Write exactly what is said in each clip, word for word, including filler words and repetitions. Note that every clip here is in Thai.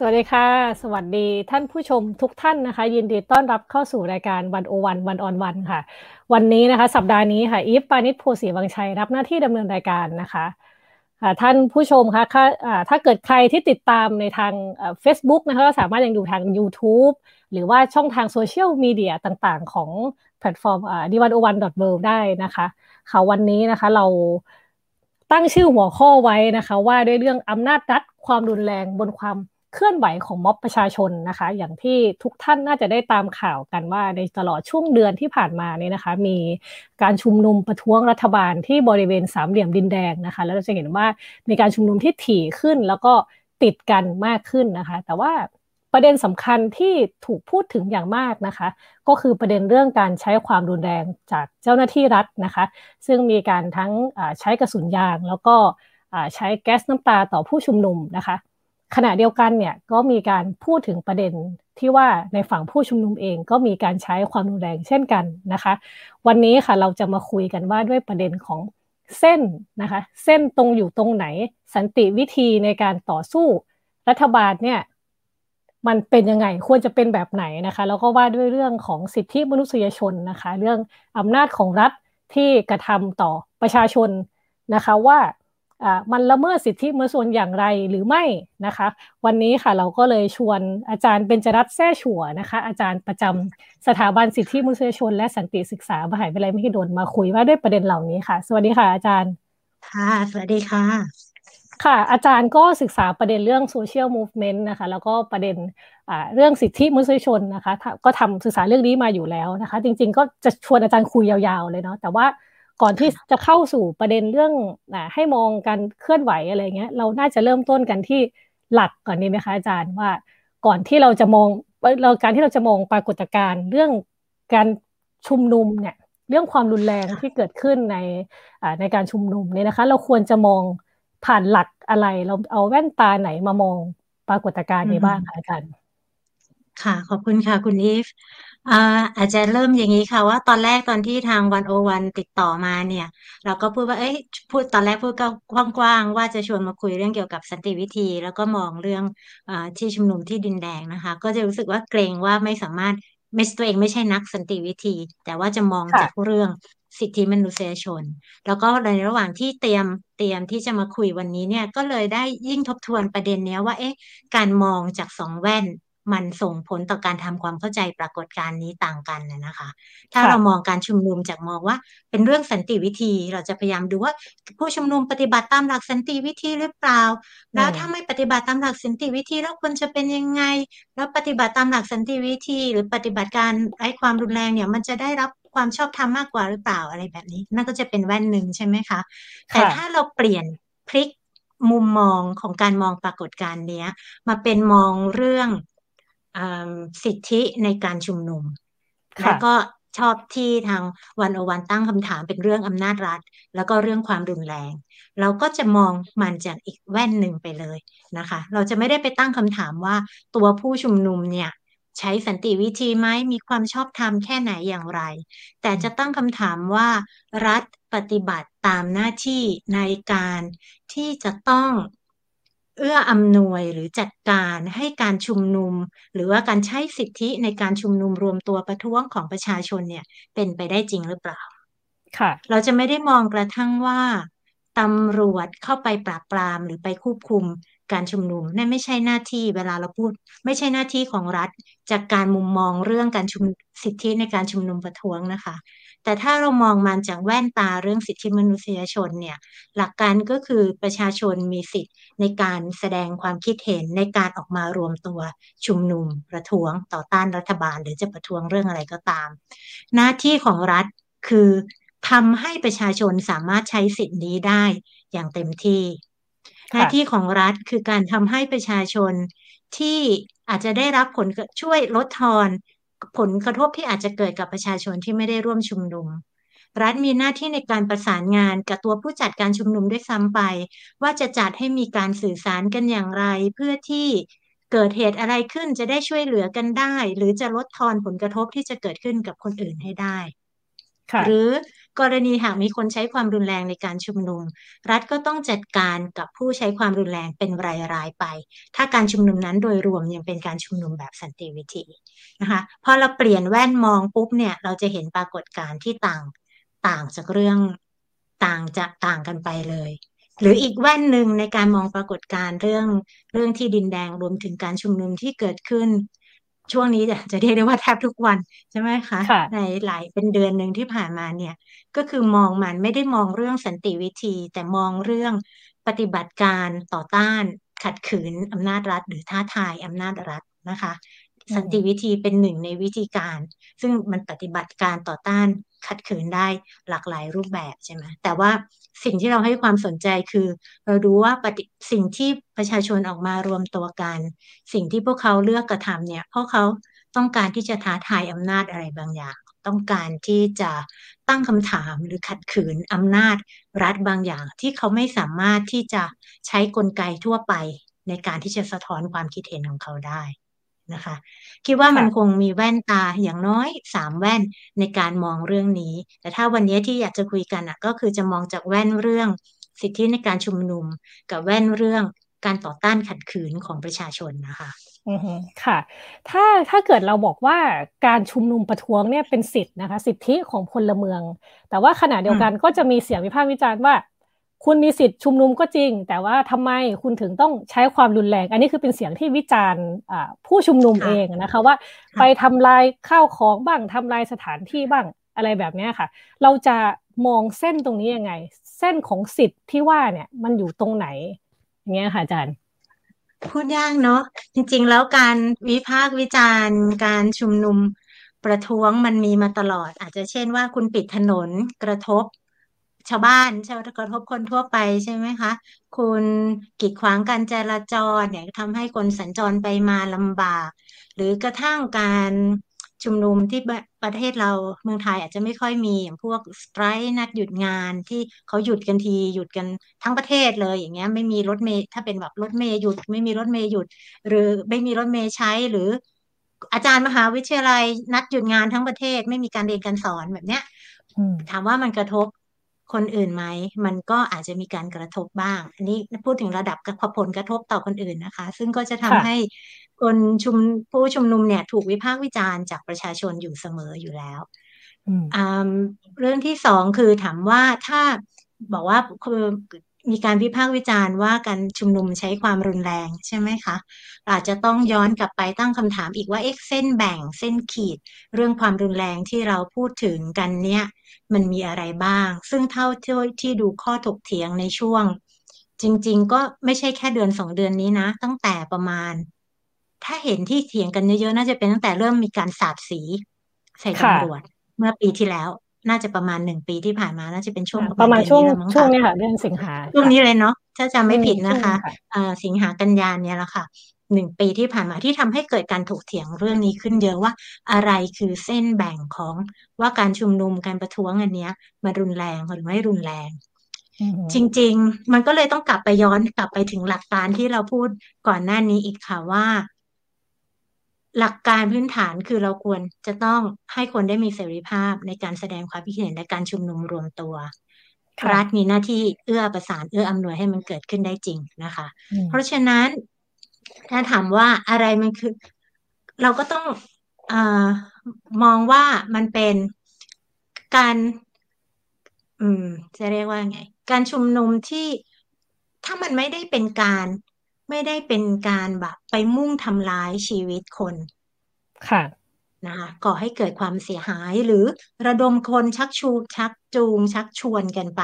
สวัสดีค่ะสวัสดีท่านผู้ชมทุกท่านนะคะยินดีต้อนรับเข้าสู่รายการหนึ่งศูนย์หนึ่ง world ค่ะวันนี้นะคะสัปดาห์นี้ค่ะอีฟปานิชโพสีวังชัยรับหน้าที่ดำเนินรายการนะคะท่านผู้ชมคะถ้าเกิดใครที่ติดตามในทาง Facebook นะคะก็สามารถยังดูทาง YouTube หรือว่าช่องทางโซเชียลมีเดียต่างๆของแพลตฟอร์ม หนึ่งศูนย์หนึ่ง ดอท เวิลด์ ได้นะคะค่ะวันนี้นะคะเราตั้งชื่อหัวข้อไว้นะคะว่าด้วยเรื่องอำนาจรัฐความรุนแรงบนความเคลื่อนไหวของม็อบประชาชนนะคะอย่างที่ทุกท่านน่าจะได้ตามข่าวกันว่าในตลอดช่วงเดือนที่ผ่านมาเนี่ยนะคะมีการชุมนุมประท้วงรัฐบาลที่บริเวณสามเหลี่ยมดินแดงนะคะแล้วเราจะเห็นว่ามีการชุมนุมที่ถี่ขึ้นแล้วก็ติดกันมากขึ้นนะคะแต่ว่าประเด็นสำคัญที่ถูกพูดถึงอย่างมากนะคะก็คือประเด็นเรื่องการใช้ความรุนแรงจากเจ้าหน้าที่รัฐนะคะซึ่งมีการทั้งใช้กระสุนยางแล้วก็ใช้แก๊สน้ำตาต่อผู้ชุมนุมนะคะขณะเดียวกันเนี่ยก็มีการพูดถึงประเด็นที่ว่าในฝั่งผู้ชุมนุมเองก็มีการใช้ความรุนแรงเช่นกันนะคะวันนี้ค่ะเราจะมาคุยกันว่าด้วยประเด็นของเส้นนะคะเส้นตรงอยู่ตรงไหนสันติวิธีในการต่อสู้รัฐบาลเนี่ยมันเป็นยังไงควรจะเป็นแบบไหนนะคะแล้วก็ว่าด้วยเรื่องของสิทธิมนุษยชนนะคะเรื่องอำนาจของรัฐที่กระทำต่อประชาชนนะคะว่ามันละเมิดสิทธิมนุษยชนอย่างไรหรือไม่นะคะวันนี้ค่ะเราก็เลยชวนอาจารย์เบญจรัตน์แซ่ฉั่วนะคะอาจารย์ประจำสถาบันสิทธิมนุษยชนและสันติศึกษามหาวิทยาลัยมหิดลมาคุยว่าด้วยประเด็นเหล่านี้ค่ะสวัสดีค่ะอาจารย์ค่ะสวัสดีค่ะค่ะอาจารย์ก็ศึกษาประเด็นเรื่องโซเชียลมูฟเมนต์นะคะแล้วก็ประเด็นเรื่องสิทธิมนุษยชนนะคะก็ทำศึกษาเรื่องนี้มาอยู่แล้วนะคะจริงๆก็จะชวนอาจารย์คุยยาวๆเลยเนาะแต่ว่าก่อนที่จะเข้าสู่ประเด็นเรื่องให้มองการเคลื่อนไหวอะไรเงี้ยเราน่าจะเริ่มต้นกันที่หลักก่อนนี้ไหมคะอาจารย์ว่าก่อนที่เราจะมองเราการที่เราจะมองปรากฏการณ์เรื่องการชุมนุมเนี่ยเรื่องความรุนแรงที่เกิดขึ้นในในการชุมนุมเนี่ยนะคะเราควรจะมองผ่านหลักอะไรเราเอาแว่นตาไหนมามองปรากฏการณ์นี้บ้างคะอาจารย์ค่ะขอบคุณค่ะคุณอีฟอ่าอาจจะเริ่มอย่างนี้ค่ะว่าตอนแรกตอนที่ทางหนึ่งศูนย์หนึ่งติดต่อมาเนี่ยเราก็พูดว่าเอ้ยพูดตอนแรกพูดกว้างๆว่าจะชวนมาคุยเรื่องเกี่ยวกับสันติวิธีแล้วก็มองเรื่องอ่าที่ชุมนุมที่ดินแดงนะคะก็จะรู้สึกว่าเกรงว่าไม่สามารถไม่ตัวเองไม่ใช่นักสันติวิธีแต่ว่าจะมองจากเรื่องสิทธิมนุษยชนแล้วก็ในระหว่างที่เตรียมเตรียมที่จะมาคุยวันนี้เนี่ยก็เลยได้ยิ่งทบทวนประเด็นเนี้ยว่าเอ๊ะการมองจากสองแว่นมันส่งผลต่อการทำความเข้าใจปรากฏการณ์นี้ต่างกันนะคะถ้าเรามองการชุมนุมจากมองว่าเป็นเรื่องสันติวิธีเราจะพยายามดูว่าผู้ชุมนุมปฏิบัติตามหลักสันติวิธีหรือเปล่าแล้วถ้าไม่ปฏิบัติตามหลักสันติวิธีแล้วควรจะเป็นยังไงแล้วปฏิบัติตามหลักสันติวิธีหรือปฏิบัติการไอ้ความรุนแรงเนี่ยมันจะได้รับความชอบธรรมมากกว่าหรือเปล่าอะไรแบบนี้นั่นก็จะเป็นแว่นหนึ่งใช่ไหมคะแต่ถ้าเราเปลี่ยนพลิกมุมมองของการมองปรากฏการณ์นี้มาเป็นมองเรื่องสิทธิในการชุมนุมแล้วก็ชอบที่ทางหนึ่งศูนย์หนึ่งตั้งคำถามเป็นเรื่องอำนาจรัฐแล้วก็เรื่องความรุนแรงเราก็จะมองมันจากอีกแว่นหนึ่งไปเลยนะคะเราจะไม่ได้ไปตั้งคำถามว่าตัวผู้ชุมนุมเนี่ยใช้สันติวิธีไหมมีความชอบธรรมแค่ไหนอย่างไรแต่จะตั้งคำถามว่ารัฐปฏิบัติตามหน้าที่ในการที่จะต้องเอื้ออำนวยหรือจัดการให้การชุมนุมหรือว่าการใช้สิทธิในการชุมนุมรวมตัวประท้วงของประชาชนเนี่ยเป็นไปได้จริงหรือเปล่าค่ะเราจะไม่ได้มองกระทั่งว่าตำรวจเข้าไปปราบปรามหรือไปควบคุมการชุมนุมนั่นไม่ใช่หน้าที่เวลาเราพูดไม่ใช่หน้าที่ของรัฐจากการมุมมองเรื่องการชุมสิทธิในการชุมนุมประท้วงนะคะแต่ถ้าเรามองมันจากแว่นตาเรื่องสิทธิมนุษยชนเนี่ยหลักการก็คือประชาชนมีสิทธิในการแสดงความคิดเห็นในการออกมารวมตัวชุมนุมประท้วงต่อต้านรัฐบาลหรือจะประท้วงเรื่องอะไรก็ตามหน้าที่ของรัฐคือทำให้ประชาชนสามารถใช้สิทธินี้ได้อย่างเต็มที่หน้าที่ของรัฐคือการทำให้ประชาชนที่อาจจะได้รับผลช่วยลดทอนผลกระทบที่อาจจะเกิดกับประชาชนที่ไม่ได้ร่วมชุมนุมรัฐมีหน้าที่ในการประสานงานกับตัวผู้จัดการชุมนุมด้วยซ้ำไปว่าจะจัดให้มีการสื่อสารกันอย่างไรเพื่อที่เกิดเหตุอะไรขึ้นจะได้ช่วยเหลือกันได้หรือจะลดทอนผลกระทบที่จะเกิดขึ้นกับคนอื่นให้ได้หรือ กรณีหากมีคนใช้ความรุนแรงในการชุมนุมรัฐก็ต้องจัดการกับผู้ใช้ความรุนแรงเป็นรายๆไปถ้าการชุมนุมนั้นโดยรวมยังเป็นการชุมนุมแบบสันติวิธีนะคะพอเราเปลี่ยนแว่นมองปุ๊บเนี่ยเราจะเห็นปรากฏการณ์ที่ต่างต่างจากเรื่องต่างจะต่างกันไปเลยหรืออีกแว่นหนึ่งในการมองปรากฏการณ์เรื่องเรื่องที่ดินแดงรวมถึงการชุมนุมที่เกิดขึ้นช่วงนี้จะเรียกได้ว่าแทบทุกวันใช่ไหมคะในหลายเป็นเดือนหนึ่งที่ผ่านมาเนี่ยก็คือมองมันไม่ได้มองเรื่องสันติวิธีแต่มองเรื่องปฏิบัติการต่อต้านขัดขืนอำนาจรัฐหรือท้าทายอำนาจรัฐนะคะสันติวิธีเป็นหนึ่งในวิธีการซึ่งมันปฏิบัติการต่อต้านขัดขืนได้หลากหลายรูปแบบใช่ไหมแต่ว่าสิ่งที่เราให้ความสนใจคือเราดูว่าสิ่งที่ประชาชนออกมารวมตัวกันสิ่งที่พวกเขาเลือกกระทำเนี่ยเพราะเขาต้องการที่จะท้าทายอำนาจอะไรบางอย่างต้องการที่จะตั้งคำถามหรือขัดขืนอำนาจรัฐบางอย่างที่เขาไม่สามารถที่จะใช้กลไกทั่วไปในการที่จะสะท้อนความคิดเห็นของเขาได้นะคะคิดว่ามันคงมีแว่นตาอย่างน้อยสามแว่นในการมองเรื่องนี้แต่ถ้าวันนี้ที่อยากจะคุยกันอ่ะก็คือจะมองจากแว่นเรื่องสิทธิในการชุมนุมกับแว่นเรื่องการต่อต้านขัดขืนของประชาชนนะคะอือค่ะถ้าถ้าเกิดเราบอกว่าการชุมนุมประท้วงเนี่ยเป็นสิทธินะคะสิทธิของพลเมืองแต่ว่าขณะเดียวกันก็จะมีเสียงวิพากษ์วิจารณ์ว่าคุณมีสิทธิ์ชุมนุมก็จริงแต่ว่าทำไมคุณถึงต้องใช้ความรุนแรงอันนี้คือเป็นเสียงที่วิจารณ์ผู้ชุมนุมเองนะคะว่าไปทำลายข้าวของบ้างทำลายสถานที่บ้างอะไรแบบนี้ค่ะเราจะมองเส้นตรงนี้ยังไงเส้นของสิทธิ์ที่ว่าเนี่ยมันอยู่ตรงไหนอย่างเงี้ยค่ะอาจารย์พูดยากเนาะจริงๆแล้วการวิพากษ์วิจารณ์การชุมนุมประท้วงมันมีมาตลอดอาจจะเช่นว่าคุณปิดถนนกระทบชาวบ้านชาวกระทบคนทั่วไปใช่ไหมคะคุณกีดขวางการจราจรเนี่ยทำให้คนสัญจรไปมาลำบากหรือกระทั่งการชุมนุมที่ประเทศเราเมืองไทยอาจจะไม่ค่อยมีอย่างพวกสไตรค์นัดหยุดงานที่เขาหยุดกันทีหยุดกันทั้งประเทศเลยอย่างเงี้ยไม่มีรถเมล์ถ้าเป็นแบบรถเมล์หยุดไม่มีรถเมล์หยุดหรือไม่มีรถเมล์ใช้หรืออาจารย์มหาวิทยาลัยนัดหยุดงานทั้งประเทศไม่มีการเรียนการสอนแบบเนี้ยถามว่ามันกระทบคนอื่นไหมมันก็อาจจะมีการกระทบบ้างอันนี้พูดถึงระดับผลกระทบต่อคนอื่นนะคะซึ่งก็จะทำให้คนชุมผู้ชุมนุมเนี่ยถูกวิพากษ์วิจารณ์จากประชาชนอยู่เสมออยู่แล้วเรื่องที่สองคือถามว่าถ้าบอกว่าคือมีการวิพากษ์วิจารณ์ว่าการชุมนุมใช้ความรุนแรงใช่ไหมคะอาจจะต้องย้อนกลับไปตั้งคำถามอีกว่าเอ๊ะเส้นแบ่งเส้นขีดเรื่องความรุนแรงที่เราพูดถึงกันเนี่ยมันมีอะไรบ้างซึ่งเท่าที่ดูข้อถกเถียงในช่วงจริงๆก็ไม่ใช่แค่เดือนสองเดือนนี้นะตั้งแต่ประมาณถ้าเห็นที่เถียงกันเยอะๆน่าจะเป็นตั้งแต่เริ่มมีการสาดสีใส่ตำรวจเมื่อปีที่แล้วน่าจะประมาณหนึ่งปีที่ผ่านมาน่าจะเป็นช่วงประมาณช่วงช่วงนี้ค่ะเดือนสิงหาช่วงนี้เลยเนาะถ้าจำไม่ผิดนะคะสิงหากันยาเนี่ยแหละค่ะหนึ่งปีที่ผ่านมาที่ทำให้เกิดการถกเถียงเรื่องนี้ขึ้นเยอะว่าอะไรคือเส้นแบ่งของว่าการชุมนุมการประท้วงอันเนี้ยมันรุนแรงหรือไม่รุนแรงจริงๆมันก็เลยต้องกลับไปย้อนกลับไปถึงหลักการที่เราพูดก่อนหน้านี้อีกค่ะว่าหลักการพื้นฐานคือเราควรจะต้องให้คนได้มีเสรีภาพในการแสดงความคิดเห็นและการชุมนุมรวมตัวรัฐมีหน้าที่เอื้อประสานเอื้ออำนวยให้มันเกิดขึ้นได้จริงนะคะเพราะฉะนั้นถ้าถามว่าอะไรมันคือเราก็ต้องเอ่อมองว่ามันเป็นการอืมจะเรียกว่าไงการชุมนุมที่ถ้ามันไม่ได้เป็นการไม่ได้เป็นการแบบไปมุ่งทำร้ายชีวิตคนค่ะนะคะก่อให้เกิดความเสียหายหรือระดมคนชักชูชักจูงชักชวนกันไป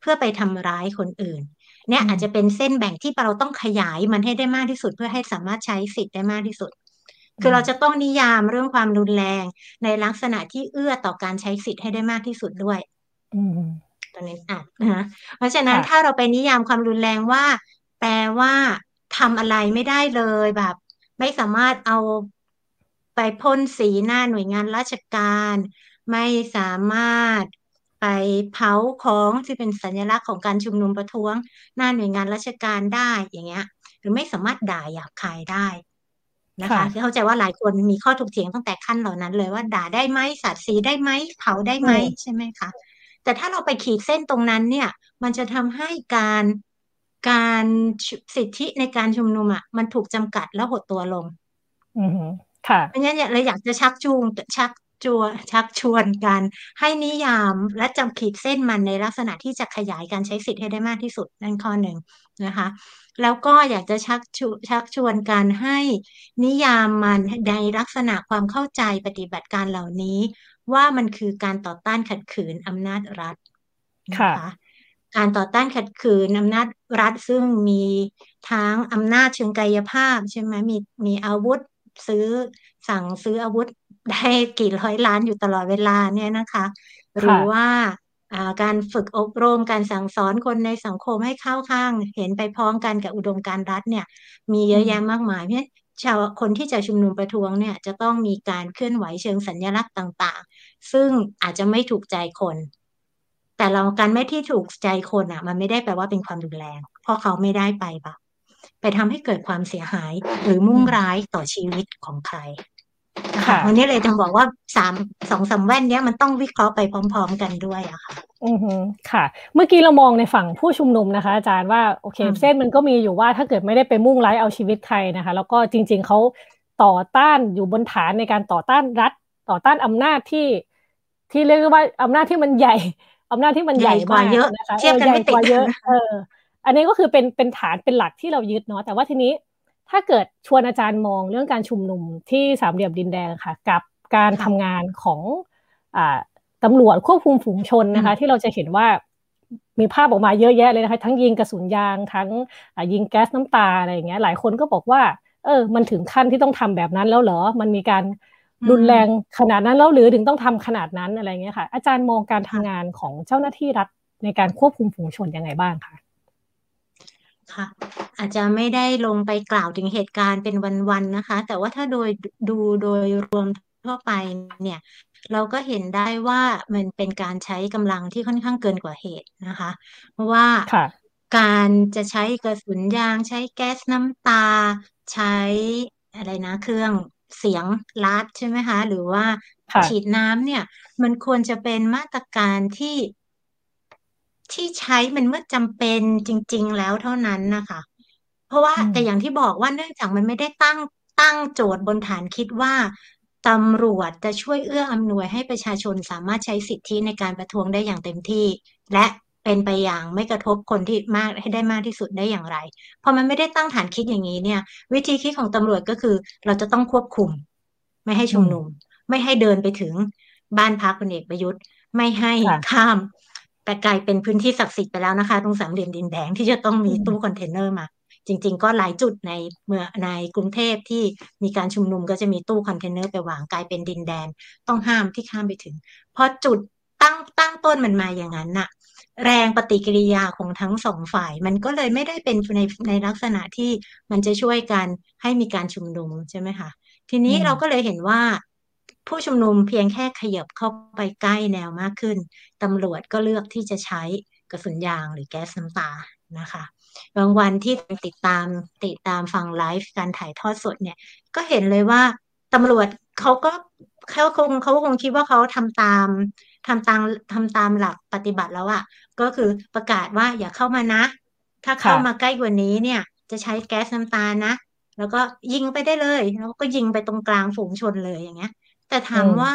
เพื่อไปทำร้ายคนอื่นเนี่ยอาจจะเป็นเส้นแบ่งที่เราต้องขยายมันให้ได้มากที่สุดเพื่อให้สามารถใช้สิทธิ์ได้มากที่สุดคือเราจะต้องนิยามเรื่องความรุนแรงในลักษณะที่เอื้อต่อการใช้สิทธิ์ให้ได้มากที่สุดด้วยตอนนี้อ่ะนะเพราะฉะนั้นถ้าเราไปนิยามความรุนแรงว่าแปลว่าทำอะไรไม่ได้เลยแบบไม่สามารถเอาไปพ่นสีหน้าหน่วยงานราชการไม่สามารถไปเผาของที่เป็นสัญลักษณ์ของการชุมนุมประท้วงหน้าหน่วยงานราชการได้อย่างเงี้ยหรือไม่สามารถด่าหยาบคายได้นะคะเข้าใจว่าหลายคนมีข้อถกเถียงตั้งแต่ขั้นเหล่านั้นเลยว่าด่าได้ไหมสาดสีได้ไหมเผาได้ไหมใช่ไหมคะ แต่ถ้าเราไปขีดเส้นตรงนั้นเนี่ยมันจะทำให้การการสิทธิในการชุมนุมอ่ะมันถูกจำกัดแล้วหดตัวลงอือค่ะเพราะงั้นเราอยากจะชักจูงชักจูงชักชวนกันให้นิยามและจำขีดเส้นมันในลักษณะที่จะขยายการใช้สิทธิให้ได้มากที่สุดนั่นข้อหนึ่งนะคะแล้วก็อยากจะชักชวนชักชวนการให้นิยามมันในลักษณะความเข้าใจปฏิบัติการเหล่านี้ว่ามันคือการต่อต้านขัดขืนอำนาจรัฐค่ะการต่อต้านขัดขืนอำนาจรัฐซึ่งมีทั้งอำนาจเชิงกายภาพใช่ไหมมีมีอาวุธซื้อสั่งซื้ออาวุธได้กี่ร้อยล้านอยู่ตลอดเวลาเนี่ยนะคะหรือว่าการฝึกอบรมการสั่งสอนคนในสังคมให้เข้าข้างเห็นไปพร้อมกันกับอุดมการณ์รัฐเนี่ยมีเยอะแยะมากมายเพราะชาวคนที่จะชุมนุมประท้วงเนี่ยจะต้องมีการเคลื่อนไหวเชิงสัญลักษณ์ต่างๆซึ่งอาจจะไม่ถูกใจคนแต่เราการไม่ที่ถูกใจคนอ่ะมันไม่ได้แปลว่าเป็นความรุนแรงเพราะเขาไม่ได้ไปแบบไปทำให้เกิดความเสียหายหรือมุ่งร้ายต่อชีวิตของใครค่ะวันนี้เลยต้องบอกว่าสาม สอง สามแว่นเนี้ยมันต้องวิเคราะห์ไปพร้อมๆกันด้วยอะค่ะอือฮึค่ะเมื่อกี้เรามองในฝั่งผู้ชุมนุมนะคะอาจารย์ว่าโอเคเส้นมันก็มีอยู่ว่าถ้าเกิดไม่ได้ไปมุ่งร้ายเอาชีวิตใครนะคะแล้วก็จริงๆเขาต่อต้านอยู่บนฐานในการต่อต้านรัฐต่อต้านอำนาจที่ที่เรียกว่าอำนาจที่มันใหญ่อำนาจที่มันใหญ่มากนะคะเทียบกันไม่ติดเยอะเอออันนี้ก็คือเป็นเป็นฐานเป็นหลักที่เรายึดเนาะแต่ว่าทีนี้ถ้าเกิดชวนอาจารย์มองเรื่องการชุมนุมที่สามเหลี่ยมดินแดงค่ะกับการทำงานของอ่าตำรวจควบคุมฝูงชนนะคะที่เราจะเห็นว่ามีภาพออกมาเยอะแยะเลยนะคะทั้งยิงกระสุนยางทั้งยิงแก๊สน้ำตาอะไรอย่างเงี้ยหลายคนก็บอกว่าเออมันถึงขั้นที่ต้องทำแบบนั้นแล้วเหรอมันมีการรุนแรงขนาดนั้นแล้วหรือถึงต้องทำขนาดนั้นอะไรเงี้ยค่ะอาจารย์มองการทำงานของเจ้าหน้าที่รัฐในการควบคุมฝูงชนยังไงบ้างคะค่ะอาจจะไม่ได้ลงไปกล่าวถึงเหตุการณ์เป็นวันๆนะคะแต่ว่าถ้าโดยดูโดยรวมทั่วไปเนี่ยเราก็เห็นได้ว่ามันเป็นการใช้กำลังที่ค่อนข้างเกินกว่าเหตุนะคะเพราะว่าการจะใช้กระสุนยางใช้แก๊สน้ำตาใช้อะไรนะเครื่องเสียงลัดใช่ไหมคะหรือว่าฉีดน้ำเนี่ยมันควรจะเป็นมาตรการที่ที่ใช้มันเมื่อจำเป็นจริงๆแล้วเท่านั้นนะคะเพราะว่าแต่อย่างที่บอกว่าเนื่องจากมันไม่ได้ตั้งตั้งโจทย์บนฐานคิดว่าตำรวจจะช่วยเอื้ออำนวยให้ประชาชนสามารถใช้สิทธิในการประท้วงได้อย่างเต็มที่และเป็นไปอย่างไม่กระทบคนที่มากให้ได้มากที่สุดได้อย่างไรพอมันไม่ได้ตั้งฐานคิดอย่างนี้เนี่ยวิธีคิดของตำรวจก็คือเราจะต้องควบคุมไม่ให้ชุมนุมไม่ให้เดินไปถึงบ้านพักพลเอกประยุทธ์ไม่ให้ข้ามแต่กลายเป็นพื้นที่ศักดิ์สิทธิ์ไปแล้วนะคะตรงสามเหลี่ยมดินแดงที่จะต้องมีตู้คอนเทนเนอร์มาจริงๆก็หลายจุดในเมืองในกรุงเทพที่มีการชุมนุมก็จะมีตู้คอนเทนเนอร์ไปวางกลายเป็นดินแดนต้องห้ามที่ข้ามไปถึงพอจุดตั้งตั้งต้นมันมาอย่างนั้นน่ะแรงปฏิกิริยาของทั้งสองฝ่ายมันก็เลยไม่ได้เป็นในในลักษณะที่มันจะช่วยกันให้มีการชุมนุมใช่ไหมคะทีนี้เราก็เลยเห็นว่าผู้ชุมนุมเพียงแค่ขยับเข้าไปใกล้แนวมากขึ้นตำรวจก็เลือกที่จะใช้กระสุนยางหรือแก๊สน้ำตานะคะบางวันที่ติดตามติดตามฟังไลฟ์การถ่ายทอดสดเนี่ยก็เห็นเลยว่าตำรวจเขาก็เขาคงเขาคงคิดว่าเขาทำตามทำตามทำตามหลักปฏิบัติแล้วอะก็คือประกาศว่าอย่าเข้ามานะถ้าเข้ามาใกล้กว่านี้เนี่ยจะใช้แก๊สน้ำตานะแล้วก็ยิงไปได้เลยแล้วก็ยิงไปตรงกลางฝูงชนเลยอย่างเงี้ยแต่ถามว่า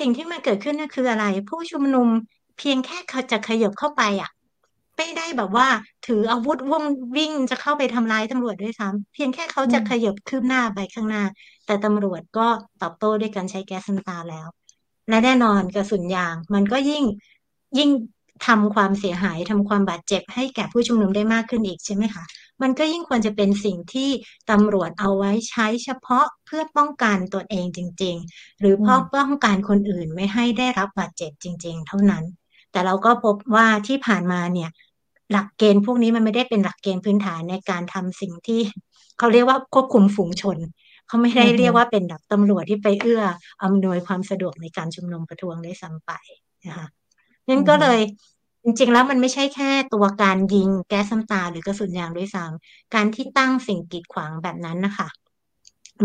สิ่งที่มันเกิดขึ้นน่ะคืออะไรผู้ชุมนุมเพียงแค่เขาจะขยับเข้าไปอ่ะไม่ได้แบบว่าถืออาวุธวิ่งวิ่งจะเข้าไปทำร้ายตำรวจด้วยซ้ำเพียงแค่เขาจะขยับคืบหน้าไปข้างหน้าแต่ตำรวจก็ตอบโต้ด้วยการใช้แก๊สน้ำตาแล้วและแน่นอนกระสุนยางมันก็ยิ่งยิ่งทำความเสียหายทำความบาดเจ็บให้แก่ผู้ชุมนุมได้มากขึ้นอีกใช่ไหมคะมันก็ยิ่งควรจะเป็นสิ่งที่ตำรวจเอาไว้ใช้เฉพาะเพื่อป้องกันตัวเองจริงๆหรือเพื่อป้องกันคนอื่นไม่ให้ได้รับบาดเจ็บจริงๆเท่านั้นแต่เราก็พบว่าที่ผ่านมาเนี่ยหลักเกณฑ์พวกนี้มันไม่ได้เป็นหลักเกณฑ์พื้นฐานในการทำสิ่งที่เขาเรียกว่าควบคุมฝูงชนเขาไม่ได้เรียกว่าเป็นหลักตำรวจที่ไปเอื้ออำนวยความสะดวกในการชุมนุมประท้วงได้ซ้ำไปนะคะนั่นก็เลยจริงๆแล้วมันไม่ใช่แค่ตัวการยิงแก๊สน้ำตาหรือกระสุนยางด้วยซ้ำการที่ตั้งสิ่งกีดขวางแบบนั้นนะคะ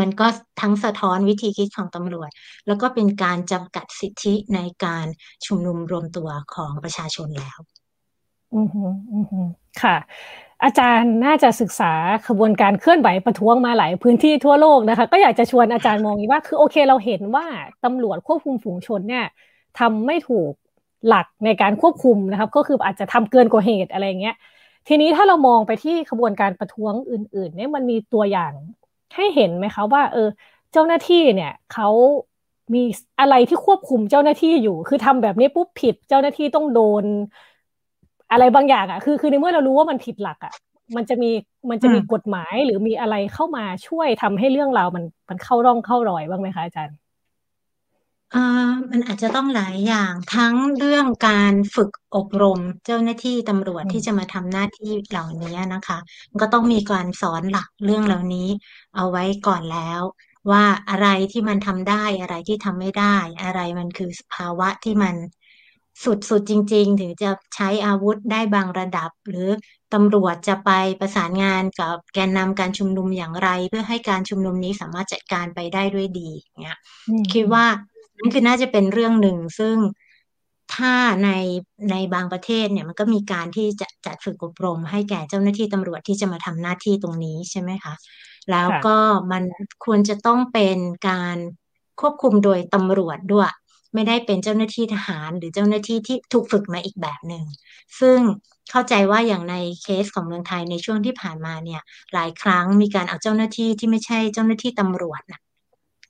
มันก็ทั้งสะท้อนวิธีคิดของตำรวจแล้วก็เป็นการจำกัดสิทธิในการชุมนุมรวมตัวของประชาชนแล้วอือฮึอือฮึค่ะอาจารย์น่าจะศึกษาขบวนการเคลื่อนไหวประท้วงมาหลายพื้นที่ทั่วโลกนะคะก็อยากจะชวนอาจารย์มองว่าคือโอเคเราเห็นว่าตำรวจควบคุมฝูงชนเนี่ยทำไม่ถูกหลักในการควบคุมนะครับก็คืออาจจะทำเกินกว่าเหตุอะไรเงี้ยทีนี้ถ้าเรามองไปที่ขบวนการประท้วงอื่นๆเนี่ยมันมีตัวอย่างให้เห็นไหมคะว่าเออเจ้าหน้าที่เนี่ยเขามีอะไรที่ควบคุมเจ้าหน้าที่อยู่คือทำแบบนี้ปุ๊บผิดเจ้าหน้าที่ต้องโดนอะไรบางอย่างอ่ะคือคือในเมื่อเรารู้ว่ามันผิดหลักอ่ะมันจะมีมันจะมีกฎหมายหรือมีอะไรเข้ามาช่วยทำให้เรื่องราวมันมันเข้าร่องเข้ารอยบ้างไหมคะอาจารย์อ่ามันอาจจะต้องหลายอย่างทั้งเรื่องการฝึกอบรมเจ้าหน้าที่ตำรวจที่จะมาทำหน้าที่เหล่านี้นะคะก็ต้องมีการสอนหลักเรื่องเหล่านี้เอาไว้ก่อนแล้วว่าอะไรที่มันทำได้อะไรที่ทำไม่ได้อะไรมันคือภาวะที่มันสุดๆจริงๆถึงจะใช้อาวุธได้บางระดับหรือตำรวจจะไปประสานงานกับแกนนำการชุมนุมอย่างไรเพื่อให้การชุมนุมนี้สามารถจัดการไปได้ด้วยดีเงี้ยคิดว่านั่นคือน่าจะเป็นเรื่องหนึ่งซึ่งถ้าในในบางประเทศเนี่ยมันก็มีการที่จะจัดฝึกอบรมให้แก่เจ้าหน้าที่ตำรวจที่จะมาทำหน้าที่ตรงนี้ใช่ไหมคะแล้วก็มันควรจะต้องเป็นการควบคุมโดยตำรวจด้วยไม่ได้เป็นเจ้าหน้าที่ทหารหรือเจ้าหน้าที่ที่ถูกฝึกมาอีกแบบหนึ่งซึ่งเข้าใจว่าอย่างในเคสของเมืองไทยในช่วงที่ผ่านมาเนี่ยหลายครั้งมีการเอาเจ้าหน้าที่ที่ไม่ใช่เจ้าหน้าที่ตำรวจนะ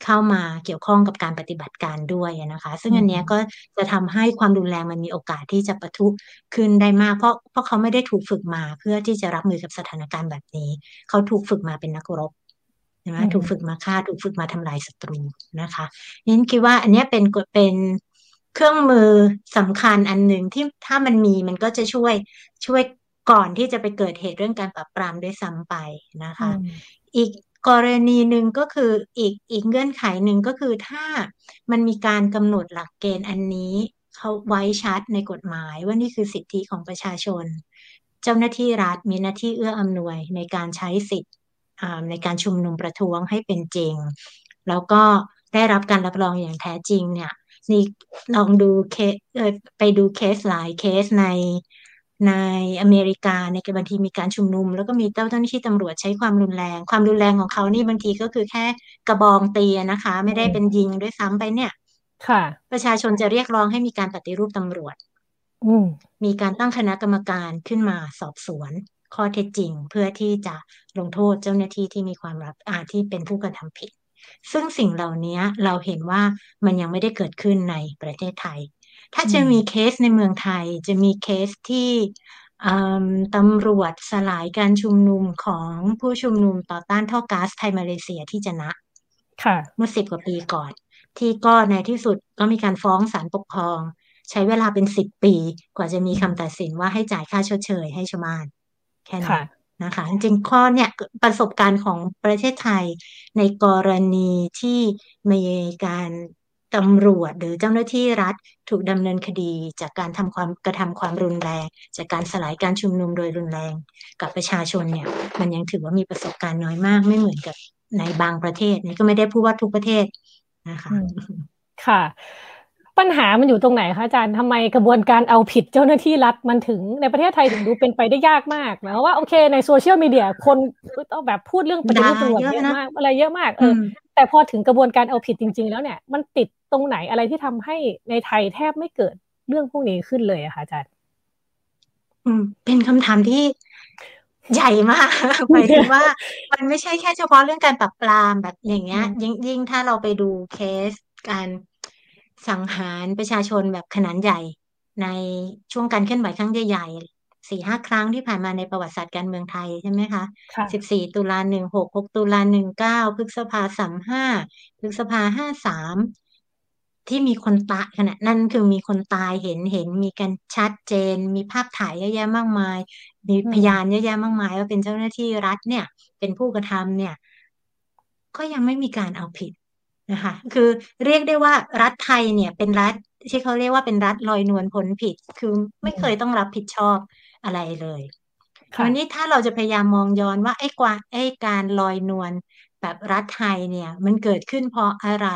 เข้ามาเกี่ยวข้องกับการปฏิบัติการด้วยนะคะซึ่งอันนี้ก็จะทำให้ความรุนแรงมันมีโอกาสที่จะปะทุขึ้นได้มากเพราะเพราะเขาไม่ได้ถูกฝึกมาเพื่อที่จะรับมือกับสถานการณ์แบบนี้เขาถูกฝึกมาเป็นนักรบใช่ไหมถูกฝึกมาฆ่าถูกฝึกมาทำลายศัตรูนะคะนี่คิดว่าอันนี้เป็นเป็นเครื่องมือสำคัญอันหนึ่งที่ถ้ามันมีมันก็จะช่วยช่วยก่อนที่จะไปเกิดเหตุเรื่องการปราบปรามด้วยซ้ำไปนะคะอีกกรณีหนึ่งก็คืออีกอีกเงื่อนไขหนึ่งก็คือถ้ามันมีการกำหนดหลักเกณฑ์อันนี้เขาไว้ชัดในกฎหมายว่านี่คือสิทธิของประชาชนเจ้าหน้าที่รัฐมีหน้าที่เอื้ออำนวยในการใช้สิทธิในการชุมนุมประท้วงให้เป็นจริงแล้วก็ได้รับการรับรองอย่างแท้จริงเนี่ยนี่ลองดูเคสไปดูเคสหลายเคสในในอเมริกาในบางทีมีการชุมนุมแล้วก็มีเจ้าหน้าที่ตำรวจใช้ความรุนแรงความรุนแรงของเขานี่บางทีก็คือแค่กระบองตีนะคะไม่ได้เป็นยิงด้วยซ้ำไปเนี่ยค่ะประชาชนจะเรียกร้องให้มีการปฏิรูปตำรวจมีการตั้งคณะกรรมการขึ้นมาสอบสวนข้อเท็จจริงเพื่อที่จะลงโทษเจ้าหน้าที่ที่มีความรับอาที่เป็นผู้กระทำผิดซึ่งสิ่งเหล่านี้เราเห็นว่ามันยังไม่ได้เกิดขึ้นในประเทศไทยถ้าจะมีเคสในเมืองไทยจะมีเคสที่ตำรวจสลายการชุมนุมของผู้ชุมนุมต่อต้านท่อก๊าซไทยมาเลเซียที่จะนะเมื่อสิบกว่าปีก่อนที่ก็ในที่สุดก็มีการฟ้องศาลปกครองใช้เวลาเป็นสิบปีกว่าจะมีคำตัดสินว่าให้จ่ายค่าชดเชยให้ชาวบ้านแค่นั้นนะคะจริงข้อเนี่ยประสบการณ์ของประเทศไทยในกรณีที่มีการตำรวจหรือเจ้าหน้าที่รัฐถูกดำเนินคดีจากการทำความกระทำความรุนแรงจากการสลายการชุมนุมโดยรุนแรงกับประชาชนเนี่ยมันยังถือว่ามีประสบการณ์น้อยมากไม่เหมือนกับในบางประเทศนี่ก็ไม่ได้พูดว่าทุกประเทศนะคะค่ะปัญหามันอยู่ตรงไหนคะอาจารย์ทำไมกระบวนการเอาผิดเจ้าหน้าที่รัฐมันถึงในประเทศไทยถึงดูเป็นไปได้ยากมากนะว่าโอเคในโซเชียลมีเดียคนต้องแบบพูดเรื่องปฏิรูปตำรวจเยอะมากอะไรเยอะมากเออแต่พอถึงกระบวนการเอาผิดจริงๆแล้วเนี่ยมันติดตรงไหนอะไรที่ทำให้ในไทยแทบไม่เกิดเรื่องพวกนี้ขึ้นเลยอะคะอาจารย์อืมเป็นคำถามที่ใหญ่มากหมายถึงว่ามันไม่ใช่แค่เฉพาะเรื่องการปราบปรามแบบอย่างเงี้ยยิ่งๆถ้าเราไปดูเคสการสังหารประชาชนแบบขนาดใหญ่ในช่วงการเคลื่อนไหวครั้งใหญ่ๆ สี่ถึงห้า ครั้งที่ผ่านมาในประวัติศาสตร์การเมืองไทยใช่ไหมคะสิบสี่ตุลาหนึ่งหก หกตุลาหนึ่งเก้าพฤษภาสามสิบห้าพฤษภาห้าสิบสามที่มีคนตายขณะนั้นคือมีคนตายเห็นเห็นมีกันชัดเจนมีภาพถ่ายเยอะแยะมากมายมีพยานเยอะแยะมากมายว่าเป็นเจ้าหน้าที่รัฐเนี่ยเป็นผู้กระทำเนี่ยก็ยังไม่มีการเอาผิดนะคะคือเรียกได้ว่ารัฐไทยเนี่ยเป็นรัฐที่เขาเรียกว่าเป็นรัฐลอยนวลพ้นผิดคือไม่เคยต้องรับผิดชอบอะไรเลยคราวนี้ถ้าเราจะพยายามมองย้อนว่าไอ้กว่าไอ้การลอยนวลไป แบบรัฐไทยเนี่ยมันเกิดขึ้นเพราะอะไร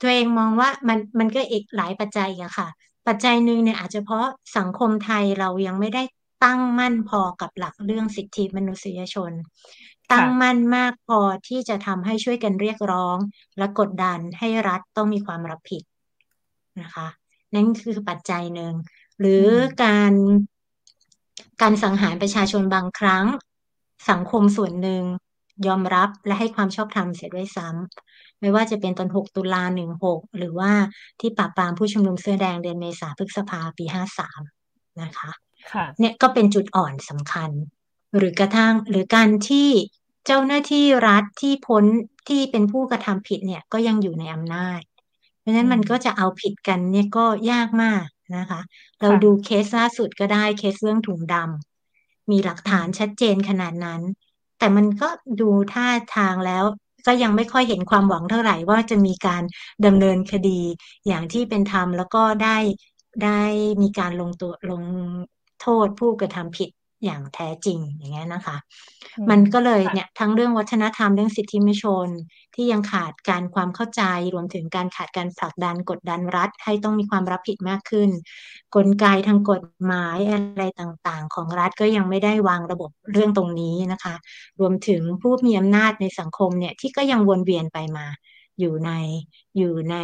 ตัวเองมองว่ามันมันก็อีกหลายปัจจัยอะค่ะปัจจัยหนึ่งเนี่ยอาจจะเพราะสังคมไทยเรายังไม่ได้ตั้งมั่นพอกับหลักเรื่องสิทธิมนุษยชนตั้งมั่นมากพอที่จะทำให้ช่วยกันเรียกร้องและกดดันให้รัฐต้องมีความรับผิดนะคะนั่นคือปัจจัยหนึ่งหรือการการสังหารประชาชนบางครั้งสังคมส่วนหนึ่งยอมรับและให้ความชอบธรรมเสียด้วยซ้ำไม่ว่าจะเป็นตอนหกตุลาหนึ่งหกหรือว่าที่ปราบปรามผู้ชุมนุมเสื้อแดงเดือนเมษาพฤษภาปีห้าสามนะคะเนี่ยก็เป็นจุดอ่อนสำคัญหรือกระทั่งหรือการที่เจ้าหน้าที่รัฐที่พ้นที่เป็นผู้กระทำผิดเนี่ยก็ยังอยู่ในอำนาจเพราะฉะนั้นมันก็จะเอาผิดกันเนี่ยก็ยากมากนะคะเราดูเคสล่าสุดก็ได้เคสเรื่องถุงดำมีหลักฐานชัดเจนขนาดนั้นแต่มันก็ดูท่าทางแล้วก็ยังไม่ค่อยเห็นความหวังเท่าไหร่ว่าจะมีการดำเนินคดีอย่างที่เป็นธรรมแล้วก็ได้ได้มีการลงตัวลงโทษผู้กระทำผิดอย่างแท้จริงอย่างเงี้ยนะคะมันก็เลยเนี่ยทั้งเรื่องวัฒนธรรมเรื่องสิทธิมนุษยชนที่ยังขาดการความเข้าใจรวมถึงการขาดการผลักดันกดดันรัฐให้ต้องมีความรับผิดมากขึ้นกลไกทางกฎหมายอะไรต่างๆของรัฐก็ยังไม่ได้วางระบบเรื่องตรงนี้นะคะรวมถึงผู้มีอำนาจในสังคมเนี่ยที่ก็ยังวนเวียนไปมาอยู่ในอยู่ใน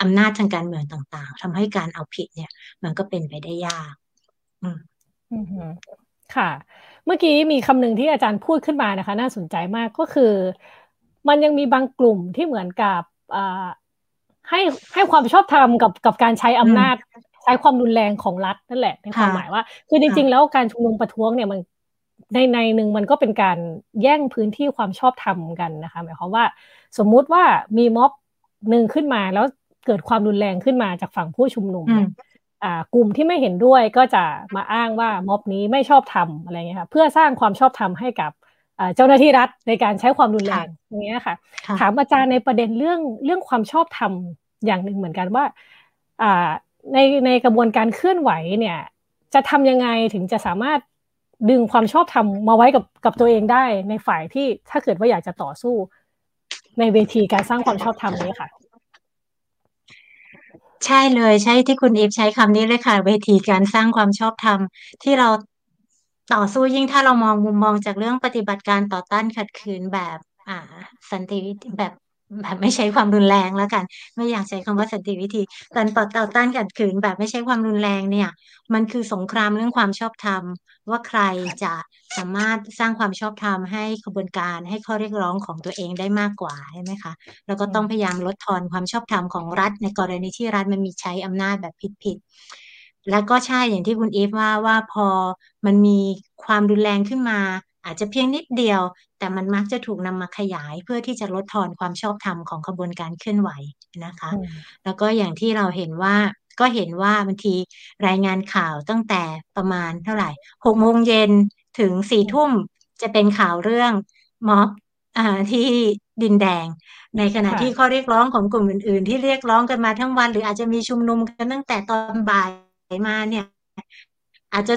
อำนาจทางการเมืองต่างๆทำให้การเอาผิดเนี่ยมันก็เป็นไปได้ยากอืมอือฮึค่ะเมื่อกี้มีคำหนึ่งที่อาจารย์พูดขึ้นมานะคะน่าสนใจมากก็คือมันยังมีบางกลุ่มที่เหมือนกับให้ให้ความชอบธรรมกับกับการใช้อำนาจใช้ความรุนแรงของรัฐนั่นแหละในความหมายว่าคือจริงๆแล้วการชุมนุมประท้วงเนี่ยมันในในหนึ่งมันก็เป็นการแย่งพื้นที่ความชอบธรรมกันนะคะหมายความว่าสมมุติว่ามีม็อบหนึ่งขึ้นมาแล้วเกิดความรุนแรงขึ้นมาจากฝั่งผู้ชุมนุมกลุ่มที่ไม่เห็นด้วยก็จะมาอ้างว่าม็อบนี้ไม่ชอบธรรมอะไรเงี้ยค่ะเพื่อสร้างความชอบธรรมให้กับเจ้าหน้าที่รัฐในการใช้ความรุนแรงอย่างเงี้ยค่ะถามอาจารย์ในประเด็นเรื่องเรื่องความชอบธรรมอย่างหนึ่งเหมือนกันว่าในในกระบวนการเคลื่อนไหวเนี่ยจะทำยังไงถึงจะสามารถดึงความชอบธรรมมาไว้กับกับตัวเองได้ในฝ่ายที่ถ้าเกิดว่าอยากจะต่อสู้ในเวทีการสร้างความชอบธรรมนี้ค่ะใช่เลยใช่ที่คุณอีฟใช้คำนี้เลยค่ะเวทีการสร้างความชอบธรรมที่เราต่อสู้ยิ่งถ้าเรามองมุมมองจากเรื่องปฏิบัติการต่อต้านขัดขืนแบบอ่าสันติวิธีแบบแบบไม่ใช้ความรุนแรงแล้วกันไม่อยากใช้คำว่าสันติวิธีการต่อต่อต้านขัดขืนแบบไม่ใช้ความรุนแรงเนี่ยมันคือสงครามเรื่องความชอบธรรมว่าใครจะสามารถสร้างความชอบธรรมให้กระบวนการให้ข้อเรียกร้องของตัวเองได้มากกว่าใช่ไหมคะแล้วก็ต้องพยายามลดทอนความชอบธรรมของรัฐในกรณีที่รัฐมันมีใช้อำนาจแบบผิดๆแล้วก็ใช่อย่างที่คุณอีฟว่าว่าพอมันมีความรุนแรงขึ้นมาอาจจะเพียงนิดเดียวแต่มันมักจะถูกนำมาขยายเพื่อที่จะลดทอนความชอบธรรมของขบวนการเคลื่อนไหวนะคะแล้วก็อย่างที่เราเห็นว่าก็เห็นว่าบางทีรายงานข่าวตั้งแต่ประมาณเท่าไหร่หกโมงเย็นถึงสี่ทุ่มจะเป็นข่าวเรื่องม็อบที่ดินแดงในขณะที่ข้อเรียกร้องของกลุ่มอื่นๆที่เรียกร้องกันมาทั้งวันหรืออาจจะมีชุมนุมกันตั้งแต่ตอนบ่ายมาเนี่ยอาจจะ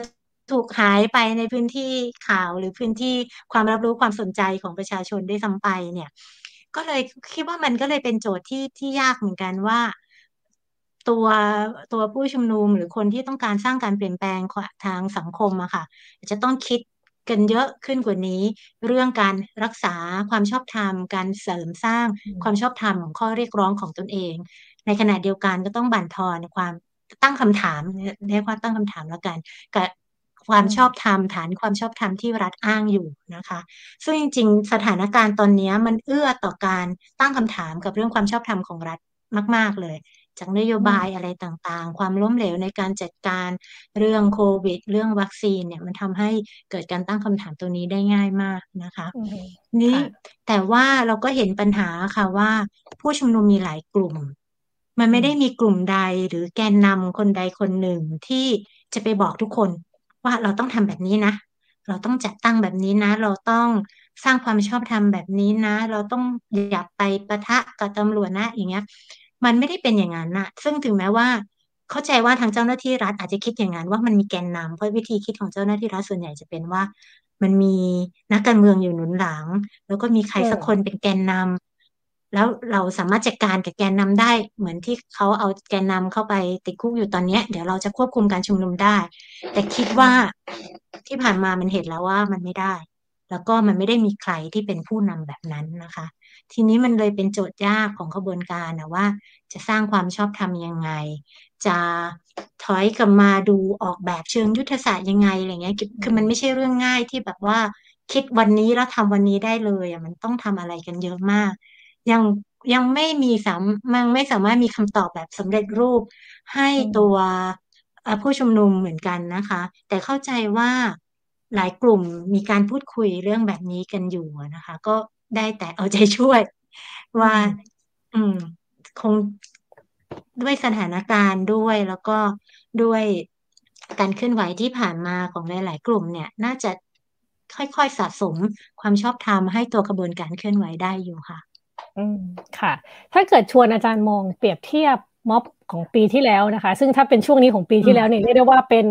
ถูกหายไปในพื้นที่ข่าวหรือพื้นที่ความรับรู้ความสนใจของประชาชนได้ซ้ำไปเนี่ยก็เลยคิดว่ามันก็เลยเป็นโจทย์ที่ที่ยากเหมือนกันว่าตัวตัวผู้ชุมนุมหรือคนที่ต้องการสร้างการเปลี่ยนแปลงทางสังคมอะค่ะจะต้องคิดกันเยอะขึ้นกว่านี้เรื่องการรักษาความชอบธรรมการเสริมสร้างความชอบธรรมของข้อเรียกร้องของตนเองในขณะเดียวกันก็ต้องบั่นทอนความตั้งคำถามเรียกว่าตั้งคำถามแล้วกันกับความชอบธรรมฐานความชอบธรรมที่รัฐอ้างอยู่นะคะซึ่งจริงๆสถานการณ์ตอนนี้มันเอื้อต่อการตั้งคำถามกับเรื่องความชอบธรรมของรัฐมากๆเลยจากนโยบายอะไรต่างๆความล้มเหลวในการจัดการเรื่องโควิดเรื่องวัคซีนเนี่ยมันทำให้เกิดการตั้งคำถามตัวนี้ได้ง่ายมากนะคะนี่แต่ว่าเราก็เห็นปัญหาค่ะว่าผู้ชุมนุมมีหลายกลุ่มมันไม่ได้มีกลุ่มใดหรือแกนนำคนใดคนหนึ่งที่จะไปบอกทุกคนว่าเราต้องทำแบบนี้นะเราต้องจัดตั้งแบบนี้นะเราต้องสร้างความชอบธรรมแบบนี้นะเราต้องอย่าไปปะทะกับตำรวจนะอย่างเงี้ยมันไม่ได้เป็นอย่างนั้นนะซึ่งถึงแม้ว่าเข้าใจว่าทางเจ้าหน้าที่รัฐอาจจะคิดอย่างนั้นว่ามันมีแกนนำเพราะวิธีคิดของเจ้าหน้าที่รัฐส่วนใหญ่จะเป็นว่า มันมีนักการเมืองอยู่หนุนหลังแล้วก็มีใครสักคนเป็นแกนนำแล้วเราสามารถจัดการกับแกนนำได้เหมือนที่เขาเอาแกนนำเข้าไปติดคุกอยู่ตอนนี้เดี๋ยวเราจะควบคุมการชุมนุมได้แต่คิดว่าที่ผ่านมามันเห็นแล้วว่ามันไม่ได้แล้วก็มันไม่ได้มีใครที่เป็นผู้นำแบบนั้นนะคะทีนี้มันเลยเป็นโจทย์ยากของขบวนการนะว่าจะสร้างความชอบธรรมยังไงจะถอยกลับมาดูออกแบบเชิงยุทธศาสตร์ยังไงอะไรเงี้ยคือมันไม่ใช่เรื่องง่ายที่แบบว่าคิดวันนี้แล้วทำวันนี้ได้เลยอ่ะมันต้องทำอะไรกันเยอะมากยังยังไม่มีสามมันไม่สามารถมีคำตอบแบบสำเร็จรูปให้ตัวผู้ชุมนุมเหมือนกันนะคะแต่เข้าใจว่าหลายกลุ่มมีการพูดคุยเรื่องแบบนี้กันอยู่นะคะก็ได้แต่เอาใจช่วยว่าอืมคงด้วยสถานการณ์ด้วยแล้วก็ด้วยการเคลื่อนไหวที่ผ่านมาของหลายๆกลุ่มเนี่ยน่าจะค่อยๆสะสมความชอบธรรมให้ตัวกระบวนการเคลื่อนไหวได้อยู่ค่ะอืมค่ะถ้าเกิดชวนอาจารย์มองเปรียบเทียบม็อบของปีที่แล้วนะคะซึ่งถ้าเป็นช่วงนี้ของปีที่แล้วเนี่ยเรียกได้ว่าเป็น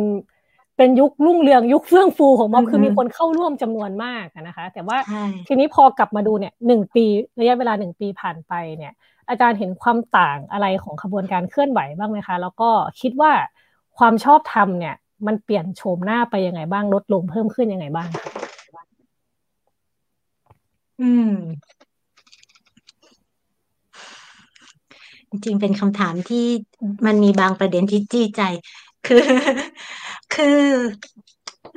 เป็นยุครุ่งเรืองยุคเฟื่องฟูของม็อบคือมีคนเข้าร่วมจำนวนมากนะคะแต่ว่าทีนี้พอกลับมาดูเนี่ยหนึ่งปีระยะเวลาหนึ่งปีผ่านไปเนี่ยอาจารย์เห็นความต่างอะไรของขบวนการเคลื่อนไหวบ้างไหมคะแล้วก็คิดว่าความชอบธรรมเนี่ยมันเปลี่ยนโฉมหน้าไปยังไงบ้างลดลงเพิ่มขึ้นยังไงบ้างอืมจริงเป็นคำถามที่มันมีบางประเด็นที่จี้ใจคือคือ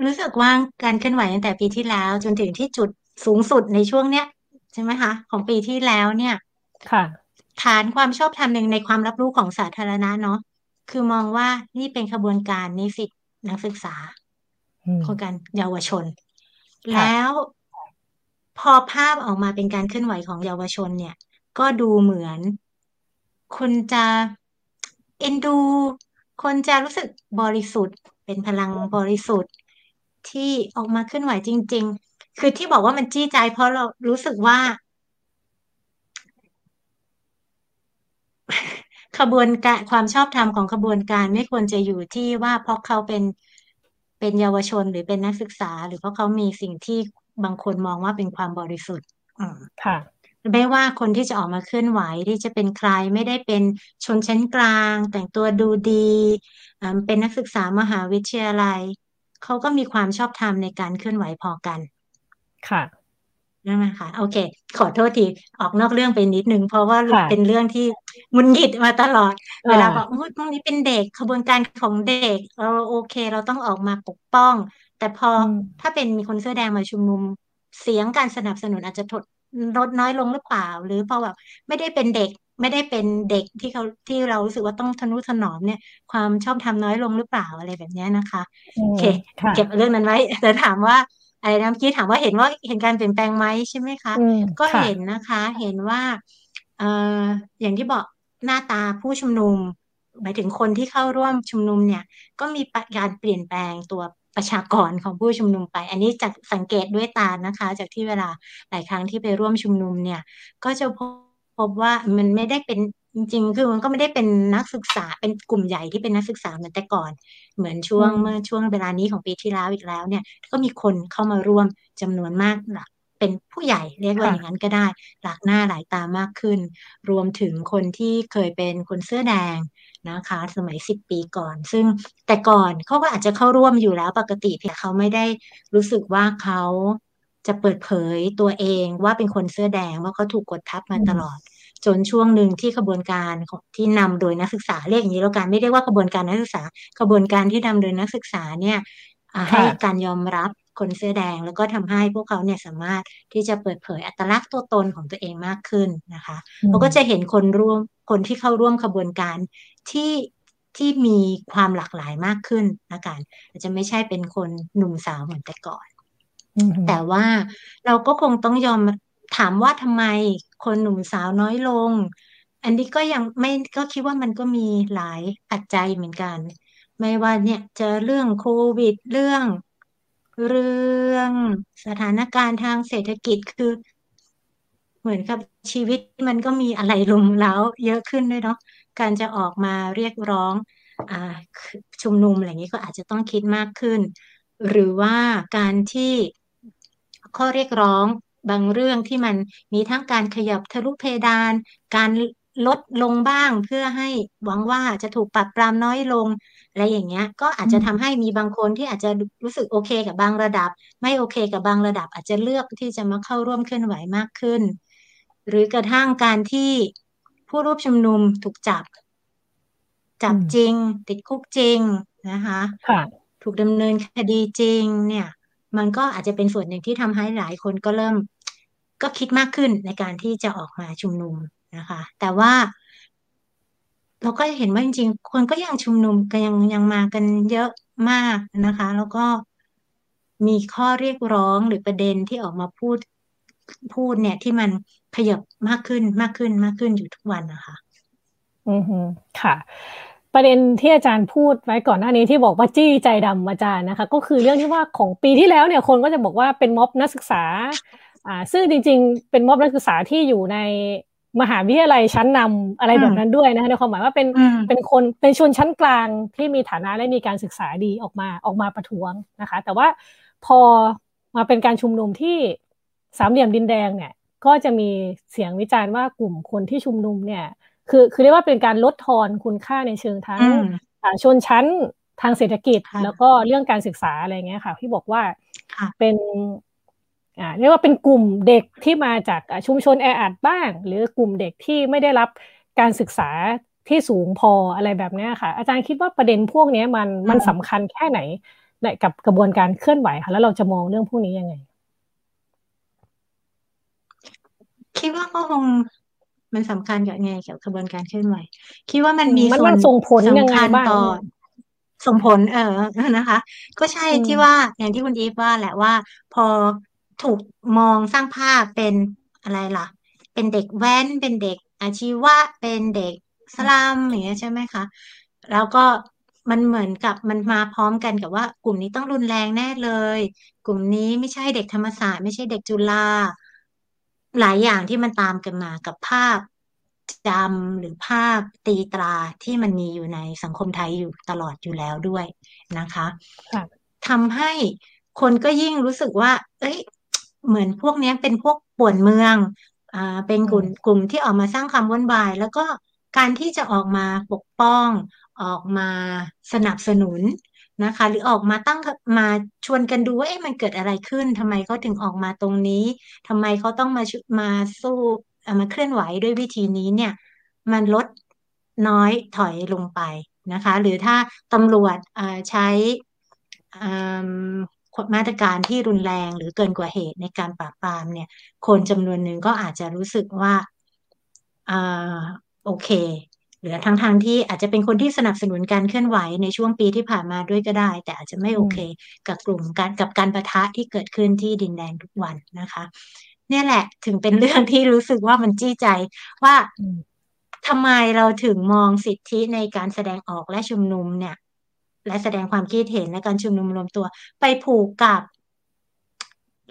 รู้สึกว่าการเคลื่อนไหวตั้งแต่ปีที่แล้วจนถึงที่จุดสูงสุดในช่วงเนี้ยใช่ไหมคะของปีที่แล้วเนี่ยค่ะฐานความชอบธรรมหนึ่งในความรับรู้ของสาธารณะเนาะคือมองว่านี่เป็นขบวนการนิสิตนักศึกษาโครงการเยาวชนแล้วพอภาพออกมาเป็นการเคลื่อนไหวของเยาวชนเนี่ยก็ดูเหมือนคนจะเอ็นดูคนจะรู้สึกบริสุทธิ์เป็นพลังบริสุทธิ์ที่ออกมาเคลื่อนไหวจริงๆคือที่บอกว่ามันจี้ใจเพราะเรารู้สึกว่าขบวนการความชอบธรรมของขบวนการไม่ควรจะอยู่ที่ว่าเพราะเขาเป็นเป็นเยาวชนหรือเป็นนักศึกษาหรือเพราะเขามีสิ่งที่บางคนมองว่าเป็นความบริสุทธิ์ค่ะไม่ว่าคนที่จะออกมาเคลื่อนไหวที่จะเป็นใครไม่ได้เป็นชนชั้นกลางแต่งตัวดูดีเป็นนักศึกษามหาวิทยาลัยเขาก็มีความชอบธรรมในการเคลื่อนไหวพอกันค่ะนั่นแหละค่ะโอเคขอโทษทีออกนอกเรื่องไปนิดนึงเพราะว่าเป็นเรื่องที่หงุดหงิดมาตลอดเวลาบอกอุ๊ยพวกนี้เป็นเด็กขบวนการของเด็กเราโอเคเราต้องออกมาปกป้องแต่พอถ้าเป็นมีคนเสื้อแดงมาชุมนุมเสียงการสนับสนุนอาจจะถดลดน้อยลงหรือเปล่าหรือพอแบบไม่ได้เป็นเด็กไม่ได้เป็นเด็กที่เขาที่เรารู้สึกว่าต้องทนุถนอมเนี่ยความชอบธรรมน้อยลงหรือเปล่าอะไรแบบนี้นะคะโอเคเก็บเรื่องนั้นไว้แต่ถามว่าอะไรนะเมื่อกี้ถามว่าเห็นว่าเห็นการเปลี่ยนแปลงไหมใช่ไหมคะก็เห็นนะคะเห็นว่าเอ่ออย่างที่บอกหน้าตาผู้ชุมนุมหมายถึงคนที่เข้าร่วมชุมนุมเนี่ยก็มีการเปลี่ยนแปลงตัวประชากรของผู้ชุมนุมไปอันนี้จากสังเกตด้วยตานะคะจากที่เวลาหลายครั้งที่ไปร่วมชุมนุมเนี่ยก็จะพบว่ามันไม่ได้เป็นจริงๆคือมันก็ไม่ได้เป็นนักศึกษาเป็นกลุ่มใหญ่ที่เป็นนักศึกษาเหมือนแต่ก่อนเหมือนช่วงเมื่อช่วงเวลานี้ของปีที่แล้วอีกแล้วเนี่ยก็มีคนเข้ามาร่วมจำนวนมากหลักเป็นผู้ใหญ่เรียกว่าอย่างนั้นก็ได้หลากหน้าหลายตามากขึ้นรวมถึงคนที่เคยเป็นคนเสื้อแดงนะคะสมัยสิบปีก่อนซึ่งแต่ก่อนเขาก็อาจจะเข้าร่วมอยู่แล้วปกติเพียงเขาไม่ได้รู้สึกว่าเขาจะเปิดเผยตัวเองว่าเป็นคนเสื้อแดงว่าเขาถูกกดทับมาตลอดจนช่วงหนึ่งที่ขบวนการที่นำโดยนักศึกษาเรียกอย่างนี้แล้วกันไม่เรียกว่าขบวนการนักศึกษาขบวนการที่นำโดยนักศึกษาเนี่ยให้การยอมรับคนเสื้อแดงแล้วก็ทำให้พวกเขาเนี่ยสามารถที่จะเปิดเผยอัตลักษณ์ตัวตนของตัวเองมากขึ้นนะคะเราก็จะเห็นคนร่วมคนที่เข้าร่วมขบวนการที่ที่มีความหลากหลายมากขึ้นละกันอาจจะไม่ใช่เป็นคนหนุ่มสาวเหมือนแต่ก่อนแต่ว่าเราก็คงต้องยอมถามว่าทำไมคนหนุ่มสาวน้อยลงอันนี้ก็ยังไม่ก็คิดว่ามันก็มีหลายปัจจัยเหมือนกันไม่ว่าเนี่ยเจอเรื่องโควิดเรื่องเรื่องสถานการณ์ทางเศรษฐกิจคือเหมือนกับชีวิตมันก็มีอะไรรุมเร้าเยอะขึ้นด้วยเนาะการจะออกมาเรียกร้องอ่าชุมนุมอะไรอย่างนี้ก็อาจจะต้องคิดมากขึ้นหรือว่าการที่ ข้อเรียกร้องบางเรื่องที่มันมีทั้งการขยับทะลุเพดาน การลดลงบ้างเพื่อให้หวังว่าจะถูกปรับปรามน้อยลงอะไรอย่างเงี้ยก็อาจจะทำให้มีบางคนที่อาจจะรู้สึกโอเคกับบางระดับไม่โอเคกับบางระดับอาจจะเลือกที่จะมาเข้าร่วมเคลื่อนไหวมากขึ้นหรือกระทั่งการที่ผู้ร่วมชุมนุมถูกจับจับจริงติดคุกจริงนะคะถูกดำเนินคดีจริงเนี่ยมันก็อาจจะเป็นส่วนหนึ่งที่ทำให้หลายคนก็เริ่มก็คิดมากขึ้นในการที่จะออกมาชุมนุมนะคะแต่ว่าเราก็เห็นว่าจริงๆคนก็ยังชุมนุมกันยังยังมากันเยอะมากนะคะแล้วก็มีข้อเรียกร้องหรือประเด็นที่ออกมาพูดพูดเนี่ยที่มันขยับมากขึ้นมากขึ้นมากขึ้นอยู่ทุกวันนะคะอือฮึค่ะประเด็นที่อาจารย์พูดไว้ก่อนหน้านี้ที่บอกว่าจี้ใจดำอาจารย์นะคะก็คือเรื่องที่ว่าของปีที่แล้วเนี่ยคนก็จะบอกว่าเป็นม็อบนักศึกษาอ่าซึ่งจริงๆเป็นม็อบนักศึกษาที่อยู่ในมหาวิทยาลัยชั้นนำอะไรแบบนั้นด้วยนะคะในความหมายว่าเป็นเป็นคนเป็นชนชั้นกลางที่มีฐานะและมีการศึกษาดีออกมาออกมาประท้วงนะคะแต่ว่าพอมาเป็นการชุมนุมที่สามเหลี่ยมดินแดงเนี่ยก็จะมีเสียงวิจารณ์ว่ากลุ่มคนที่ชุมนุมเนี่ยคือคือเรียกว่าเป็นการลดทอนคุณค่าในเชิงทั้งชนชั้นทางเศรษฐกิจแล้วก็เรื่องการศึกษาอะไรเงี้ยค่ะที่บอกว่าเป็นอ่าเรียกว่าเป็นกลุ่มเด็กที่มาจากชุมชนแออัดบ้างหรือกลุ่มเด็กที่ไม่ได้รับการศึกษาที่สูงพออะไรแบบเนี้ยค่ะอาจารย์คิดว่าประเด็นพวกนี้มันมันสำคัญแค่ไหนในกับกระบวนการเคลื่อนไหวค่ะแล้วเราจะมองเรื่องพวกนี้ยังไงคิดว่าก็คงมันสำคัญกับไงเกี่ยวกับกระบวนการเคลื่อนไหวคิดว่ามันมีส่วนส่งผลยังไงบ้างส่งผลเออนะคะก็ใช่ที่ว่าอย่างที่คุณอีฟว่าแหละว่าพอถูกมองสร้างภาพเป็นอะไรล่ะเป็นเด็กแว้นเป็นเด็กอาชีวะเป็นเด็กสลัมอย่างเงี้ยใช่ไหมคะแล้วก็มันเหมือนกับมันมาพร้อมกันกับว่ากลุ่มนี้ต้องรุนแรงแน่เลยกลุ่มนี้ไม่ใช่เด็กธรรมศาสตร์ไม่ใช่เด็กจุฬาหลายอย่างที่มันตามกันมากับภาพจำหรือภาพตีตราที่มันมีอยู่ในสังคมไทยอยู่ตลอดอยู่แล้วด้วยนะคะทำให้คนก็ยิ่งรู้สึกว่าเอ้ยเหมือนพวกนี้เป็นพวกป่วนเมืองอ่าเป็นกลุ่มกลุ่มที่ออกมาสร้างความวุ่นวายแล้วก็การที่จะออกมาปกป้องออกมาสนับสนุนนะคะหรือออกมาตั้งมาชวนกันดูว่าเอ๊ะมันเกิดอะไรขึ้นทำไมเขาถึงออกมาตรงนี้ทำไมเขาต้องมามาสู้มาเคลื่อนไหวด้วยวิธีนี้เนี่ยมันลดน้อยถอยลงไปนะคะหรือถ้าตำรวจใช้มาตรการที่รุนแรงหรือเกินกว่าเหตุในการปราบปรามเนี่ยคนจำนวนหนึ่งก็อาจจะรู้สึกว่าอ่าโอเคหรือทั้งๆที่อาจจะเป็นคนที่สนับสนุนการเคลื่อนไหวในช่วงปีที่ผ่านมาด้วยก็ได้แต่อาจจะไม่โอเคกับกลุ่มการกับการปะทะที่เกิดขึ้นที่ดินแดงทุกวันนะคะเนี่ยแหละถึงเป็นเรื่องที่รู้สึกว่ามันจี้ใจว่าทำไมเราถึงมองสิทธิในการแสดงออกและชุมนุมเนี่ยและแสดงความคิดเห็นและการชุมนุมรวมตัวไปผูกกับ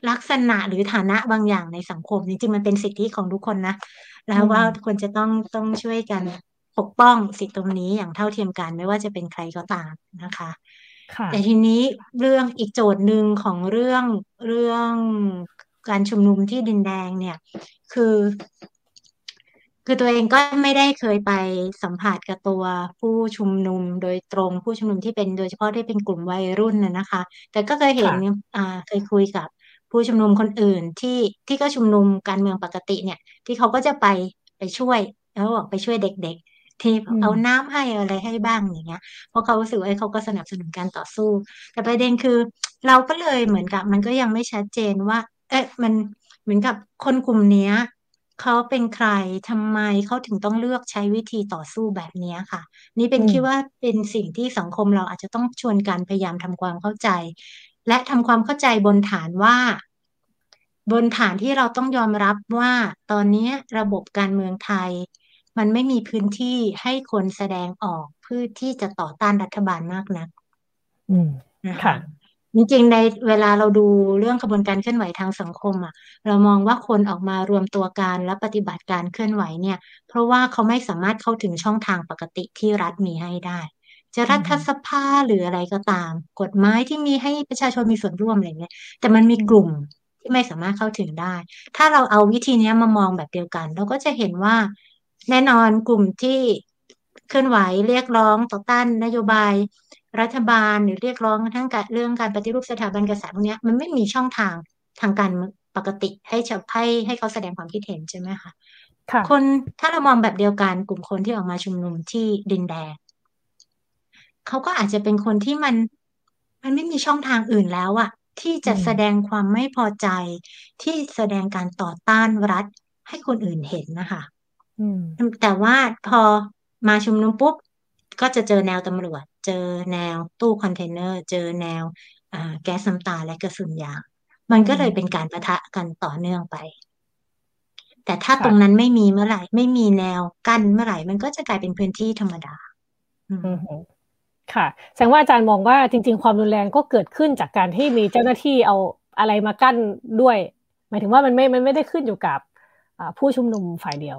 ลักษณะหรือฐานะบางอย่างในสังคมจริงๆมันเป็นสิทธิของทุกคนนะแล้วว่าทุกคนจะต้องต้องช่วยกันปกป้องสิทธิตรงนี้อย่างเท่าเทียมกันไม่ว่าจะเป็นใครก็ตามนะคะแต่ทีนี้เรื่องอีกโจทย์หนึ่งของเรื่องเรื่องการชุมนุมที่ดินแดงเนี่ยคือคือตัวเองก็ไม่ได้เคยไปสัมผัสกับตัวผู้ชุมนุมโดยตรงผู้ชุมนุมที่เป็นโดยเฉพาะที่เป็นกลุ่มวัยรุ่นน่ะนะคะแต่ก็เคยเห็นอ่าเคยคุยกับผู้ชุมนุมคนอื่นที่ที่ก็ชุมนุมการเมืองปกติเนี่ยที่เขาก็จะไปไปช่วยแล้วบอกไปช่วยเด็กๆที่เอาน้ำให้อะไรให้บ้างอย่างเงี้ยเพราะเขารู้สึกว่าเขาก็สนับสนุนการต่อสู้แต่ประเด็นคือเราก็เลยเหมือนกับมันก็ยังไม่ชัดเจนว่าเอ๊ะมันเหมือนกับคนกลุ่มนี้เขาเป็นใครทำไมเขาถึงต้องเลือกใช้วิธีต่อสู้แบบนี้ค่ะนี่เป็นคิดว่าเป็นสิ่งที่สังคมเราอาจจะต้องชวนกันพยายามทำความเข้าใจและทำความเข้าใจบนฐานว่าบนฐานที่เราต้องยอมรับว่าตอนนี้ระบบการเมืองไทยมันไม่มีพื้นที่ให้คนแสดงออกเพื่อที่จะต่อต้านรัฐบาลมากนักนะคะจริงๆในเวลาเราดูเรื่องขบวนการเคลื่อนไหวทางสังคมอ่ะเรามองว่าคนออกมารวมตัวกันและปฏิบัติการเคลื่อนไหวเนี่ยเพราะว่าเขาไม่สามารถเข้าถึงช่องทางปกติที่รัฐมีให้ได้จะรัฐสภาหรืออะไรก็ตามกฎหมายที่มีให้ประชาชนมีส่วนร่วมอะไรเงี้ยแต่มันมีกลุ่ม ที่ไม่สามารถเข้าถึงได้ถ้าเราเอาวิธีนี้มามองแบบเดียวกันเราก็จะเห็นว่าแน่นอนกลุ่มที่เคลื่อนไหวเรียกร้องต่อต้านนโยบายรัฐบาลหรือเรียกร้องทั้งการเรื่องการปฏิรูปสถาบันกษัตริย์พวกนี้มันไม่มีช่องทางทางการปกติให้ชาวให้ให้เขาแสดงความคิดเห็นใช่ไหมคะคนถ้าเรามองแบบเดียวกันกลุ่มคนที่ออกมาชุมนุมที่ดินแดงเขาก็อาจจะเป็นคนที่มันมันไม่มีช่องทางอื่นแล้วอะที่จะแสดงความไม่พอใจที่แสดงการต่อต้านรัฐให้คนอื่นเห็นนะคะแต่ว่าพอมาชุมนุมปุ๊บก็จะเจอแนวตำรวจเจอแนวตู้คอนเทนเนอร์เจอแนวแก๊สน้ำตาและกระสุนยางมันก็เลยเป็นการปะทะกันต่อเนื่องไปแต่ถ้าตรงนั้นไม่มีเมื่อไหร่ไม่มีแนวกั้นเมื่อไหร่มันก็จะกลายเป็นพื้นที่ธรรมดาค่ะแสดงว่าอาจารย์มองว่าจริงๆความรุนแรงก็เกิดขึ้นจากการที่มีเจ้าหน้าที่เอาอะไรมากั้นด้วยหมายถึงว่ามันไม่มันไม่ได้ขึ้นอยู่กับผู้ชุมนุมฝ่ายเดียว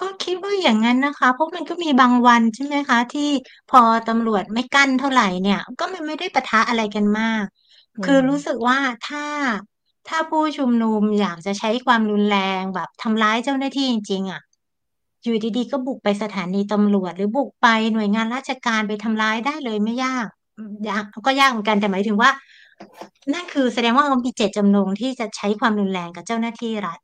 ก็คิดว่าอย่างนั้นนะคะเพราะมันก็มีบางวันใช่ไหมคะที่พอตำรวจไม่กั้นเท่าไหร่เนี่ยก็มันไม่ได้ปะทะอะไรกันมากคือรู้สึกว่าถ้าถ้าผู้ชุมนุมอยากจะใช้ความรุนแรงแบบทำร้ายเจ้าหน้าที่จริงๆอ่ะอยู่ดีๆก็บุกไปสถานีตำรวจหรือบุกไปหน่วยงานราชการไปทำร้ายได้เลยไม่ยากยากก็ยากเหมือนกันแต่หมายถึงว่านั่นคือแสดงว่าเขามีเจตจำนงที่จะใช้ความรุนแรงกับเจ้าหน้าที่รัฐ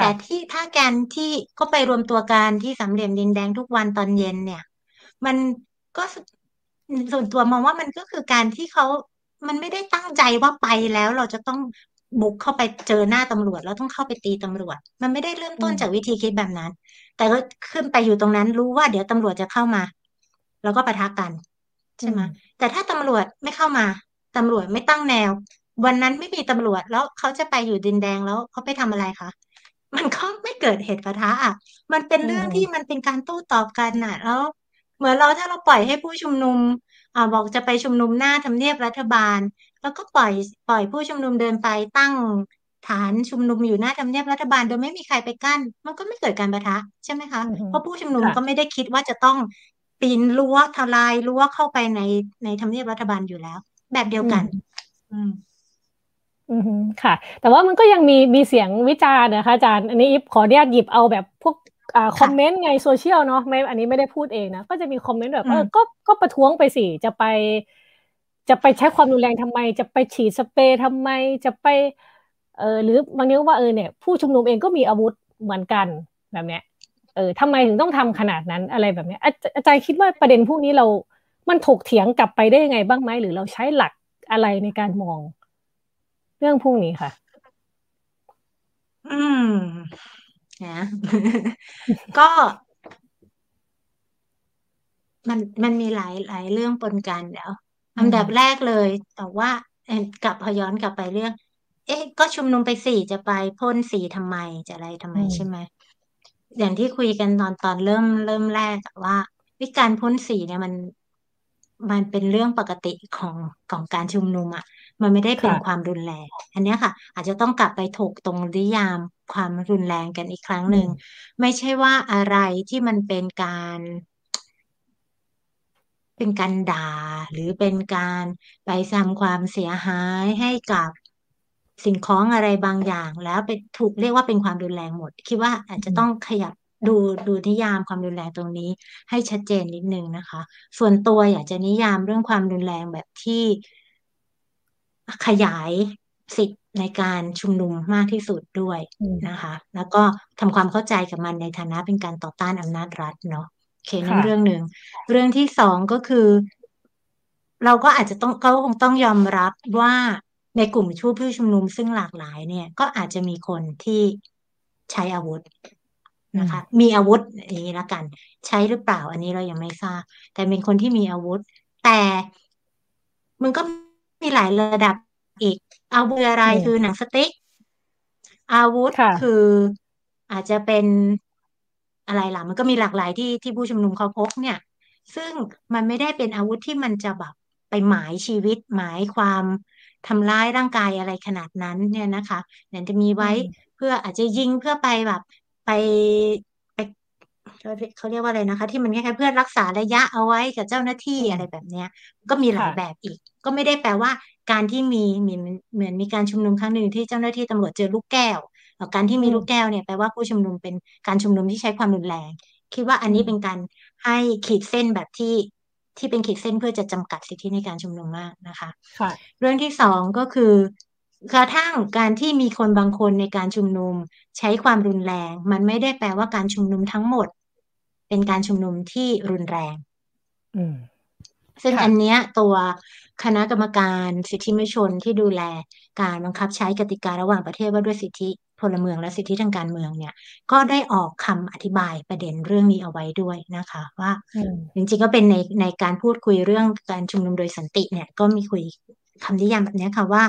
แต่ที่ถ้าแกนที่ก็ไปรวมตัวกันที่สามเหลี่ยมดินแดงทุกวันตอนเย็นเนี่ยมันก็ส่วนตัวมองว่ามันก็คือการที่เขามันไม่ได้ตั้งใจว่าไปแล้วเราจะต้องบุกเข้าไปเจอหน้าตำรวจแล้วต้องเข้าไปตีตำรวจมันไม่ได้เริ่มต้นจากวิธีคิดแบบนั้นแต่ก็ขึ้นไปอยู่ตรงนั้นรู้ว่าเดี๋ยวตำรวจจะเข้ามาแล้วก็ปะทะกันใช่ไหมแต่ถ้าตำรวจไม่เข้ามาตำรวจไม่ตั้งแนววันนั้นไม่มีตำรวจแล้วเขาจะไปอยู่ดินแดงแล้วเขาไปทำอะไรคะมันก็ไม่เกิดเหตุปะทะอ่ะมันเป็นเรื่องที่มันเป็นการโต้ตอบกันน่ะแล้วเหมือนเราถ้าเราปล่อยให้ผู้ชุมนุมอ่าบอกจะไปชุมนุมหน้าทำเนียบรัฐบาลแล้วก็ปล่อยปล่อยผู้ชุมนุมเดินไปตั้งฐานชุมนุมอยู่หน้าทำเนียบรัฐบาลโดยไม่มีใครไปกั้นมันก็ไม่เกิดการปะทะใช่ไหมคะเพราะผู้ชุมนุมก็ไม่ได้คิดว่าจะต้องปีนรั้วทลายรั้วเข้าไปในในทำเนียบรัฐบาลอยู่แล้วแบบเดียวกันอืมอืมค่ะแต่ว่ามันก็ยังมีมีเสียงวิจารณ์นะคะอาจารย์อันนี้อิฟขออนุญาตหยิบเอาแบบพวกอ่าคอมเมนต์ในโซเชียลเนาะไม่อันนี้ไม่ได้พูดเองนะก็จะมีคอมเมนต์แบบเออก็ก็ประท้วงไปสิจะไปจะไปใช้ความรุนแรงทำไมจะไปฉีดสเปรย์ทำไมจะไปเออหรือบางทีก็ว่าเออเนี่ยผู้ชุมนุมเองก็มีอาวุธเหมือนกันแบบเนี้ยเออทำไมถึงต้องทำขนาดนั้นอะไรแบบเนี้ยอาจารย์คิดว่าประเด็นพวกนี้เรามันถกเถียงกลับไปได้ยังไงบ้างไหมหรือเราใช้หลักอะไรในการมองเรื่องพวกนี้ค่ะอืมนะก็มันมันมีหลายหลายเรื่องปนกันแล้วอันดับแรกเลยแต่ว่ากลับพอย้อนกลับไปเรื่องเอ๊ะก็ชุมนุมไปสี่จะไปพ่นสีทำไมจะอะไรทำไมใช่ไหมอย่างที่คุยกันตอนตอนเริ่มเริ่มแรกว่าวิการพ่นสีเนี่ยมันมันเป็นเรื่องปกติของของการชุมนุมอ่ะมันไม่ได้เป็นความรุนแรงอันนี้ค่ะอาจจะต้องกลับไปถกตรงนิยามความรุนแรงกันอีกครั้งหนึ่งไม่ใช่ว่าอะไรที่มันเป็นการเป็นการด่าหรือเป็นการไปทำความเสียหายให้กับสิ่งของอะไรบางอย่างแล้วไปถูกเรียกว่าเป็นความรุนแรงหมดคิดว่าอาจจะต้องขยับดูดูนิยามความรุนแรงตรงนี้ให้ชัดเจนนิดนึงนะคะส่วนตัวอยากจะนิยามเรื่องความรุนแรงแบบที่ขยายสิทธิในการชุมนุมมากที่สุดด้วยนะคะแล้วก็ทำความเข้าใจกับมันในฐานะเป็นการต่อต้านอำนาจรัฐเนาะโอเคนั่นเรื่องหนึ่งเรื่องที่สองก็คือเราก็อาจจะต้องก็คงต้องยอมรับว่าในกลุ่มผู้ผู้ชุมนุมซึ่งหลากหลายเนี่ยก็อาจจะมีคนที่ใช้อาวุธนะคะมีอาวุธอย่างนี้ละกันใช้หรือเปล่าอันนี้เรายังไม่ทราบแต่เป็นคนที่มีอาวุธแต่มันก็มีหลายระดับอีกอาวุธอะไรคือหนังสติ๊กอาวุธคืออาจจะเป็นอะไรล่ะมันก็มีหลากหลายที่ที่ผู้ชุมนุมเขาพกเนี่ยซึ่งมันไม่ได้เป็นอาวุธที่มันจะแบบไปหมายชีวิตหมายความทำร้ายร่างกายอะไรขนาดนั้นเนี่ยนะคะเนี่ยจะมีไว้เพื่ออาจจะยิงเพื่อไปแบบไปไป เขาเขาเรียกว่าอะไรนะคะที่มันแค่เพื่อรักษาระยะเอาไว้กับเจ้าหน้าที่อะไรแบบเนี้ยก็มีหลายแบบอีกก็ไม่ได้แปลว่าการที่มีมีเหมือนมีการชุมนุมครั้งหนึ่งที่เจ้าหน้าที่ตำรวจเจอลูกแก้วการที่มีลูกแก้วเนี่ยแปลว่าผู้ชุมนุมเป็นการชุมนุมที่ใช้ความรุนแรงคิดว่าอันนี้เป็นการให้ขีดเส้นแบบที่ที่เป็นขีดเส้นเพื่อจะจำกัดสิทธิในการชุมนุมมากนะคะเรื่องที่สองก็คือกระทั่งการที่มีคนบางคนในการชุมนุมใช้ความรุนแรงมันไม่ได้แปลว่าการชุมนุมทั้งหมดเป็นการชุมนุมที่รุนแรงซึ่งอันเนี้ยตัวคณะกรรมการสิทธิมนุษยชนที่ดูแลการบังคับใช้กติการะหว่างประเทศว่าด้วยสิทธิพลเมืองและสิทธิทางการเมืองเนี่ยก็ได้ออกคำอธิบายประเด็นเรื่องนี้เอาไว้ด้วยนะคะว่าจริงๆก็เป็นในในการพูดคุยเรื่องการชุมนุมโดยสันติเนี่ยก็มีคุยคำนิยามแบบนี้ค่ะว่า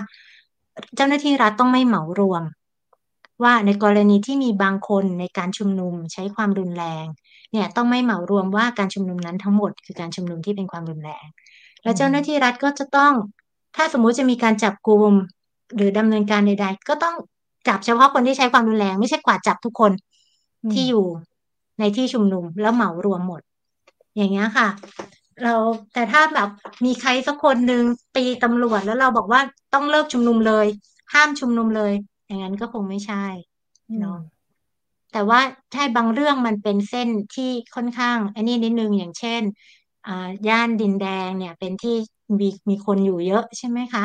เจ้าหน้าที่รัฐต้องไม่เหมารวมว่าในกรณีที่มีบางคนในการชุมนุมใช้ความรุนแรงเนี่ยต้องไม่เหมารวมว่าการชุมนุมนั้นทั้งหมดคือการชุมนุมที่เป็นความรุนแรงและเจ้าหน้าที่รัฐก็จะต้องถ้าสมมุติจะมีการจับกุมหรือดำเนินการใดๆก็ต้องจับเฉพาะคนที่ใช้ความรุนแรงไม่ใช่กวาดจับทุกคนที่อยู่ในที่ชุมนุมแล้วเหมารวมหมดอย่างเงี้ยค่ะเราแต่ถ้าแบบมีใครสักคนนึงตีตำรวจแล้วเราบอกว่าต้องเลิกชุมนุมเลยห้ามชุมนุมเลยอย่างนั้นก็คงไม่ใช่เนาะแต่ว่าถ้าบางเรื่องมันเป็นเส้นที่ค่อนข้างอันนี้นิดนึงอย่างเช่นอ่าย่านดินแดงเนี่ยเป็นที่มีมีคนอยู่เยอะใช่ไหมคะ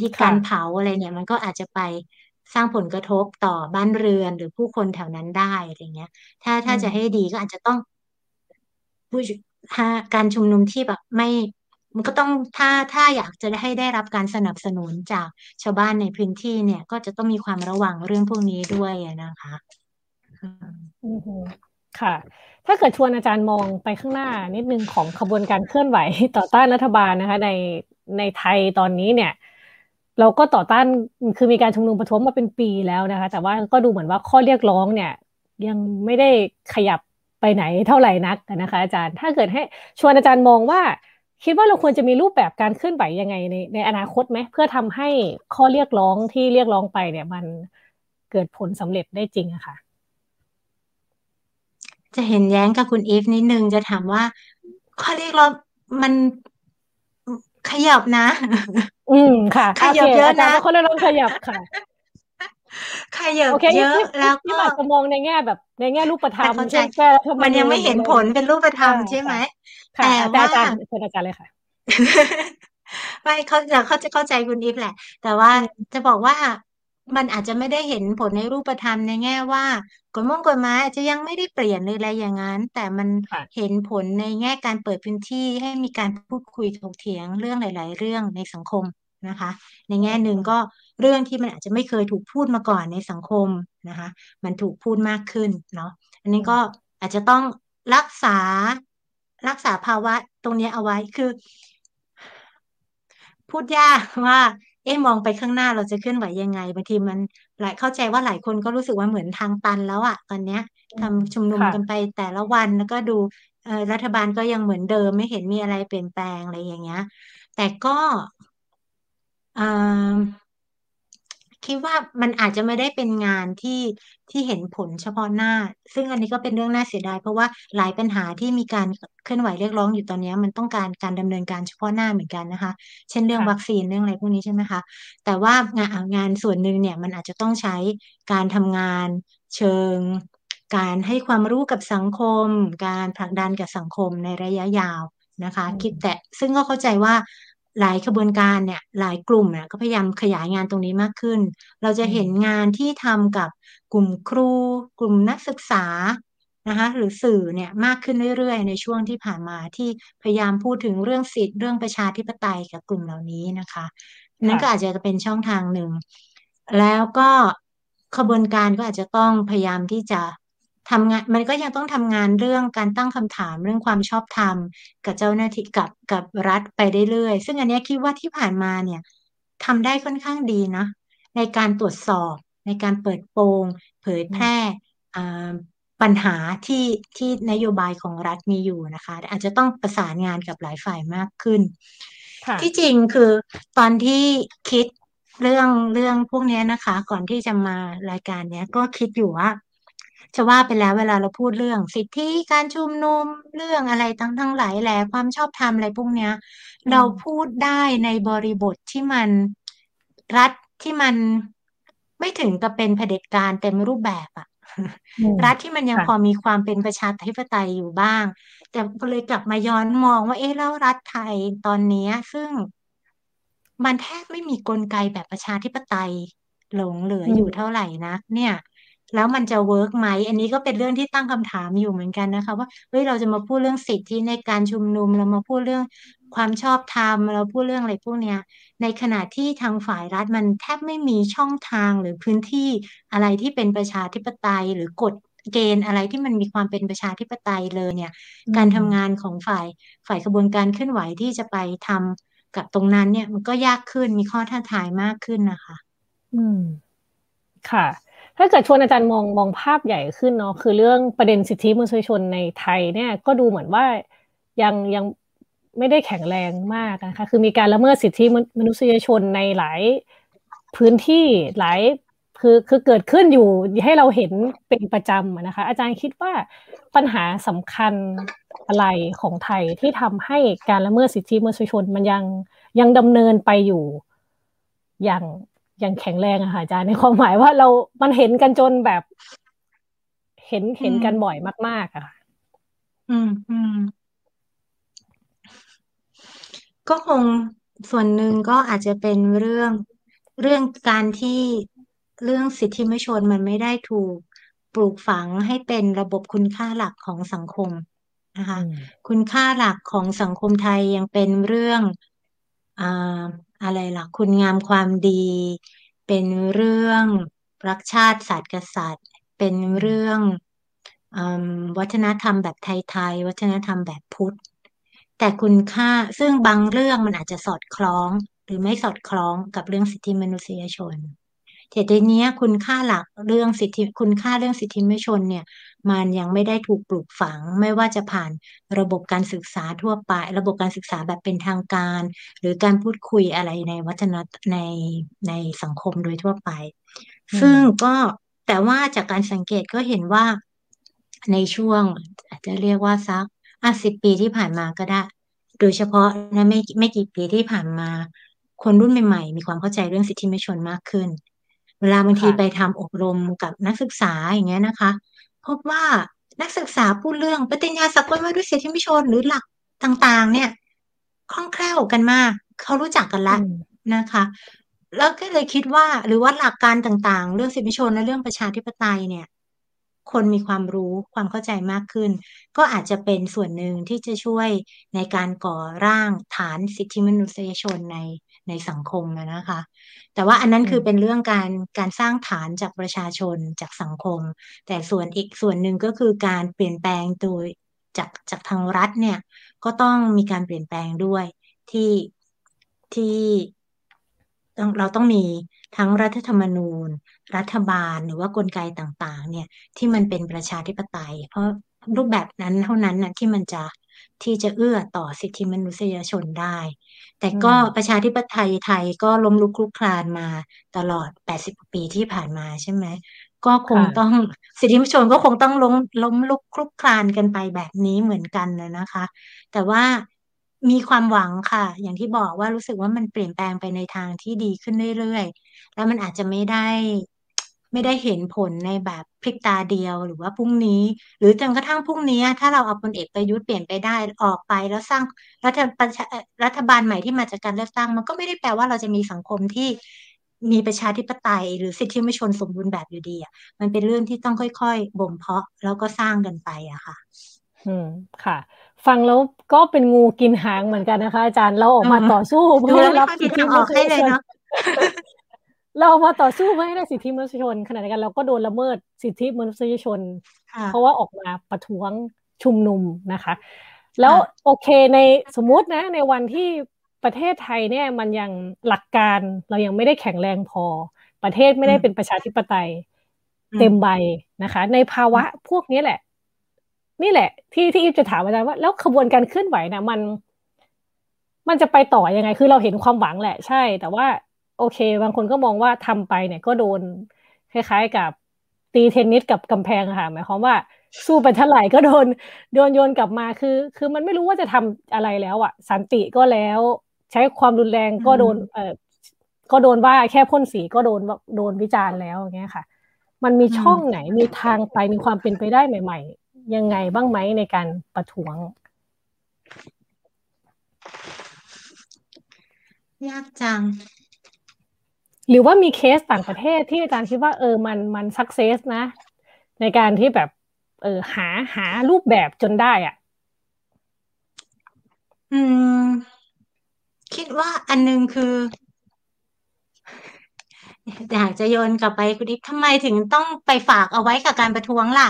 ที่การเผาอะไรเนี่ยมันก็อาจจะไปสร้างผลกระทบต่อบ้านเรือนหรือผู้คนแถวนั้นได้อะไรเงี้ยถ้าถ้าจะให้ดีก็อาจจะต้องการชุมนุมที่แบบไม่มันก็ต้องถ้าถ้าอยากจะให้ได้รับการสนับสนุนจากชาวบ้านในพื้นที่เนี่ยก็จะต้องมีความระวังเรื่องพวกนี้ด้วยนะคะค่ะถ้าเกิดชวนอาจารย์มองไปข้างหน้านิดนึงของขบวนการเคลื่อนไหวต่อต้านรัฐบาลนะคะในในไทยตอนนี้เนี่ยเราก็ต่อต้านคือมีการชุมนุมประท้วงมาเป็นปีแล้วนะคะแต่ว่าก็ดูเหมือนว่าข้อเรียกร้องเนี่ยยังไม่ได้ขยับไปไหนเท่าไหร่นักนะคะอาจารย์ถ้าเกิดให้ชวนอาจารย์มองว่าคิดว่าเราควรจะมีรูปแบบการเคลื่อนไหวยังไงในในอนาคตไหมเพื่อทำให้ข้อเรียกร้องที่เรียกร้องไปเนี่ยมันเกิดผลสำเร็จได้จริงอะค่ะจะเห็นแย้งกับคุณอีฟนิดนึงจะถามว่าข้อเรียกร้องมันขยับนะอืมค่ะขยับเยอะนะข้อเรียกร้องขยับค่ะขยับเยอะแล้วก็อาจจะมองในแง่แบบในแง่รูปธรรมใช่แต่มันยังไม่เห็นผลเป็นรูปธรรมใช่ไหมแต่ว่าอาจารย์อาจารย์เลยค่ะไม่เขาจะเขาจะเข้าใจคุณอีฟแหละแต่ว่าจะบอกว่ามันอาจจะไม่ได้เห็นผลในรูปธรรมในแง่ว่ากฎหมายกฎหมายอาจจะยังไม่ได้เปลี่ยนเลยอะไรอย่างนั้นแต่มันเห็นผลในแง่การเปิดพื้นที่ให้มีการพูดคุยถกเถียงเรื่องหลายๆเรื่องในสังคมนะคะในแง่หนึ่งก็เรื่องที่มันอาจจะไม่เคยถูกพูดมาก่อนในสังคมนะคะมันถูกพูดมากขึ้นเนาะอันนี้ก็อาจจะต้องรักษารักษาภาวะตรงนี้เอาไว้คือพูดยากว่าเอ๊ะมองไปข้างหน้าเราจะเคลื่อนไหวยังไงบางทีมันหลายเข้าใจว่าหลายคนก็รู้สึกว่าเหมือนทางตันแล้วอ่ะตอนเนี้ยทำชุมนุมกันไปแต่ละวันแล้วก็ดูรัฐบาลก็ยังเหมือนเดิมไม่เห็นมีอะไรเปลี่ยนแปลงอะไรอย่างเงี้ยแต่ก็คิดว่ามันอาจจะไม่ได้เป็นงานที่ที่เห็นผลเฉพาะหน้าซึ่งอันนี้ก็เป็นเรื่องน่าเสียดายเพราะว่าหลายปัญหาที่มีการเคลื่อนไหวเรียกร้องอยู่ตอนนี้มันต้องการการดำเนินการเฉพาะหน้าเหมือนกันนะคะเช่นเรื่องวัคซีนเรื่องอะไรพวกนี้ใช่ไหมคะแต่ว่างานงานส่วนหนึ่งเนี่ยมันอาจจะต้องใช้การทำงานเชิงการให้ความรู้กับสังคมการผลักดันกับสังคมในระยะยาวนะคะคิดแต่ซึ่งก็เข้าใจว่าหลายขบวนการเนี่ยหลายกลุ่มเนี่ยก็พยายามขยายงานตรงนี้มากขึ้นเราจะเห็นงานที่ทำกับกลุ่มครูกลุ่มนักศึกษานะคะหรือสื่อเนี่ยมากขึ้นเรื่อยๆในช่วงที่ผ่านมาที่พยายามพูดถึงเรื่องสิทธิเรื่องประชาธิปไตยกับกลุ่มเหล่านี้นะคะนั่นก็อาจจะเป็นช่องทางหนึ่งแล้วก็ขบวนการก็อาจจะต้องพยายามที่จะทำงานมันก็ยังต้องทำงานเรื่องการตั้งคำถามเรื่องความชอบธรรมกับเจ้าหน้าที่กับกับรัฐไปเรื่อยๆซึ่งอันนี้คิดว่าที่ผ่านมาเนี่ยทำได้ค่อนข้างดีนะในการตรวจสอบในการเปิดโปงเผยแพร่ปัญหาที่ที่นโยบายของรัฐมีอยู่นะคะอาจจะต้องประสานงานกับหลายฝ่ายมากขึ้นที่จริงคือตอนที่คิดเรื่องเรื่องพวกนี้นะคะก่อนที่จะมารายการเนี้ยก็คิดอยู่ว่า จะว่าไปแล้วเวลาเราพูดเรื่องสิทธิการชุมนุมเรื่องอะไรทั้งทั้งหลายแหละความชอบธรรมอะไรพวกเนี้ย อืเราม พูดได้ในบริบทที่มันรัฐที่มันไม่ถึงกับเป็นเผด็จการเต็มรูปแบบอะ อืม รัฐที่มันยังค่ะ พอมีความเป็นประชาธิปไตยอยู่บ้าง แต่ก็เลยกลับมาย้อนมองว่าเอ๊ะแล้วรัฐไทยตอนเนี้ยซึ่ง มันแทบไม่มีกลไกแบบประชาธิปไตยหลงเหลืออือยู่ม เท่าไหร่นะเนี่ย แล้วมันจะเวิร์กไหมอันนี้ก็เป็นเรื่องที่ตั้งคำถามอยู่เหมือนกันนะคะ ว่าเฮ้ยเราจะมาพูดเรื่องสิทธิในการชุมนุมเรามาพูดเรื่องความชอบธรรมเราพูดเรื่องอะไรพวกเนี้ย ในขณะที่ทางฝ่ายรัฐมันแทบไม่มีช่องทางหรือพื้นที่อะไรที่เป็นประชาธิปไตย หรือกฎเกณฑ์อะไรที่มันมีความเป็นประชาธิปไตยเลยเนี่ย อืการม ทำงานของฝ่ายฝ่ายกระบวนการเคลื่อนไหวที่จะไปทำกับตรงนั้นเนี่ยมันก็ยากขึ้นมีข้อท้าทายมากขึ้นนะคะ อืม ค่ะ ถ้าเกิดชวนอาจารย์มองมองภาพใหญ่ขึ้นเนาะคือเรื่องประเด็นสิทธิมนุษยชนในไทยเนี่ย ก็ดูเหมือนว่ายังยังไม่ได้แข็งแรงมากนะคะ คือมีการละเมิดสิทธิมนุษยชนในหลายพื้นที่หลายคือคือเกิดขึ้นอยู่ให้เราเห็นเป็นประจำอะนะคะ อาจารย์คิดว่าปัญหาสำคัญอะไรของไทยที่ทำให้การละเมิดสิทธิมนุษยชนมันยังยังดำเนินไปอยู่อย่าง ยังแข็งแรงอะค่ะอาจารย์ในความหมายว่าเรา มันเห็นกันจนแบบเห็นอืเห็นม กันบ่อยมาก ๆอะค่ะอืมอืม ก็คงส่วนหนึ่งก็อาจจะเป็นเรื่องเรื่องการที่เรื่องสิทธิมนุษยชนมันไม่ได้ถูกปลูกฝังให้เป็นระบบคุณค่าหลักของสังคมนะอืคะ ม คุณค่าหลักของสังคมไทยยังเป็นเรื่องอ่าอะไรล่ะ คุณงามความดี เป็นเรื่องรักชาติศาสตร์กษัตริย์ เป็นอืมเรื่องอืมวัฒนธรรมแบบไทยๆวัฒนธรรมแบบพุทธ แต่คุณค่าซึ่งบางเรื่องมันอาจจะสอดคล้อง หรือไม่สอดคล้องกับเรื่องสิทธิมนุษยชนแต่ทีเนี้ยคุณค่าหลักเรื่องสิทธิคุณค่าเรื่องสิทธิมนุษยชนเนี่ย มันยังไม่ได้ถูกปลูกฝัง ไม่ว่าจะผ่านระบบการศึกษาทั่วไป ระบบการศึกษาแบบเป็นทางการ หรือการพูดคุยอะไรในวัฒนธรรมในในสังคมโดยทั่วไป อืซึ่มงก็แต่ว่าจากการสังเกตก็เห็นว่าในช่วง อาจจะเรียกว่าสักอ่ะสิบปีที่ผ่านมาก็ได้ โดยเฉพาะนะไม่ไม่กี่ปีที่ผ่านมา คนรุ่นใหม่ ๆ มีความเข้าใจเรื่องสิทธิมนุษยชนมากขึ้น เวลาบางทีค่ะ ไปทำอบรมกับนักศึกษาอย่างเงี้ยนะคะ พบว่านักศึกษาพูดเรื่องปฏิญญาสากลว่าด้วยสิทธิมนุษยชนหรือหลักต่างๆ เนี่ยคล่องแคล่วกันมาก เขารู้จักกันอืละมนะคะ แล้วก็เลยคิดว่าหรือว่าหลักการต่างๆ เรื่องสิทธิมนุษยชนและเรื่องประชาธิปไตยเนี่ย คนมีความรู้ความเข้าใจมากขึ้น ก็อาจจะเป็นส่วนหนึ่งที่จะช่วยในการก่อร่างฐานสิทธิมนุษยชนในในสังคมอะนะคะ แต่ว่าอันนั้นอืคือมเป็นเรื่องการการสร้างฐานจากประชาชนจากสังคม แต่ส่วนอีกส่วนหนึ่งก็คือการเปลี่ยนแปลงโดยจากจากทางรัฐเนี่ย ก็ต้องมีการเปลี่ยนแปลงด้วยที่ที่ ต้องเราต้องมีทั้งรัฐธรรมนูญ รัฐบาลหรือว่ากลไกต่างๆ เนี่ย ที่มันเป็นประชาธิปไตย เพราะรูปแบบนั้นเท่านั้นนะที่มันจะที่จะเอื้อต่อสิทธิมนุษยชนได้ แต่อืก็ม ประชาธิปไตยไทยก็ล้มลุกคลุกคลานมาตลอด แปดสิบ ปีที่ผ่านมาใช่ไหม ก็คงค่ะ ต้องสิทธิมนุษยชนก็คงต้องล้มล้มลุกคลุกคลานกันไปแบบนี้เหมือนกันนะนะคะ แต่ว่ามีความหวังค่ะ อย่างที่บอกว่ารู้สึกว่ามันเปลี่ยนแปลงไปในทางที่ดีขึ้นเรื่อยๆ แล้วมันอาจจะไม่ได้ ไม่ได้เห็นผลในแบบพริบตาเดียวหรือว่าพรุ่งนี้ หรือจนกระทั่งพรุ่งนี้ ถ้าเราเอาพลเอกประยุทธ์เปลี่ยนไปได้ออกไปแล้วสร้างรัฐประชาเอ่อรัฐบาลใหม่ที่มาจากการเลือกตั้ง มันก็ไม่ได้แปลว่าเราจะมีสังคมที่มีประชาธิปไตย หรือสิทธิมนุษยชนสมบูรณ์แบบอยู่ดีอ่ะมันเป็นเรื่องที่ต้องค่อยๆบ่มเพาะแล้วก็สร้างกันไปอะค่ะ อืมค่ะ ฟังแล้วก็เป็นงูกินหางเหมือนกันนะคะ อาจารย์เราออเอกมาอต่อสู้เพื่ดูอแล้ให้วได้ไม่รับค่อยสิมีทธิทางอมอนุกษให้ยเลชยน เนาะ เรามาต่อสู้เพื่อให้ได้สิทธิมนุษยชนขณะเดียวกันเราก็โดนละเมิดสิทธิมนุษยชน ค่ะ เพราะว่าออกมาประท้วงชุมนุมนะคะ แล้วค่ะ โอเคในสมมุตินะ ในวันที่ประเทศไทยเนี่ยมันยังหลักการเรายังไม่ได้แข็งแรงพอ ประเทศไม่อืได้มเป็นประชาธิปไตยอืเต็มมใบนะคะ ในภาวะอืมพวกนี้แหละ นี่แหละ ที่ที่อีฟจะถามอาจารย์ว่า แล้วขบวนการเคลื่อนไหวนะมัน มันจะไปต่อยังไง คือเราเห็นความหวังแหละ ใช่ แต่ว่า โอเค บางคนก็มองว่าทำไปเนี่ยก็โดน คล้ายๆกับ ตีเทนนิสกับกำแพงค่ะหมายความว่าสู้ไปเท่าไหร่ก็โดนโดนโยนกลับมาคือคือมันไม่รู้ว่าจะทำอะไรแล้วอ่ะสันติก็แล้วใช้ความรุนแรงก็โดนเออก็โดนว่าแค่พ่นสีก็โดนโดนวิจารณ์แล้วอย่างเงี้ยค่ะมันมีช่องไหนมีทางไปมีความเป็นไปได้ใหม่ๆยังไงบ้างไหมในการประท้วงยากจังหรือว่ามีเคสต่างประเทศที่อาจารย์คิดว่าเออมันมันซักเซสนะในการที่แบบเออหาหารูปแบบจนได้อ่ะอืมคิดว่าอันนึงคืออยากจะโยนกลับไปคุณดิ๊บทำไมถึงต้องไปฝากเอาไว้กับการประท้วงล่ะ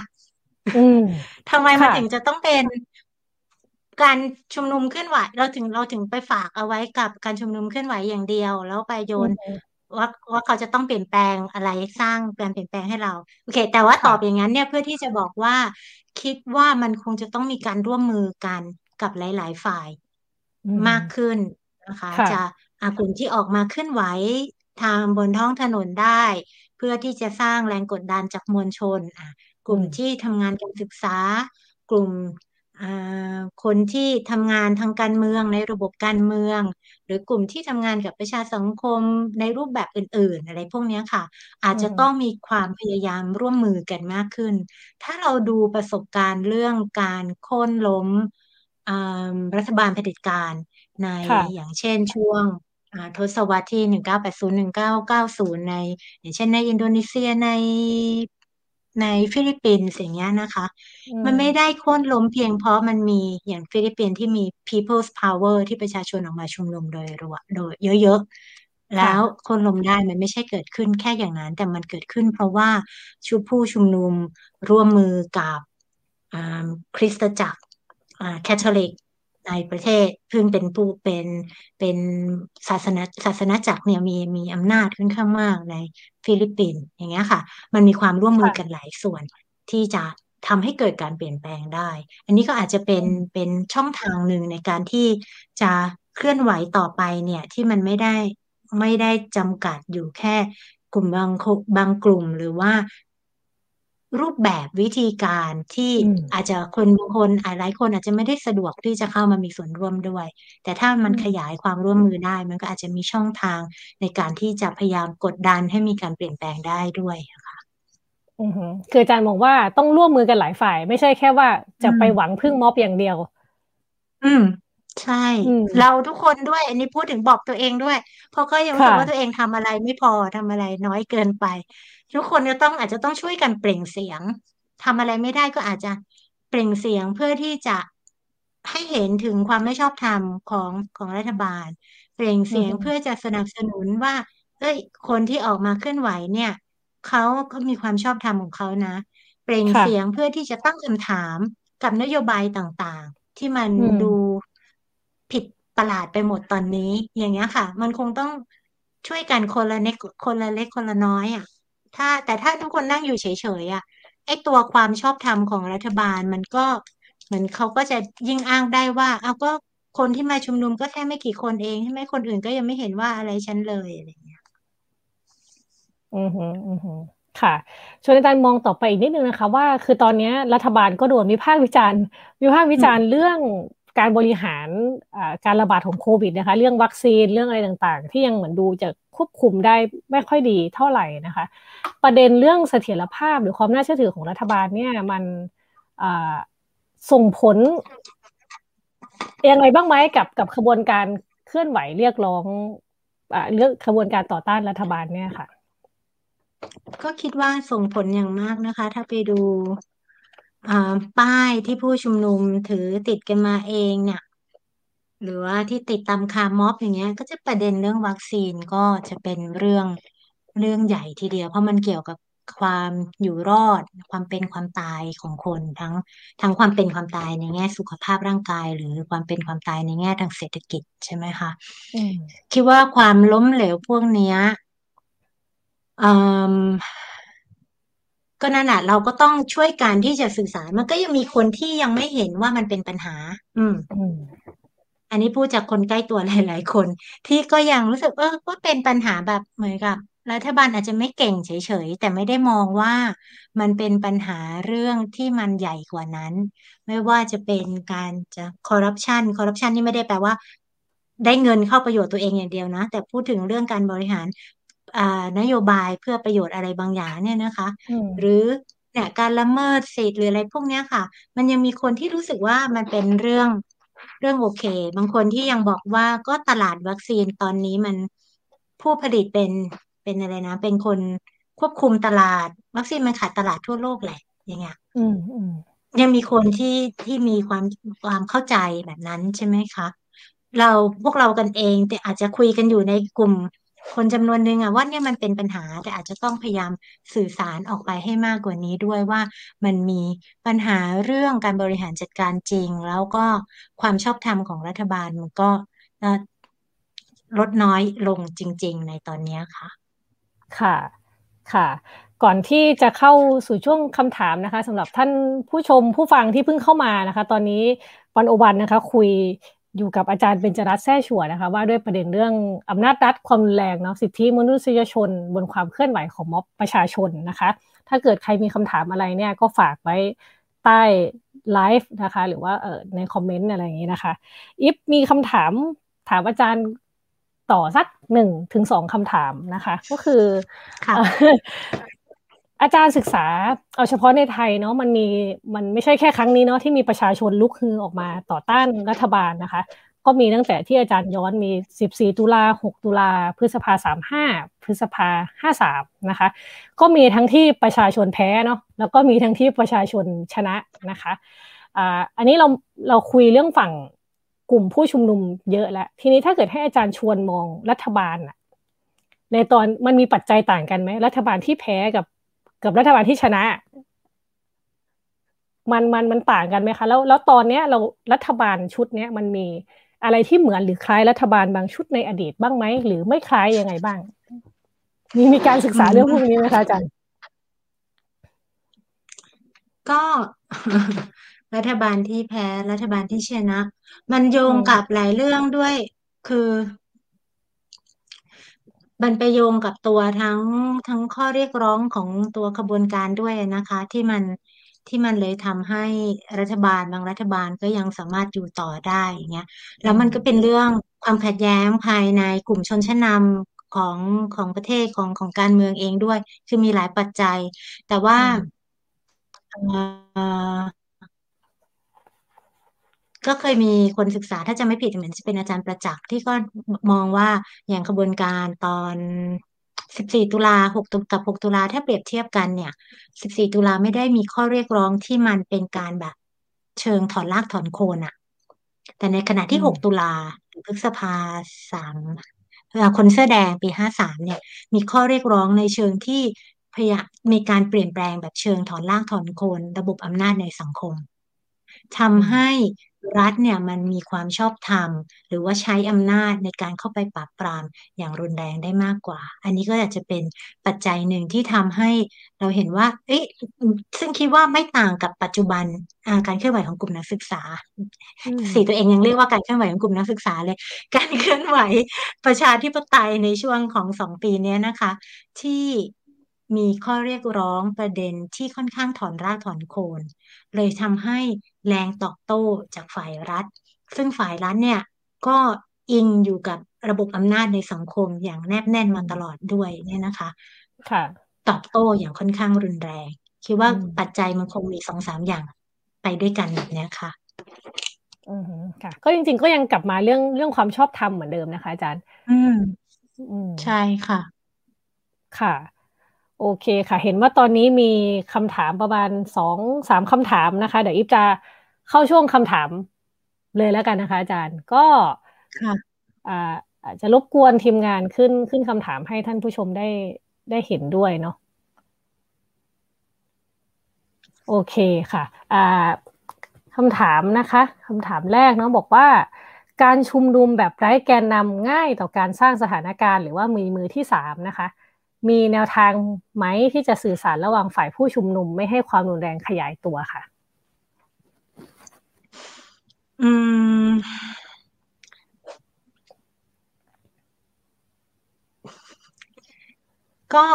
อืมทำไมมันถึงจะต้องเป็นการชุมนุมเคลื่อนไหวเราถึงเราถึงไปฝากเอาไว้กับการชุมนุมเคลื่อนไหวอย่างเดียวแล้วไปโยนว่าว่าเขาจะต้องเปลี่ยนแปลงอะไรสร้างการเปลี่ยนแปลงให้เราโอเคแต่ว่าตอบอย่างนั้นเนี่ยเพื่อที่จะบอกว่าคิดว่ามันคงจะต้องมีการร่วมมือกันกับหลายๆฝ่ายมากขึ้นนะคะจะกลุ่มที่ออกมาเคลื่อนไหวทางบนท้องถนนได้เพื่อที่จะสร้างแรงกดดันจากมวลชนอ่ะกลุ่มที่ทำงานการศึกษากลุ่มคนที่ทำงานทางการเมืองในระบบการเมืองหรือกลุ่มที่ทำงานกับประชาสังคมในรูปแบบอื่นๆอะไรพวกนี้ค่ะอาจจะต้องมีความพยายามร่วมมือกันมากขึ้นถ้าเราดูประสบการณ์เรื่องการโค่นล้มรัฐบาลเผด็จการในอย่างเช่นช่วงทศวรรษที่หนึ่งพันเก้าร้อยแปดสิบ หนึ่งพันเก้าร้อยเก้าสิบในอย่างเช่นในอินโดนีเซียในในฟิลิปปินส์อย่างเงี้ยนะคะมันไม่ได้โค่นล้มเพียงเพราะมันมีอย่างฟิลิปปินส์ที่มี people's power ที่ประชาชนออกมาชุมนุมโดยรัวโดยเยอะๆแล้วโค่นล้มได้มันไม่ใช่เกิดขึ้นแค่อย่างนั้นแต่มันเกิดขึ้นเพราะว่าชุมผู้ชุมนุมร่วมมือกับคริสตจักรแคทอลิกในประเทศเพิ่งเป็นผู้เป็นเป็นศาสนาศาสนาจักรเนี่ยมีมีอำนาจค่อนข้างมากในฟิลิปปินส์อย่างเงี้ยค่ะมันมีความร่วมมือกันหลายส่วนที่จะทำให้เกิดการเปลี่ยนแปลงได้อันนี้ก็อาจจะเป็นเป็นช่องทางหนึ่งในการที่จะเคลื่อนไหวต่อไปเนี่ยที่มันไม่ได้ไม่ได้จำกัดอยู่แค่กลุ่มบางบางกลุ่มหรือว่ารูปแบบวิธีการที่อาจจะคนบางคนหลายคนอาจจะไม่ได้สะดวกที่จะเข้ามามีส่วนร่วมด้วยแต่ถ้ามันขยายความร่วมมือได้มันก็อาจจะมีช่องทางในการที่จะพยายามกดดันให้มีการเปลี่ยนแปลงได้ด้วยค่ะอือฮึคืออาจารย์บอกว่าต้องร่วมมือกันหลายฝ่ายไม่ใช่แค่ว่าจะไปหวังพึ่งม็อบอย่างเดียวอืมใช่เราทุกคนด้วยอันนี้พูดถึงบอกตัวเองด้วยเพราะก็ยังรู้สึกว่าตัวเองทำอะไรไม่พอทำอะไรน้อยเกินไปทุกคนก็ต้องอาจจะต้องช่วยกันเปล่งเสียงทำอะไรไม่ได้ก็อาจจะเปล่งเสียงเพื่อที่จะให้เห็นถึงความไม่ชอบธรรมของของรัฐบาลเปล่งเสียงเพื่อจะสนับสนุนว่าเอ้ยคนที่ออกมาเคลื่อนไหวเนี่ยเขาก็มีความชอบธรรมของเขานะเปล่งเสียงเพื่อที่จะตั้งคำถามกับนโยบายต่างๆที่มันดูผิดประหลาดไปหมดตอนนี้อย่างเงี้ยค่ะมันคงต้องช่วยกันคนละเล็กคนละเล็กคนละน้อยอ่ะถ้าแต่ถ้าทุกคนนั่งอยู่เฉยๆอ่ะไอ้ตัวความชอบธรรมของรัฐบาลมันก็เหมือนเขาก็จะยิ่งอ้างได้ว่าเอาก็คนที่มาชุมนุมก็แค่ไม่กี่คนเองใช่ไหมคนอื่นก็ยังไม่เห็นว่าอะไรฉันเลยอะไรอย่างเงี้ยอือฮึอือฮึค่ะชวนอาจารย์มองต่อไปอีกนิดนึงนะคะว่าคือตอนนี้รัฐบาลก็โดนวิพากษ์วิจารณ์วิพากษ์วิจารณ์เรื่องการบริหารการระบาดของโควิดนะคะเรื่องวัคซีนเรื่องอะไรต่างๆที่ยังเหมือนดูจะควบคุมได้ไม่ค่อยดีเท่าไหร่นะคะประเด็นเรื่องเสถียรภาพหรือความน่าเชื่อถือของรัฐบาลเนี่ยมันส่งผลยังไงบ้างไหมกับกับขบวนการเคลื่อนไหวเรียกร้องเรื่องขบวนการต่อต้านรัฐบาลเนี่ยค่ะก็คิดว่าส่งผลอย่างมากนะคะถ้าไปดูป้ายที่ผู้ชุมนุมถือติดกันมาเองเนี่ยหรือว่าที่ติดตามคาม็อบอย่างเงี้ยก็จะประเด็นเรื่องวัคซีนก็จะเป็นเรื่องเรื่องใหญ่ทีเดียวเพราะมันเกี่ยวกับความอยู่รอดความเป็นความตายของคนทั้งทั้งความเป็นความตายในแง่สุขภาพร่างกายหรือความเป็นความตายในแง่ทางเศรษฐกิจใช่ไหมคะคิดว่าความล้มเหลวพวกเนี้ยก็นั่นแหละเราก็ต้องช่วยกันที่จะสื่อสารมันก็ยังมีคนที่ยังไม่เห็นว่ามันเป็นปัญหาอืมอันนี้พูดจากคนใกล้ตัวหลายๆคนที่ก็ยังรู้สึกเออก็เป็นปัญหาแบบเหมือนกับ รัฐบาลอาจจะไม่เก่งเฉยๆ แต่ไม่ได้มองว่ามันเป็นปัญหาเรื่องที่มันใหญ่กว่านั้น ไม่ว่าจะเป็นการจะคอร์รัปชันคอร์รัปชันนี่ไม่ได้แปลว่าได้เงินเข้าประโยชน์ตัวเองอย่างเดียวนะ แต่พูดถึงเรื่องการบริหารอ่านโยบายเพื่อประโยชน์อะไรบางอย่างเนี่ยนะคะ อืม หรือเนี่ยการละเมิดสิทธิ์หรืออะไรพวกเนี้ยค่ะ มันยังมีคนที่รู้สึกว่ามันเป็นเรื่องเรื่องโอเค บางคนที่ยังบอกว่าก็ตลาดวัคซีนตอนนี้มันผู้ผลิตเป็นเป็นอะไรนะ เป็นคนควบคุมตลาดวัคซีนมันขาดตลาดทั่วโลกแหละอย่างเงี้ย อืมอืมยังมีคนที่ที่มีความความเข้าใจแบบนั้นใช่ไหมคะเราพวกเรากันเองแต่อาจจะคุยกันอยู่ในกลุ่มคนจำนวนหนึ่งอะว่าเนี่ยมันเป็นปัญหาแต่อาจจะต้องพยายามสื่อสารออกไปให้มากกว่านี้ด้วยว่ามันมีปัญหาเรื่องการบริหารจัดการจริง แล้วก็ความชอบธรรมของรัฐบาลมันก็เอ่อลดน้อยลงจริง ๆ ในตอนเนี้ยค่ะ ค่ะค่ะ ก่อนที่จะเข้าสู่ช่วงคำถามนะคะสำหรับท่านผู้ชมผู้ฟังที่เพิ่งเข้ามานะคะ ตอนนี้วันโอวันนะคะ คุยอยู่กับอาจารย์เบญจรัตน์แซ่ชัวนะคะ ว่าด้วยประเด็นเรื่องอำนาจรัฐความรุนแรงเนาะสิทธิมนุษยชนบนความเคลื่อนไหวของม็อบประชาชนนะคะ ถ้าเกิดใครมีคำถามอะไรเนี่ยก็ฝากไว้ใต้ไลฟ์นะคะ หรือว่าเอ่อในคอมเมนต์อะไรอย่างนี้นะคะ อิฟมีคำถามถามอาจารย์ต่อสักหนึ่งถึงสองคำถามนะคะ ก็คือค่ะ เอ่อ อาจารย์ศึกษาเอาเฉพาะในไทยเนาะมันมีมันไม่ใช่แค่ครั้งนี้เนาะที่มีประชาชนลุกฮือออกมาต่อต้านรัฐบาลนะคะ ก็มีตั้งแต่ที่อาจารย์ย้อนมี สิบสี่ ตุลา หก ตุลา พฤษภา สามสิบห้า พฤษภา ห้าสิบสาม นะคะ ก็มีทั้งที่ประชาชนแพ้เนาะแล้วก็มีทั้งที่ประชาชนชนะนะคะอ่าอันนี้เราเราคุยเรื่องฝั่งกลุ่มผู้ชุมนุมเยอะแล้วทีนี้ถ้าเกิดให้อาจารย์ชวนมองรัฐบาลอะในตอนมันมีปัจจัยต่างกันไหมรัฐบาลที่แพ้กับกับรัฐบาลที่ชนะ มันมันมันต่างกันไหมคะแล้วแล้วตอนเนี้ยเรารัฐบาลชุดเนี้ยมันมีอะไรที่เหมือนหรือคล้ายรัฐบาลบางชุดในอดีตบ้างไหมหรือไม่คล้ายยังไงบ้าง มีมีการศึกอืษาเรื่องพวกมนี้ไหมคะอาจารย์ก็ รัฐบาลที่แพ้รัฐบาลที่ชนะ มันโยอืงมกับหลายเรื่องด้วย คือ มันไปโยงกับตัวทั้งทั้งข้อเรียกร้องของตัวขบวนการด้วยนะคะ ที่มันที่มันเลยทำให้รัฐบาลบางรัฐบาลก็ยังสามารถอยู่ต่อได้อย่างเงี้ยอืแล้วมันมก็เป็นเรื่องความขัดแย้งภายในกลุ่มชนชั้นนำของของประเทศของของการเมืองเองด้วย คือมีหลายปัจจัย แต่ว่าอืมเอ่อ ก็เคยมีคนศึกษาถ้าจำไม่ผิดเหมือนจะเป็นอาจารย์ประจักษ์ที่ก็มองว่าอย่างขบวนการตอน สิบสี่ ตุลา หก ตุกับ หก ตุลาถ้าเปรียบเทียบกันเนี่ย สิบสี่ ตุลาไม่ได้มีข้อเรียกร้องที่มันเป็นการแบบเชิงถอนรากถอนโคนอะแต่ในขณะอืที่ ม หก ตุลาหรือพฤษภาสามเอ่อคนเสื้อแดงปี ห้าสิบสาม เนี่ย มีข้อเรียกร้องในเชิงที่พยายามมีการเปลี่ยนแปลงแบบเชิงถอนรากถอนโคน ระบบอำนาจในสังคม อืทำมให้รัฐเนี่ยมันมีความชอบธรรม หรือว่าใช้อำนาจในการเข้าไปปราบปรามอย่างรุนแรงได้มากกว่า อันนี้ก็อาจจะเป็นปัจจัยหนึ่งที่ทำให้เราเห็นว่า เอ๊ะซึ่งคิดว่าไม่ต่างกับปัจจุบันอ่าการเคลื่อนไหวของกลุ่มนักศึกษาอืมสีตัวเองยังเรียกว่าการเคลื่อนไหวของกลุ่มนักศึกษาเลย การเคลื่อนไหวประชาธิปไตยในช่วงของสองปีเนี้ยนะคะ ที่มีข้อเรียกร้องประเด็นที่ค่อนข้างถอนรากถอนโคน เลยทำให้แรงตอบโต้จากฝ่ายรัฐ ซึ่งฝ่ายรัฐเนี่ยก็อิงอยู่กับระบบอำนาจในสังคมอย่างแนบแน่นอืมามตลอดด้วยเนี่ยนะคะ ค่ะ ตอบโต้อย่างค่อนข้างรุนแรง คิดว่าอืม ปัจจัยมันคงมีสองสามอย่างไปด้วยกันแบบเนี้ยค่ะ อือหือค่ะก็จริงๆก็ยังกลับมาเรื่องเรื่องความชอบธรรมเหมือนเดิมนะคะอาจารย์ อืม อืมใช่ค่ะ ค่ะ โอเคค่ะ เห็นว่าตอนนี้มีคำถามประมาณสองสามคำถามนะคะ เดี๋ยวอีฟจะเข้าช่วงคำถามเลยแล้วกันนะคะอาจารย์ก็ค่ะ อ่าอาจจะรบกวนทีมงานขึ้นขึ้นคำถามให้ท่านผู้ชมได้ได้เห็นด้วยเนาะ โอเคค่ะอ่าคำถามนะคะ คำถามแรกเนาะบอกว่า การชุมนุมแบบไร้แกนนำง่ายต่อการสร้างสถานการณ์หรือว่ามีมือที่สามนะคะ มีแนวทางไหมที่จะสื่อสารระหว่างฝ่ายผู้ชุมนุมไม่ให้ความรุนแรงขยายตัวค่ะ อืม ก็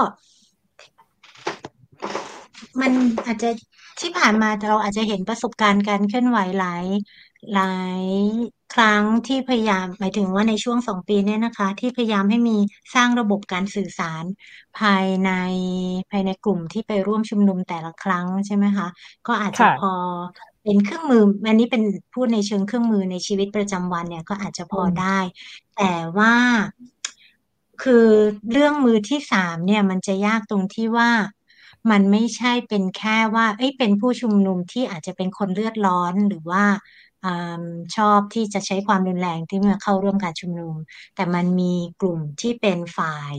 มันอาจจะที่ผ่านมาเราอาจจะเห็นประสบการณ์การเคลื่อนไหวหลายหลายครั้งที่พยายามหมายถึงว่าในช่วงสองปีเนี่ยนะคะ ที่พยายามให้มีสร้างระบบการสื่อสารภายในภายในกลุ่มที่ไปร่วมชุมนุมแต่ละครั้งใช่ไหมคะก็อาจจะค่ะ พอเป็นเครื่องมืออันนี้เป็นพูดในเชิงเครื่องมือในชีวิตประจำวันเนี่ยก็อาจจะพอือม ได้ แต่ว่าคือเรื่องมือที่สามเนี่ยมันจะยากตรงที่ว่ามันไม่ใช่เป็นแค่ว่า เอ้ยเป็นผู้ชุมนุมที่อาจจะเป็นคนเลือดร้อนหรือว่าอ่าชอบที่จะใช้ความรุนแรงที่มาเข้าร่วมการชุมนุม แต่มันมีกลุ่มที่เป็นฝ่าย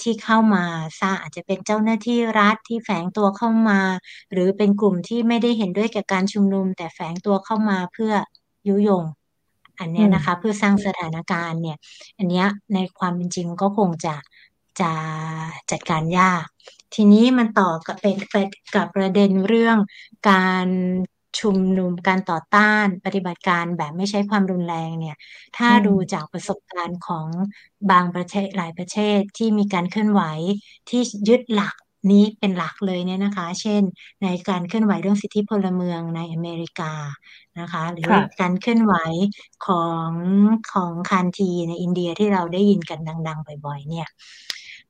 ที่เข้ามาซะอาจจะเป็นเจ้าหน้าที่รัฐที่แฝงตัวเข้ามา หรือเป็นกลุ่มที่ไม่ได้เห็นด้วยกับการชุมนุม แต่แฝงตัวเข้ามาเพื่อยุยง อันอืเนี้ยม นะคะ เพื่อสร้างสถานการณ์เนี่ย อันเนี้ยในความเป็นจริงก็คงจะจะจัดการยาก ทีนี้มันต่อกับเป็นเป็นกับประเด็นเรื่องการชุมนุมการต่อต้านปฏิบัติการแบบไม่ใช้ความรุนแรงเนี่ย ถ้าอืม ดูจากประสบการณ์ของบางประเทศหลายประเทศที่มีการเคลื่อนไหวที่ยึดหลักนี้เป็นหลักเลยเนี่ยนะคะ เช่น ในการเคลื่อนไหวเรื่องสิทธิพลเมืองในอเมริกานะคะ หรือค่ะ การเคลื่อนไหว ของของคานทีในอินเดียที่เราได้ยินกันดัง ๆ บ่อย ๆ เนี่ย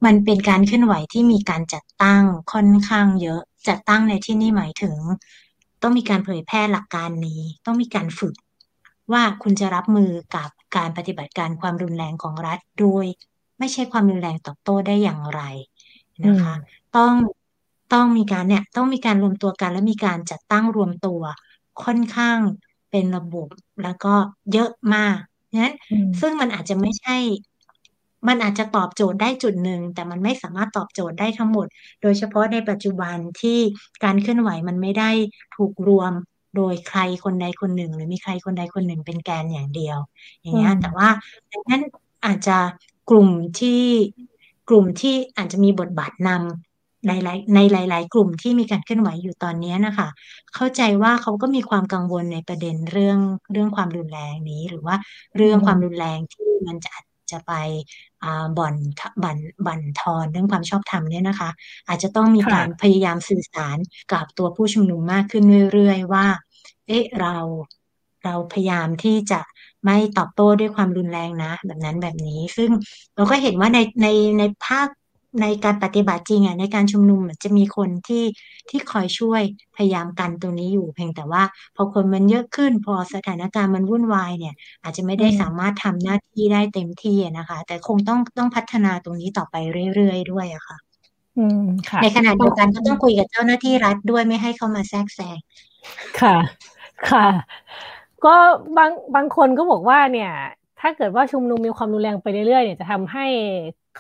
มันเป็นการเคลื่อนไหวที่มีการจัดตั้งค่อนข้างเยอะ จัดตั้งในที่นี่หมายถึง ต้องมีการเผยแพร่หลักการนี้ ต้องมีการฝึก ว่าคุณจะรับมือกับการปฏิบัติการความรุนแรงของรัฐโดยไม่ใช้ความรุนแรงตอบโต้ได้อย่างไรอืนะม คะ ต้องต้องมีการเนี่ยต้องมีการรวมตัวกันและมีการจัดตั้งรวมตัว ค่อนข้างเป็นระบบแล้วก็เยอะมากนั้นอืม ซึ่งมันอาจจะไม่ใช่ มันอาจจะตอบโจทย์ได้จุดหนึ่ง แต่มันไม่สามารถตอบโจทย์ได้ทั้งหมด โดยเฉพาะในปัจจุบันที่การเคลื่อนไหวมันไม่ได้ถูกรวมโดยใครคนใดคนหนึ่ง หรือมีใครคนใดคนหนึ่งเป็นแกนอย่างเดียว อย่างอืเงี้ย ม แต่ว่าดังนั้นอาจจะกลุ่มที่กลุ่มที่อาจจะมีบทบาทนำในหลายในหลาย ๆ กลุ่มที่มีการเคลื่อนไหวอยู่ตอนเนี้ยนะคะ เข้าใจว่าเขาก็มีความกังวลในประเด็นเรื่องเรื่องความรุนแรงนี้หรือว่าอืเรื่องม ความรุนแรงที่มันจะอาจจะไปอ่าบ่อนบ่อนบ่อนทอนเรื่องความชอบธรรมเนี่ยนะคะ อาจจะต้องมีค่ะ การพยายามสื่อสารกับตัวผู้ชุมนุมมากขึ้นเรื่อยๆว่า เอ๊ะเราเราพยายามที่จะไม่ตอบโต้ด้วยความรุนแรงนะ แบบนั้นแบบนี้ ซึ่งเราก็เห็นว่าในในในภาคในการปฏิบัติจริงอ่ะในการชุมนุมอะจะมีคนที่ที่คอยช่วยพยายามกันตรงนี้อยู่ เพียงแต่ว่าพอคนมันเยอะขึ้น พอสถานการณ์มันวุ่นวายเนี่ย อาจจะไม่อืได้ม สามารถทำหน้าที่ได้เต็มที่อะนะคะ แต่คงต้องต้องพัฒนาตรงนี้ต่อไปเรื่อยๆด้วยอะค่ะ อืม ค่ะในขณะเดียวกันก็ต้องคุยกับเจ้าหน้าที่รัฐด้วยไม่ให้เข้ามาแทรกแซง ค่ะ ค่ะ ก็บางบางคนก็บอกว่าเนี่ย ถ้าเกิดว่าชุมนุมมีความรุนแรงไปเรื่อยๆเนี่ยจะทำให้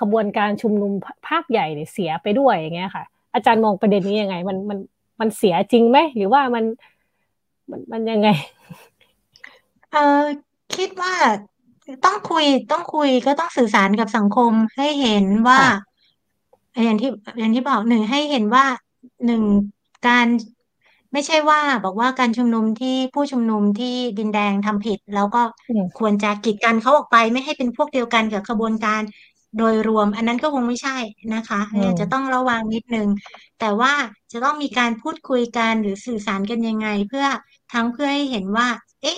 ขบวนการชุมนุมภาพใหญ่เนี่ยเสียไปด้วยอย่างเงี้ยค่ะ อาจารย์มองประเด็นนี้ยังไง มันมันมันเสียจริงไหมหรือว่ามันมันมันยังไง เออคิดว่าต้องคุยต้องคุยก็ต้องสื่อสารกับสังคมให้เห็นว่า ค่ะ อย่างที่อย่างที่บอกหนึ่งให้เห็นว่าหนึ่งการไม่ใช่ว่าบอกว่าการชุมนุมที่ผู้ชุมนุมที่ดินแดงทำผิด แล้วก็อืม ควรจะกีดกันเขาออกไปไม่ให้เป็นพวกเดียวกันกับขบวนการโดยรวม อันนั้นก็คงไม่ใช่นะคะอืเนี่ยม จะต้องระวังนิดนึง แต่ว่าจะต้องมีการพูดคุยกันหรือสื่อสารกันยังไง เพื่อทั้งเพื่อให้เห็นว่า เอ๊ะ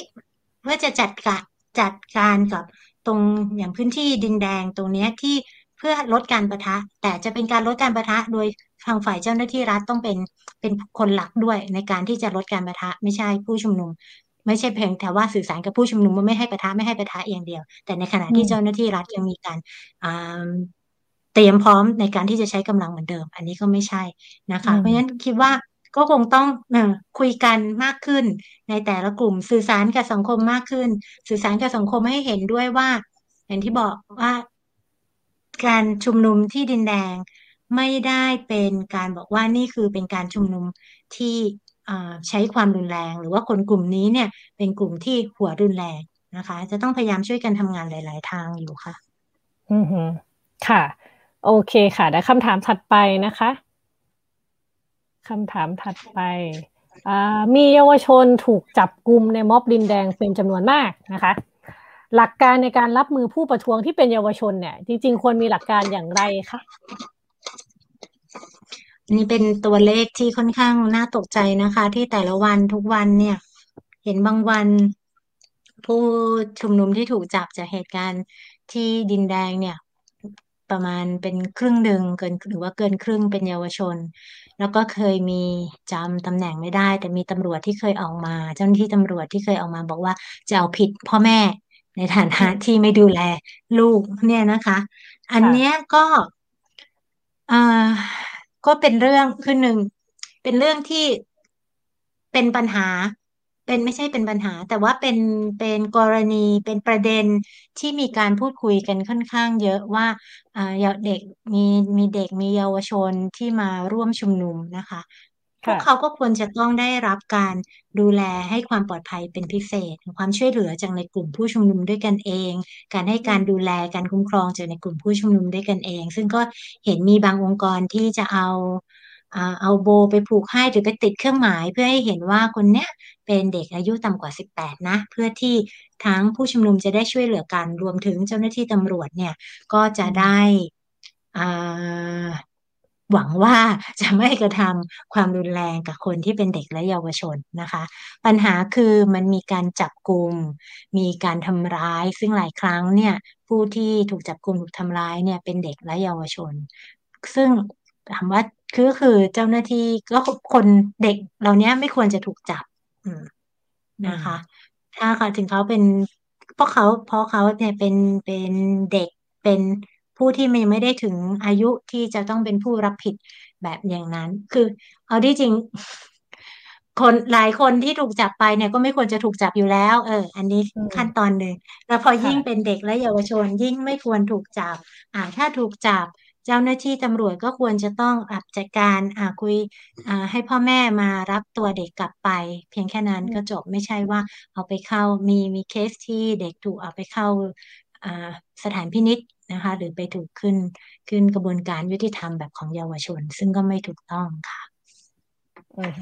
เพื่อจะจัดการจัดการกับตรงอย่างพื้นที่ดินแดงตรงเนี้ยที่เพื่อลดการปะทะ แต่จะเป็นการลดการปะทะโดยทางฝ่ายเจ้าหน้าที่รัฐต้องเป็นเป็นคนหลักด้วยในการที่จะลดการปะทะ ไม่ใช่ผู้ชุมนุม ไม่ใช่เพียงแต่ว่าสื่อสารกับผู้ชุมนุมว่าไม่ให้ปะทะไม่ให้ปะทะอย่างเดียว แต่ในขณะอืที่ม เจ้าหน้าที่รัฐยังมีการอ่าเตรียมพร้อมในการที่จะใช้กำลังเหมือนเดิม อันนี้ก็ไม่ใช่นะอืคะ เพม ราะฉะนั้นคิดว่าก็คงต้องเอ่อคุยกันมากขึ้น ในแต่ละกลุ่มสื่อสารกับสังคมมากขึ้น สื่อสารกับสังคมให้เห็นด้วยว่า อย่างที่บอกว่าการชุมนุมที่ดินแดงไม่ได้เป็นการบอกว่านี่คือเป็นการชุมนุมที่เอ่อใช้ความรุนแรง หรือว่าคนกลุ่มนี้เนี่ยเป็นกลุ่มที่หัวรุนแรงนะคะ จะต้องพยายามช่วยกันทำงานหลาย ๆ ทางอยู่ค่ะ อืมฮึค่ะ โอเคค่ะแล้วคำถามถัดไปนะคะคำถามถัดไปอ่ามีเยาวชนถูกจับกลุ่มในม็อบดินแดงเป็นจำนวนมากนะคะ หลักการในการรับมือผู้ประท้วงที่เป็นเยาวชนเนี่ย จริง ๆ ควรมีหลักการอย่างไรคะ อันนี้เป็นตัวเลขที่ค่อนข้างน่าตกใจนะคะที่แต่ละวันทุกวันเนี่ยเห็นบางวันผู้ชุมนุมที่ถูกจับจากเหตุการณ์ที่ดินแดงเนี่ยประมาณเป็นครึ่งหนึ่งเกินหรือว่าเกินครึ่งเป็นเยาวชนแล้วก็เคยมีจำตำแหน่งไม่ได้แต่มีตำรวจที่เคยออกมาเจ้าหน้าที่ตำรวจที่เคยออกมาบอกว่าจะเอาผิดพ่อแม่ในฐานะที่ไม่ดูแลลูกเนี่ยนะคะอันเนี้ยก็อ่าก็เป็นเรื่องคือหนึ่งเป็นเรื่องที่เป็นปัญหาเป็นไม่ใช่เป็นปัญหาแต่ว่าเป็นเป็นกรณีเป็นประเด็นที่มีการพูดคุยกันค่อนข้างเยอะว่าอ่าเด็กมีมีเด็กมีเยาวชนที่มาร่วมชุมนุมนะคะพวกเขาก็ควรจะต้องได้รับการดูแลให้ความปลอดภัยเป็นพิเศษความช่วยเหลือจากในกลุ่มผู้ชุมนุมด้วยกันเองการให้การดูแลการคุ้มครองจากในกลุ่มผู้ชุมนุมด้วยกันเองซึ่งก็เห็นมีบางองค์กรที่จะเอาเอาโบไปผูกให้หรือไปติดเครื่องหมายเพื่อให้เห็นว่าคนเนี้ยเป็นเด็กอายุต่ำกว่าสิบแปดนะเพื่อที่ทั้งผู้ชุมนุมจะได้ช่วยเหลือกันรวมถึงเจ้าหน้าที่ตำรวจเนี่ยก็จะได้อ่าหวังว่าจะไม่กระทำความรุนแรงกับคนที่เป็นเด็กและเยาวชนนะคะปัญหาคือมันมีการจับกุมมีการทำร้ายซึ่งหลายครั้งเนี่ยผู้ที่ถูกจับกุมถูกทำร้ายเนี่ยเป็นเด็กและเยาวชนซึ่งถามว่าคือคือเจ้าหน้าที่ก็คนเด็กเหล่านี้ไม่ควรจะถูกจับนะคะถ้าถึงเขาเป็นเพราะเขาเพราะเขาเนี่ยเป็นเป็นเด็กเป็นผู้ที่ยังไม่ได้ถึงอายุที่จะต้องเป็นผู้รับผิดแบบอย่างนั้นคือเอาที่จริงคนหลายคนที่ถูกจับไปเนี่ยก็ไม่ควรจะถูกจับอยู่แล้วเอออันนี้ขั้นตอนหนึ่งแล้วพอยิ่งเป็นเด็กและเยาวชนยิ่งไม่ควรถูกจับอ่าถ้าถูกจับเจ้าหน้าที่ตำรวจก็ควรจะต้องจัดการอ่าคุยอ่าให้พ่อแม่มารับตัวเด็กกลับไปเพียงแค่นั้นก็จบไม่ใช่ว่าเอาไปเข้ามีมีเคสที่เด็กถูกเอาไปเข้าอ่าสถานพินิจนะคะหรือไปถูกขึ้นขึ้นกระบวนการยุติธรรมแบบของเยาวชนซึ่งก็ไม่ถูกต้องค่ะอือ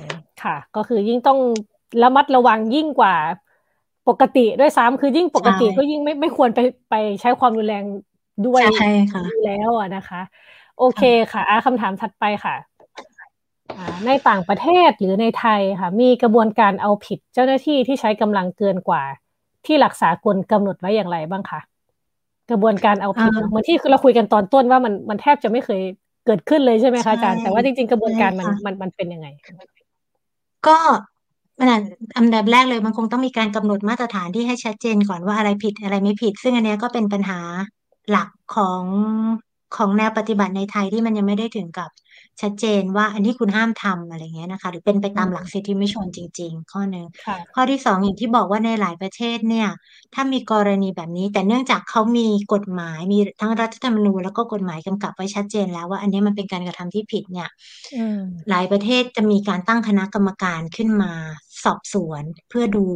ค่ะก็คือยิ่งต้องระมัดระวังยิ่งกว่าปกติด้วยซ้ำคือยิ่งปกติก็ยิ่งไม่ไม่ควรไปไปใช้ความรุนแรงด้วยแล้วอ่ะนะคะโอเคค่ะคำถามถัดไปค่ะในต่างประเทศหรือในไทยค่ะมีกระบวนการเอาผิดเจ้าหน้าที่ที่ใช้กำลังเกินกว่าที่หลักสากลกำหนดไว้อย่างไรบ้างคะกระบวนการเอาผิดเหมือนที่เราคุยกันตอนต้นว่ามันมันแทบจะไม่เคยเกิดขึ้นเลยใช่ไหมคะอาจารย์แต่ว่าจริงๆกระบวนการมันมันมันเป็นยังไงก็มันอันดับแรกเลยมันคงต้องมีการกำหนดมาตรฐานที่ให้ชัดเจนก่อนว่าอะไรผิดอะไรไม่ผิดซึ่งอันนี้ก็เป็นปัญหาหลักของของแนวปฏิบัติในไทยที่มันยังไม่ได้ถึงกับชัดเจนว่าอันนี้คุณห้ามทำอะไรเงี้ยนะคะหรือเป็นไปตามหลักสิทธิมนุษยชนจริงๆข้อหนึ่งข้อที่สองอย่างที่บอกว่าในหลายประเทศเนี่ยถ้ามีกรณีแบบนี้แต่เนื่องจากเขามีกฎหมายมีทั้งรัฐธรรมนูญแล้วก็กฎหมายกำกับไว้ชัดเจนแล้วว่าอันนี้มันเป็นการกระทำที่ผิดเนี่ยหลายประเทศจะมีการตั้งคณะกรรมการขึ้นมาสอบสวนเพื่อดู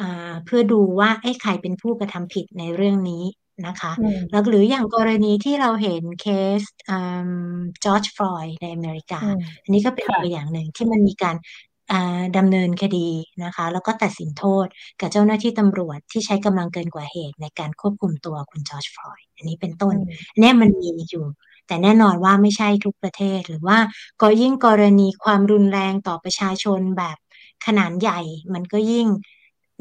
อ่าเพื่อดูว่าไอ้ใครเป็นผู้กระทำผิดในเรื่องนี้นะคะแล้วหรืออย่างกรณีที่เราเห็นเคสจอร์จฟลอยด์ในอเมริกาอันนี้ก็เป็นตัวอย่างหนึ่งที่มันมีการดำเนินคดีนะคะแล้วก็ตัดสินโทษกับเจ้าหน้าที่ตำรวจที่ใช้กำลังเกินกว่าเหตุในการควบคุมตัวคุณจอร์จฟลอยด์อันนี้เป็นต้นอันนี้มันมีอยู่แต่แน่นอนว่าไม่ใช่ทุกประเทศหรือว่าก็ยิ่งกรณีความรุนแรงต่อประชาชนแบบขนาดใหญ่มันก็ยิ่ง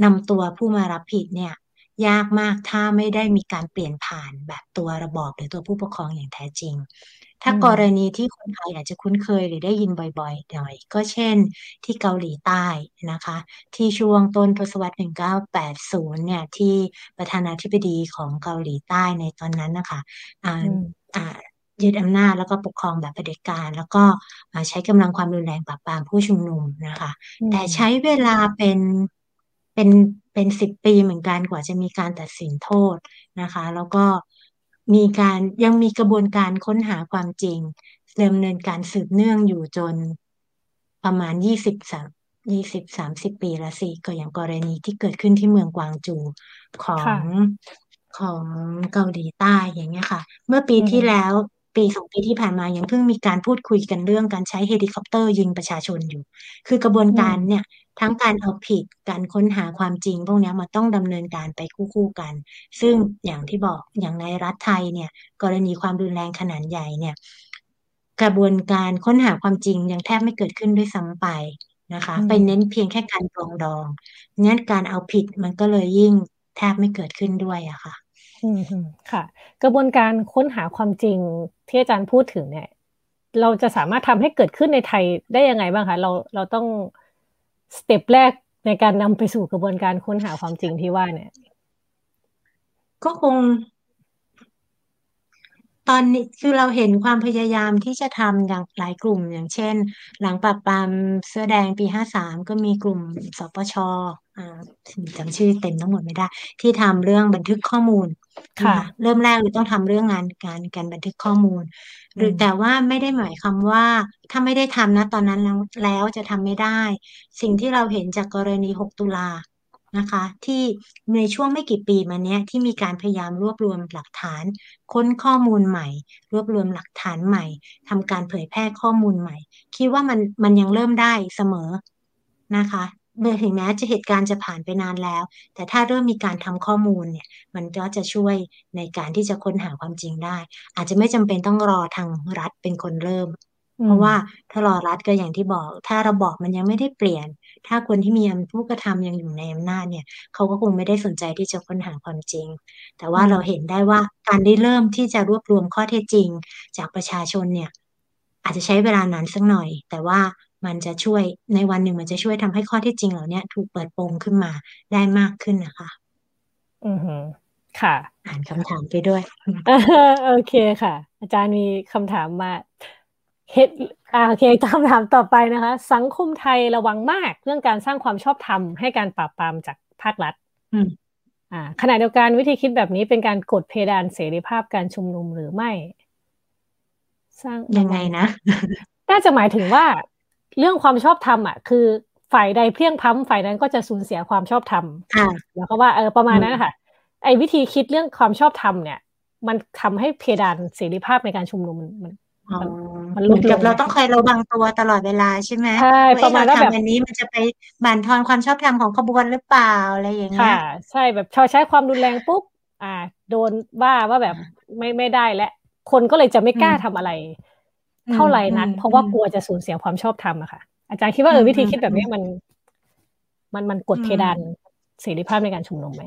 นำตัวผู้มารับผิดเนี่ยยากมากถ้าไม่ได้มีการเปลี่ยนผ่านแบบตัวระบอบหรือตัวผู้ปกครองอย่างแท้จริงถ้ากรณีที่คนไทยอาจจะคุ้นเคยหรือได้ยินบ่อยๆหน่อยก็เช่นที่เกาหลีใต้นะคะที่ช่วงต้นทศวรรษหนึ่งพันเก้าร้อยแปดสิบเนี่ยที่ประธานาธิบดีของเกาหลีใต้ในตอนนั้นนะคะอ่าอ่ายึดอำนาจแล้วก็ปกครองแบบเผด็จการแล้วก็ใช้กำลังความรุนแรงปราบปรามผู้ชุมนุมนะคะแต่ใช้เวลาเป็นเป็นเป็นสิบปีเหมือนกันกว่าจะมีการตัดสินโทษนะคะแล้วก็มีการยังมีกระบวนการค้นหาความจริงดำเนินการสืบเนื่องอยู่จนประมาณยี่สิบ สามสิบปีละสิก็อย่างกรณีที่เกิดขึ้นที่เมืองกวางจูของของเกาหลีใต้อย่างเงี้ยค่ะเมื่อปีที่แล้วปีสองปีที่ผ่านมายังเพิ่งมีการพูดคุยกันเรื่องการใช้เฮลิคอปเตอร์ยิงประชาชนอยู่คือกระบวนการเนี่ยทั้งการเอาผิดการค้นหาความจริงพวกนี้มันต้องดำเนินการไปคู่ๆกันซึ่งอย่างที่บอกอย่างในรัฐไทยเนี่ยกรณีความรุนแรงขนาดใหญ่เนี่ย กระบวนการค้นหาความจริงยังแทบไม่เกิดขึ้นด้วยซ้ำไปนะคะไปเน้นเพียงแค่การปรองดองงั้นการเอาผิดมันก็เลยยิ่งแทบไม่เกิดขึ้นด้วยอะค่ะอืมค่ะกระบวนการค้นหาความจริงที่อาจารย์พูดถึงเนี่ยเราจะสามารถทำให้เกิดขึ้นในไทยได้ยังไงบ้างคะเราเราต้องสเต็ปแรกในการนำไปสู่กระบวนการค้นหาความจริงที่ว่าเนี่ยก็คงตอนนี้คือเราเห็นความพยายามที่จะทำอย่างหลายกลุ่มอย่างเช่นหลังปราบปรามเสื้อแดงปีห้าสามก็มีกลุ่มสปช.อ่าจำชื่อเต็มทั้งหมดไม่ได้ที่ทำเรื่องบันทึกข้อมูลค่ะเริ่มแรกเราต้องทำเรื่องงานการการบันทึกข้อมูลหรือแต่ว่าไม่ได้หมายความว่าถ้าไม่ได้ทำนะตอนนั้นแล้วแล้วจะทำไม่ได้สิ่งที่เราเห็นจากกรณีหกตุลานะคะที่ในช่วงไม่กี่ปีมาเนี้ยที่มีการพยายามรวบรวมหลักฐานค้นข้อมูลใหม่รวบรวมหลักฐานใหม่ทำการเผยแพร่ข้อมูลใหม่คิดว่ามันมันยังเริ่มได้เสมอนะคะเมื่อถึงแม้จะเหตุการณ์จะผ่านไปนานแล้วแต่ถ้าเริ่มมีการทำข้อมูลเนี่ยมันก็จะช่วยในการที่จะค้นหาความจริงได้อาจจะไม่จำเป็นต้องรอทางรัฐเป็นคนเริ่มเพราะว่าถ้ารอรัฐก็อย่างที่บอกถ้าระบอบมันยังไม่ได้เปลี่ยนถ้าคนที่มีผู้กระทำยังอยู่ในอำนาจเนี่ยเขาก็คงไม่ได้สนใจที่จะค้นหาความจริงแต่ว่าเราเห็นได้ว่าการได้เริ่มที่จะรวบรวมข้อเท็จจริงจากประชาชนเนี่ยอาจจะใช้เวลานานสักหน่อยแต่ว่ามันจะช่วยในวันหนึ่งมันจะช่วยทำให้ข้อเท็จจริงเหล่านี้ถูกเปิดโปงขึ้นมาได้มากขึ้นนะคะอือฮึค่ะอ่านคำถามไปด้วยโอเคค่ะอาจารย์มีคำถามมาเฮ็ดอ่าโอเคคำถามต่อไปนะคะสังคมไทยระวังมากเรื่องการสร้างความชอบธรรมให้การปราบปรามจากภาครัฐอืมอ่าขณะเดียวกันวิธีคิดแบบนี้เป็นการกดเพดานเสรีภาพการชุมนุมหรือไม่สร้างยังไงนะน่าจะหมายถึงว่าเรื่องความชอบธรรมอ่ะคือฝ่ายใดเพลี่ยงพล้ำฝ่ายนั้นก็จะสูญเสียความชอบธรรมอ่าแล้วก็ว่าเออประมาณนั้นค่ะไอ้วิธีคิดเรื่องความชอบธรรมเนี่ยมันทำให้เพดานเสรีภาพในการชุมนุมมันมันเหมือนกับเราต้องคอยระวังตัวตลอดเวลาใช่ไหมใช่ประมาณว่าแบบอันนี้มันจะไปบั่นทอนความชอบธรรมของขบวนหรือเปล่าอะไรอย่างเงี้ยค่ะใช่แบบพอใช้ความรุนแรงปุ๊บอ่าโดนว่าว่าแบบไม่ไม่ได้และคนก็เลยจะไม่กล้าทำอะไรเท่าไหร่นักเพราะว่ากลัวจะสูญเสียความชอบธรรมอะค่ะอาจารย์คิดว่าเออวิธีคิดแบบนี้มันมันมันกดเพดานเสรีภาพในการชุมนุมไหม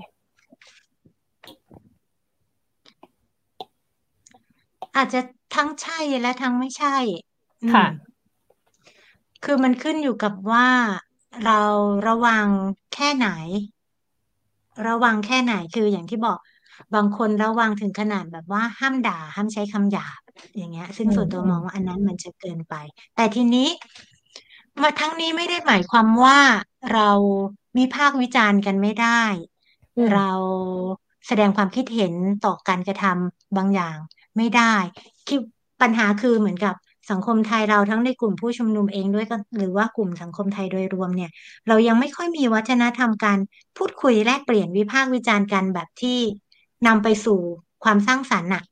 อาจจะทั้งใช่และทั้งไม่ใช่ค่ะคือมันขึ้นอยู่กับว่าเราระวังแค่ไหนระวังแค่ไหนคืออย่างที่บอกบางคนระวังถึงขนาดแบบว่าห้ามด่าห้ามใช้คำหยาบอย่างเงี้ยซึ่งส่วนตัวมองว่าอันนั้นมันจะเกินไปแต่ทีนี้มาทั้งนี้ไม่ได้หมายความว่าเราวิพากษ์วิจารณ์กันไม่ได้เราแสดงความคิดเห็นต่อการกระทำบางอย่างไม่ได้คือปัญหาคือเหมือนกับสังคมไทยเราทั้งในกลุ่มผู้ชุมนุมเองด้วยก็หรือว่ากลุ่มสังคมไทยโดยรวมเนี่ยเรายังไม่ค่อยมีวัฒนธรรมการพูดคุยแลกเปลี่ยนวิพากษ์วิจารณ์กันแบบที่นำไปสู่ความสร้างสรรค์น่ะ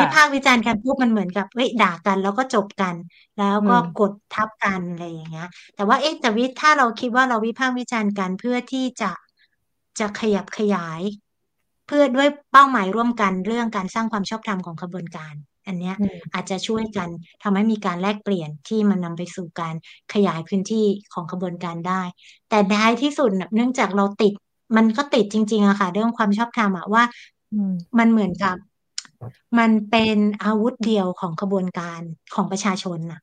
วิพากษ์วิจารณ์กันพวกมันเหมือนกับเฮ้ยด่ากันแล้วก็จบกันแล้วก็กดทับกันอะไรอย่างเงี้ยแต่ว่าเอ๊ะแต่วิถ้าเราคิดว่าเราวิพากษ์วิจารณ์กันเพื่อที่จะจะขยับขยายเพื่อด้วยเป้าหมายร่วมกันเรื่องการสร้างความชอบธรรมของขบวนการอันเนี้ยอาจจะช่วยกันทำให้มีการแลกเปลี่ยนที่มันนำไปสู่การขยายพื้นที่ของขบวนการได้แต่ท้ายที่สุดเนื่องจากเราติดมันก็ติดจริงๆอะค่ะเรื่องความชอบธรรมอะว่ามันเหมือนกับมันเป็นอาวุธเดียวของขบวนการของประชาชนอะ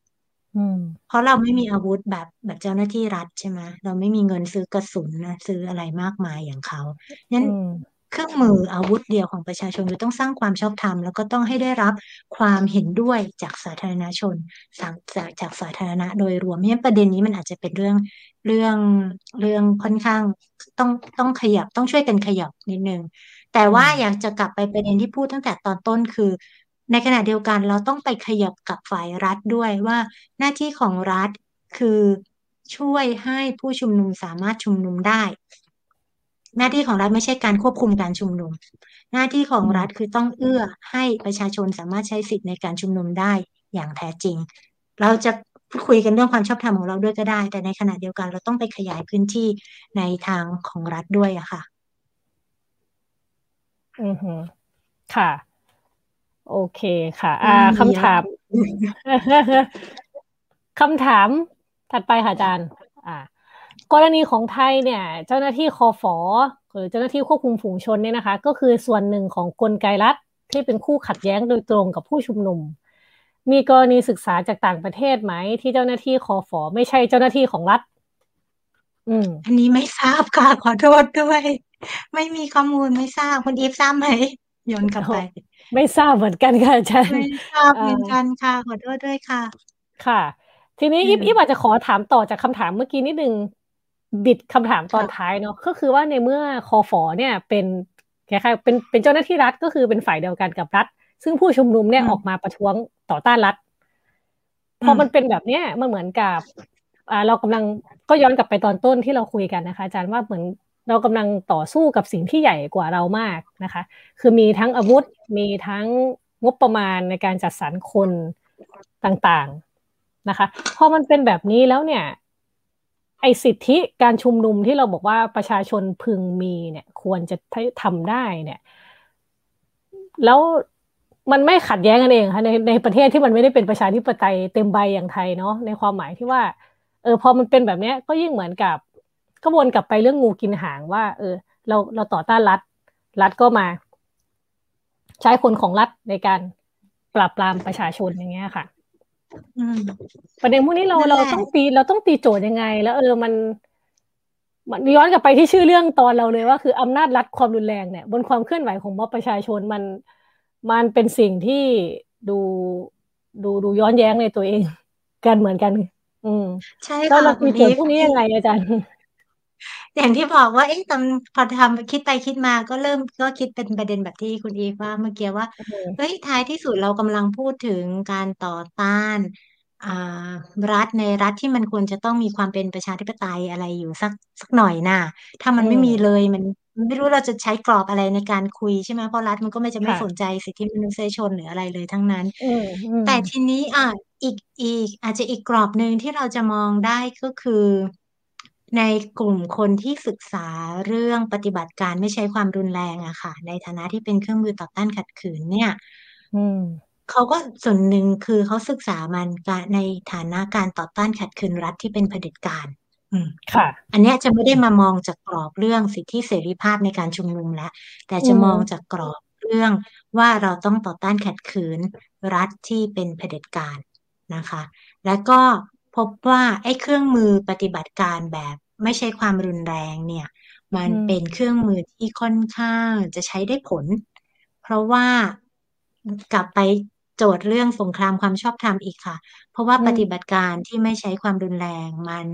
เพราะเราไม่มีอาวุธแบบแบบเจ้าหน้าที่รัฐใช่ไหมเราไม่มีเงินซื้อกระสุนนะซื้ออะไรมากมายอย่างเขางั้นเครื่องมืออาวุธเดียวของประชาชนคือต้องสร้างความชอบธรรมแล้วก็ต้องให้ได้รับความเห็นด้วยจากสาธารณชนจากจากสาธารณะโดยรวมเพราะฉะนั้นประเด็นนี้มันอาจจะเป็นเรื่องเรื่องเรื่องค่อนข้างต้องต้องขยับต้องช่วยกันขยับนิดนึงแต่ว่าอยากจะกลับไปประเด็นที่พูดตั้งแต่ตอนต้นคือในขณะเดียวกันเราต้องไปขยับกับฝ่ายรัฐด้วยว่าหน้าที่ของรัฐคือช่วยให้ผู้ชุมนุมสามารถชุมนุมได้หน้าที่ของรัฐไม่ใช่การควบคุมการชุมนุมหน้าที่ของรัฐคือต้องเอื้อให้ประชาชนสามารถใช้สิทธิในการชุมนุมได้อย่างแท้จริงเราจะคุยกันเรื่องความชอบธรรมของเราด้วยก็ได้แต่ในขณะเดียวกันเราต้องไปขยายพื้นที่ในทางของรัฐด้วยอะค่ะอือฮึค่ะโอเคค่ะอ่าคำถาม คำถามถัดไปค่ะอาจารย์อ่ากรณีของไทยเนี่ยเจ้าหน้าที่คฟหรือเจ้าหน้าที่ควบคุมฝูงชนเนี่ยนะคะก็คือส่วนหนึ่งของกลไกรัฐที่เป็นคู่ขัดแย้งโดยตรงกับผู้ชุมนุมมีกรณีศึกษาจากต่างประเทศไหมที่เจ้าหน้าที่คฟไม่ใช่เจ้าหน้าที่ของรัฐอืมอันนี้ไม่ทราบค่ะขอโทษด้วยไม่มีข้อมูลไม่ทราบคุณอีฟทราบไหมย้อนกลับไปไม่ทราบเหมือนกันค่ะอาจารย์ไม่ทราบเหมือนกันค่ะขอโทษด้วยค่ะค่ะทีนี้อีฟอีฟอาจจะขอถามต่อจากคำถามเมื่อกี้นิดนึงบิดคำถามตอนท้ายเนาะก็คือว่าในเมื่อคฟเนี่ยเป็นคล้ายๆเป็นเป็นเจ้าหน้าที่รัฐก็คือเป็นฝ่ายเดียวกันกับรัฐซึ่งผู้ชุมนุมเนี่ยออกมาประท้วงต่อต้านรัฐพอมันเป็นแบบเนี้ยมันเหมือนกับอ่าเรากำลังก็ย้อนกลับไปตอนต้นที่เราคุยกันนะคะอาจารย์ว่าเหมือนเรากำลังต่อสู้กับสิ่งที่ใหญ่กว่าเรามากนะคะคือมีทั้งอาวุธมีทั้งงบประมาณในการจัดสรรคนต่างๆนะคะพอมันเป็นแบบนี้แล้วเนี่ยไอสิทธิการชุมนุมที่เราบอกว่าประชาชนพึงมีเนี่ยควรจะทำได้เนี่ยแล้วมันไม่ขัดแย้งกันเองค่ะในในประเทศที่มันไม่ได้เป็นประชาธิปไตยเต็มใบอย่างไทยเนาะในความหมายที่ว่าเออพอมันเป็นแบบนี้ก็ยิ่งเหมือนกับก็วนกลับไปเรื่องงูกินหางว่าเออเราเราต่อต้านรัฐรัฐก็มาใช้คนของรัฐในการปราบปรามประชาชนอย่างเงี้ยค่ะประเด็นพวกนี้เราเราต้องตีเราต้องตีโจทย์ยังไงแล้วเออมันมันย้อนกลับไปที่ชื่อเรื่องตอนเราเลยว่าคืออำนาจรัฐความรุนแรงเนี่ยบนความเคลื่อนไหวของม็อบประชาชนมันมันเป็นสิ่งที่ดูดูดูย้อนแย้งในตัวเองกันเหมือนกันอืมใช่ค่ะเราตีโจทย์พวกนี้ยังไงอาจารย์อย่างที่บอกว่าเอ๊ะตอนพอทำคิดไปคิดมาก็เริ่มก็คิดเป็นประเด็นแบบที่คุณอีฟว่าเมื่อกี้ว่าเฮ้ยท้ายที่สุดเรากำลังพูดถึงการต่อต้านอ่ารัฐในรัฐที่มันควรจะต้องมีความเป็นประชาธิปไตยอะไรอยู่สักสักหน่อยน่ะถ้ามันไม่มีเลยมันไม่รู้เราจะใช้กรอบอะไรในการคุยใช่ไหมเพราะรัฐมันก็ไม่จะไม่สนใจสิทธิมนุษยชนหรืออะไรเลยทั้งนั้นแต่ทีนี้อ่ะอีกอีกอาจจะอีกกรอบนึงที่เราจะมองได้ก็คือในกลุ่มคนที่ศึกษาเรื่องปฏิบัติการไม่ใช้ความรุนแรงอะค่ะในฐานะที่เป็นเครื่องมือต่อต้านขัดขืนเนี่ยเขาก็ส่วนหนึ่งคือเขาศึกษามันในฐานะการต่อต้านขัดขืนรัฐที่เป็นเผด็จการค่ะอันนี้จะไม่ได้มามองจากกรอบเรื่องสิทธิเสรีภาพในการชุมนุมแล้วแต่จะมองจากกรอบเรื่องว่าเราต้องต่อต้านขัดขืนรัฐที่เป็นเผด็จการนะคะและก็พบว่าไอ้เครื่องมือปฏิบัติการแบบไม่ใช้ความรุนแรงเนี่ยมันเป็นเครื่องมือที่ค่อนข้างจะใช้ได้ผลเพราะว่ากลับไปโจทย์เรื่องสงครามความชอบธรรมอีกค่ะเพราะว่าปฏิบัติการที่ไม่ใช้ความรุนแรงมัน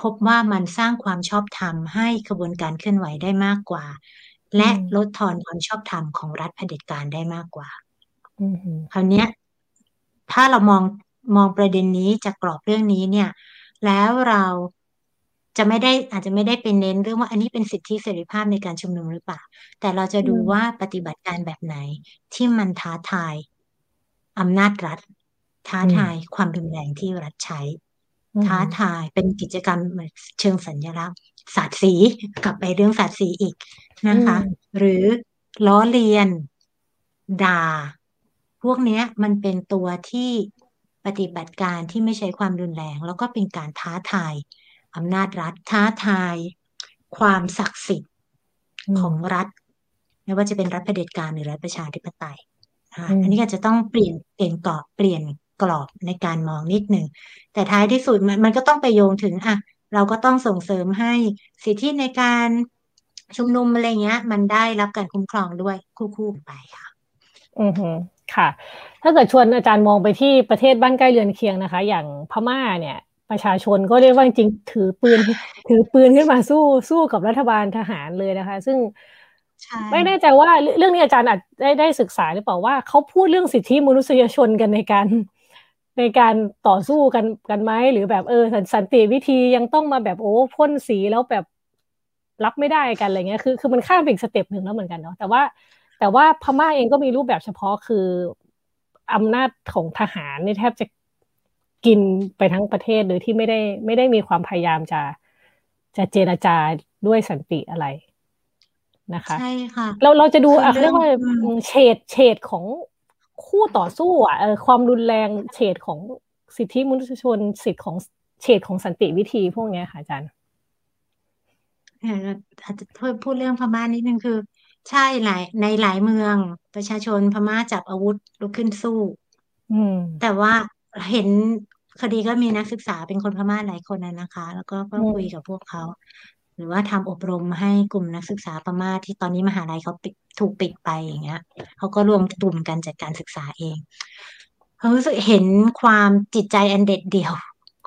พบว่ามันสร้างความชอบธรรมให้ขบวนการเคลื่อนไหวได้มากกว่าและลดทอนความชอบธรรมของรัฐเผด็จการได้มากกว่าคราวนี้ถ้าเรามองมองประเด็นนี้จากกรอบเรื่องนี้เนี่ยแล้วเราจะไม่ได้อาจจะไม่ได้เป็นเน้นเรื่องว่าอันนี้เป็นสิทธิเสรีภาพในการชุมนุมหรือเปล่าแต่เราจะดูว่าปฏิบัติการแบบไหนที่มันท้าทายอำนาจรัฐท้าทายความรุนแรงที่รัฐใช้ท้าทายเป็นกิจกรรมเชิงสัญลักษณ์ศาสตร์สีกลับไปเรื่องศาสตร์สีอีกนะคะหรือล้อเลียนด่าพวกนี้มันเป็นตัวที่ปฏิบัติการที่ไม่ใช้ความรุนแรงแล้วก็เป็นการท้าทายอำนาจรัฐท้าทายความศักดิ์สิทธิ์ของรัฐไม่ว่าจะเป็นรัฐเผด็จการหรือรัฐประชาธิปไตยอันนี้ก็จะต้องเปลี่ยนเปลี่ยนกรอบเปลี่ยนกรอบในการมองนิดหนึ่งแต่ท้ายที่สุดมันมันก็ต้องไปโยงถึงอ่ะเราก็ต้องส่งเสริมให้สิทธิในการชุมนุมอะไรเงี้ยมันได้รับการคุ้มครองด้วยคู่ๆไปค่ะอือฮึค่ะถ้าเกิดชวนอาจารย์มองไปที่ประเทศบ้านใกล้เรือนเคียงนะคะอย่างพม่าเนี่ยประชาชนก็เรียกว่าจริงถือปืนถือปืนขึ้นมาสู้สู้กับรัฐบาลทหารเลยนะคะซึ่งไม่แน่ใจว่าเรื่องนี้อาจารย์อาจได้ได้ศึกษาหรือเปล่าว่าเขาพูดเรื่องสิทธิมนุษยชนกันในการในการต่อสู้กันกันไหมหรือแบบเออสันติวิธียังต้องมาแบบโอ้พ่นสีแล้วแบบรับไม่ได้กันอะไรเงี้ยคือคือมันข้ามไปอีกสเต็ปหนึ่งแล้วเหมือนกันเนาะแต่ว่าแต่ว่าพม่าเองก็มีรูปแบบเฉพาะคืออำนาจของทหารนี่แทบจะกินไปทั้งประเทศโดยที่ไม่ได้ไม่ได้มีความพยายามจะจะเจรจาด้วยสันติอะไรนะคะใช่ค่ะเราเราจะดูเรียกว่าเฉดเฉดของ คู่ต่อสู้อ่ะความรุนแรงเฉดของสิทธิมนุษยชนสิทธิของเฉดของสันติวิธีพวกนี้ค่ะอาจารย์อาจจะพูดเรื่องพม่านิดนึงคือใช่หลายในหลายเมืองประชาชนพม่าจับอาวุธลุกขึ้นสู้แต่ว่าเห็นคดีก็มีนักศึกษาเป็นคนพม่าหลายคนนะคะแล้วก็ก็คุยกับพวกเขาหรือว่าทำอบรมให้กลุ่มนักศึกษาพม่าที่ตอนนี้มหาลัยเขาปิดถูกปิดไปอย่างเงี้ยเขาก็รวมกลุ่มกันจัดการศึกษาเองเขารู้สึกเห็นความจิตใจอันเด็ดเดี่ยว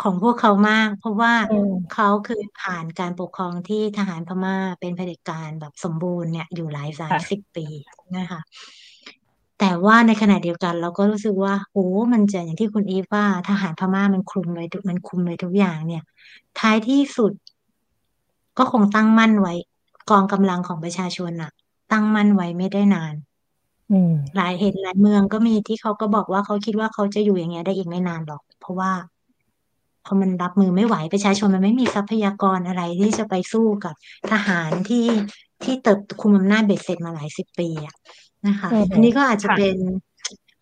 ของพวกเขามากเพราะว่าเขาคือผ่านการปกครองที่ทหารพม่าเป็นเผด็จการแบบสมบูรณ์เนี่ยอยู่หลายสิบปีนะคะแต่ว่าในขณะเดียวกันเราก็รู้สึกว่าโหมันจะอย่างที่คุณอีฟว่าทหารพม่ามันคุมเลยมันคุมเลยทุกอย่างเนี่ยท้ายที่สุดก็คงตั้งมั่นไว้กองกำลังของประชาชนน่ะตั้งมั่นไว้ไม่ได้นานหลายเห็นหลายเมืองก็มีที่เขาก็บอกว่าเขาคิดว่าเขาจะอยู่อย่างเงี้ยได้อีกไม่นานหรอกเพราะว่าพอมันรับมือไม่ไหวประชาชนมันไม่มีทรัพยากรอะไรที่จะไปสู้กับทหารที่ที่เติบคุมอำนาจเบ็ดเสร็จมาหลายสิบปีอะนะคะอันนี้ก็อาจจะเป็น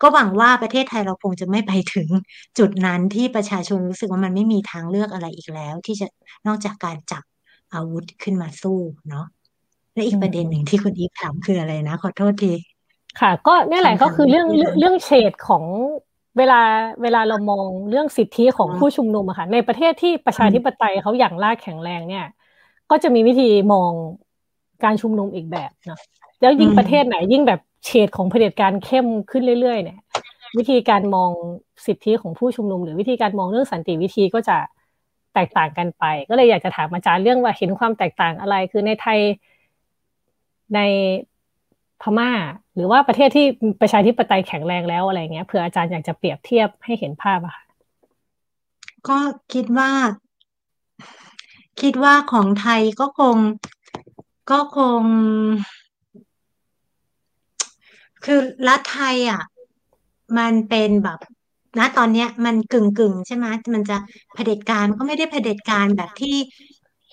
ก็หวังว่าประเทศไทยเราคงจะไม่ไปถึงจุดนั้นที่ประชาชนรู้สึกว่ามันไม่มีทางเลือกอะไรอีกแล้วที่จะนอกจากการจับอาวุธขึ้นมาสู้เนาะและอีกประเด็นหนึ่งที่คุณอีฟถามคืออะไรนะขอโทษทีค่ะก็นี่แหละก็คือเรื่องเรื่องเฉดของเวลาเวลาเรามองเรื่องสิทธิของผู้ชุมนุมอะค่ะในประเทศที่ประชาธิปไตยเขาอย่างรากแข็งแรงเนี่ยก็จะมีวิธีมองการชุมนุมอีกแบบเนาะแล้วยิ่งประเทศไหนยิ่งแบบเฉดของเผด็จการเข้มขึ้นเรื่อยๆเนี่ยวิธีการมองสิทธิของผู้ชุมนุมหรือวิธีการมองเรื่องสันติวิธีก็จะแตกต่างกันไปก็เลยอยากจะถามอาจารย์เรื่องว่าเห็นความแตกต่างอะไรคือในไทยในพม่าหรือว่าประเทศที่ประชาธิปไตยแข็งแรงแล้วอะไรเงี้ยเผื่ออาจารย์อยากจะเปรียบเทียบให้เห็นภาพอะค่ะก็คิดว่าคิดว่าของไทยก็คงก็คงคือรัฐไทยอ่ะมันเป็นแบบณตอนเนี้ยมันกึ่งๆใช่ไหมมันจะเผด็จการก็ไม่ได้เผด็จการแบบที่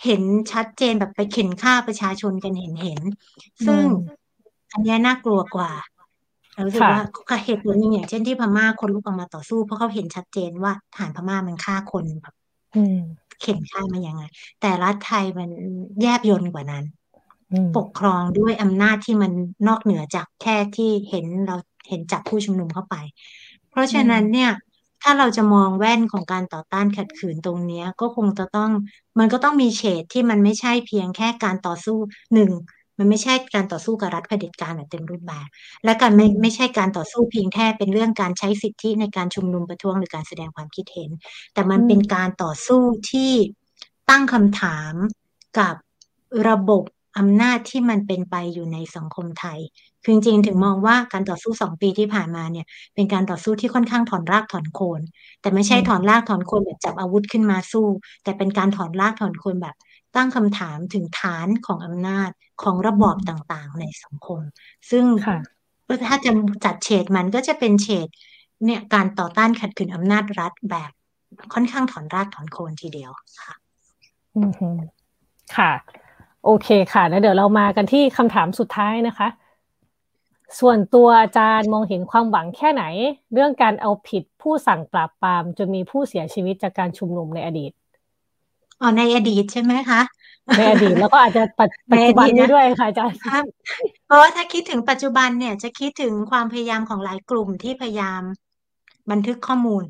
เห็นชัดเจนแบบไปเข็นฆ่าประชาชนกันเห็นๆซึ่งอันนี้น่ากลัวกว่าเรารู้สึกว่าก็เหตุผลนึงอย่างเช่นที่พม่าคนลุกออกมาต่อสู้เพราะเขาเห็นชัดเจนว่าทหารพม่ามันฆ่าคนแบบเข็นฆ่ามายังไงแต่รัฐไทยมันแยบยลกว่านั้นปกครองด้วยอำนาจที่มันนอกเหนือจากแค่ที่เห็นเราเห็นจับผู้ชุมนุมเข้าไปเพราะฉะนั้นเนี่ยถ้าเราจะมองแว่นของการต่อต้านขัดขืนตรงนี้ก็คงจะต้องมันก็ต้องมีเฉดที่มันไม่ใช่เพียงแค่การต่อสู้หนึ่งมันไม่ใช่การต่อสู้กับรัฐเผด็จการแบบเต็มรูปแบบและการไม่ไม่ใช่การต่อสู้เพียงแค่เป็นเรื่องการใช้สิทธิในการชุมนุมประท้วงหรือการแสดงความคิดเห็นแต่มันเป็นการต่อสู้ที่ตั้งคำถามกับระบบอำนาจที่มันเป็นไปอยู่ในสังคมไทยคือจริงๆถึงมองว่าการต่อสู้สองปีที่ผ่านมาเนี่ยเป็นการต่อสู้ที่ค่อนข้างถอนรากถอนโคนแต่ไม่ใช่ถอนรากถอนโคนแบบจับอาวุธขึ้นมาสู้แต่เป็นการถอนรากถอนโคนแบบตั้งคำถามถึงฐานของอำนาจของระบอบต่างๆในสังคมซึ่งถ้าจะจัดเฉดมันก็จะเป็นเฉดเนี่ยการต่อต้านขัดขืนอำนาจรัฐแบบค่อนข้างถอนรากถอนโคนทีเดียวค่ะอือฮึค่ะโอเคค่ะแล้วเดี๋ยวเรามากันที่คำถามสุดท้ายนะคะส่วนตัวอาจารย์มองเห็นความหวังแค่ไหนเรื่องการเอาผิดผู้สั่งปราบปรามจนมีผู้เสียชีวิตจากการชุมนุมในอดีตอ๋อในอดีตใช่ไหมคะในอดีตแล้วก็อาจจะปัจจุบันนี้ด้วยค่ะอาจารย์เพราะว่าถ้าคิดถึงปัจจุบันเนี่ยจะคิดถึงความพยายามของหลายกลุ่มที่พยายามบันทึกข้อมูล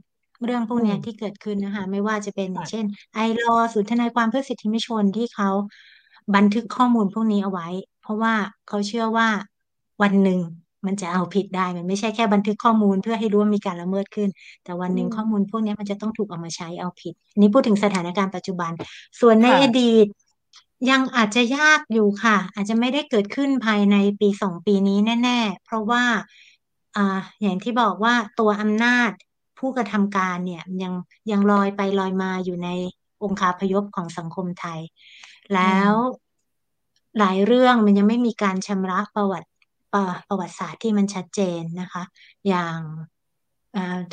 เรื่องพวกนี้ที่เกิดขึ้นนะคะไม่ว่าจะเป็นเช่นไอลอศูนย์ทนายความเพื่อสิทธิมนุษยชนที่เขาบันทึกข้อมูลพวกนี้เอาไว้เพราะว่าเขาเชื่อว่าวันหนึ่งมันจะเอาผิดได้มันไม่ใช่แค่บันทึกข้อมูลเพื่อให้รู้ว่ามีการละเมิดขึ้นแต่วันหนึ่งข้อมูลพวกนี้มันจะต้องถูกเอามาใช้เอาผิดนี่พูดถึงสถานการณ์ปัจจุบันส่วนในอดีตยังอาจจะยากอยู่ค่ะอาจจะไม่ได้เกิดขึ้นภายในปีสองปีนี้แน่ๆเพราะว่าอ่าอย่างที่บอกว่าตัวอำนาจผู้กระทำการเนี่ยยังยังลอยไปลอยมาอยู่ในองคาพยพของสังคมไทยแล้วหลายเรื่องมันยังไม่มีการชำระประวัติประวัติศาสตร์ที่มันชัดเจนนะคะอย่าง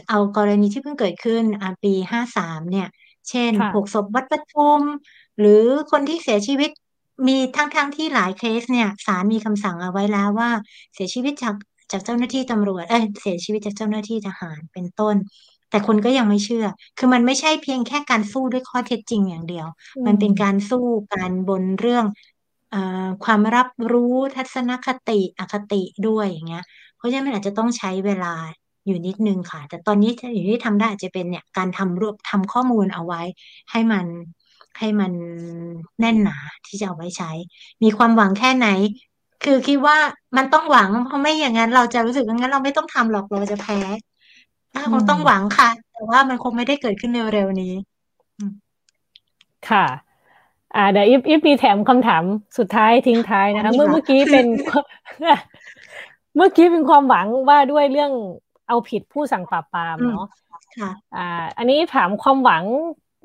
เอากรณีที่เพิ่งเกิดขึ้นปีห้าสามเนี่ยเช่นผูกศพวัดประชุมหรือคนที่เสียชีวิตมีทั้งๆ ที่หลายเคสเนี่ยศาลมีคำสั่งเอาไว้แล้วว่าเสียชีวิตจาก จากเจ้าหน้าที่ตำรวจเอ้ยเสียชีวิตจากเจ้าหน้าที่ทหารเป็นต้น แต่คนก็ยังไม่เชื่อ คือมันไม่ใช่เพียงแค่การสู้ด้วยข้อเท็จจริงอย่างเดียว อืมันมเป็นการสู้การบนเรื่องเอ่อความรับรู้ทัศนคติอคติด้วยอย่างเงี้ย เพราะฉะนั้นมันอาจจะต้องใช้เวลาอยู่นิดนึงค่ะ แต่ตอนนี้อยู่างที่ทำได้อาจจะเป็นเนี่ยการทำรวบทำข้อมูลเอาไว้ ให้มันให้มันแน่นหนาที่จะเอาไว้ใช้ มีความหวังแค่ไหน คือคิดว่ามันต้องหวังเพราะไม่อย่างนั้นเราจะรู้สึกว่างั้นเราไม่ต้องทำหรอกเราจะแพ้ถ้าอืคงม ต้องหวังค่ะ แต่ว่ามันคงไม่ได้เกิดขึ้นเร็วๆนี้ อืมค่ะ อ่าเดี๋ยวอีฟอีฟมีแถมคำถามสุดท้ายทิ้งท้ายถานะมคะ อีกเมื่อเหรอ เมื่อกี้เป็น เมื่อกี้เป็นความหวังว่าด้วยเรื่องเอาผิดผู้สั่งปราบปรามอืมเนาะค่ะ อ่า อันนี้ถามความหวัง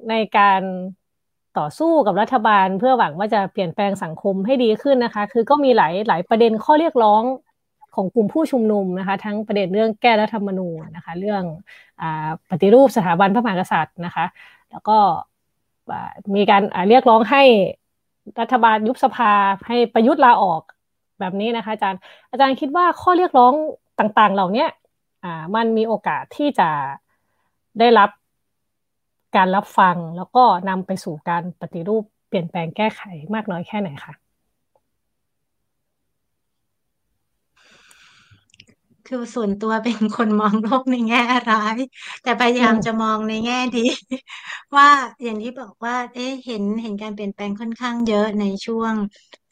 ในการต่อสู้กับรัฐบาล เพื่อหวังว่าจะเปลี่ยนแปลงสังคมให้ดีขึ้นนะคะ คือก็มีหลายหลายประเด็นข้อเรียกร้องของกลุ่มผู้ชุมนุมนะคะ ทั้งประเด็นเรื่องแก้รัฐธรรมนูญนะคะ เรื่องอ่าปฏิรูปสถาบันพระมหากษัตริย์นะคะ แล้วก็อ่ามีการอ่าเรียกร้องให้รัฐบาลยุบสภาให้ประยุทธ์ลาออกแบบนี้นะคะ อาจารย์อาจารย์คิดว่าข้อเรียกร้องต่างๆ เหล่าเนี้ยอ่ามันมีโอกาสที่จะได้รับการรับฟัง แล้วก็นำไปสู่การปฏิรูปเปลี่ยนแปลงแก้ไขมากน้อยแค่ไหนคะคือส่วนตัวเป็นคนมองโลกในแง่ร้าย แต่พยาอืยามมจะมองในแง่ดี ว่าอย่างที่บอกว่า เอ๊ะเห็นเห็นการเปลี่ยนแปลงค่อนข้างเยอะในช่วง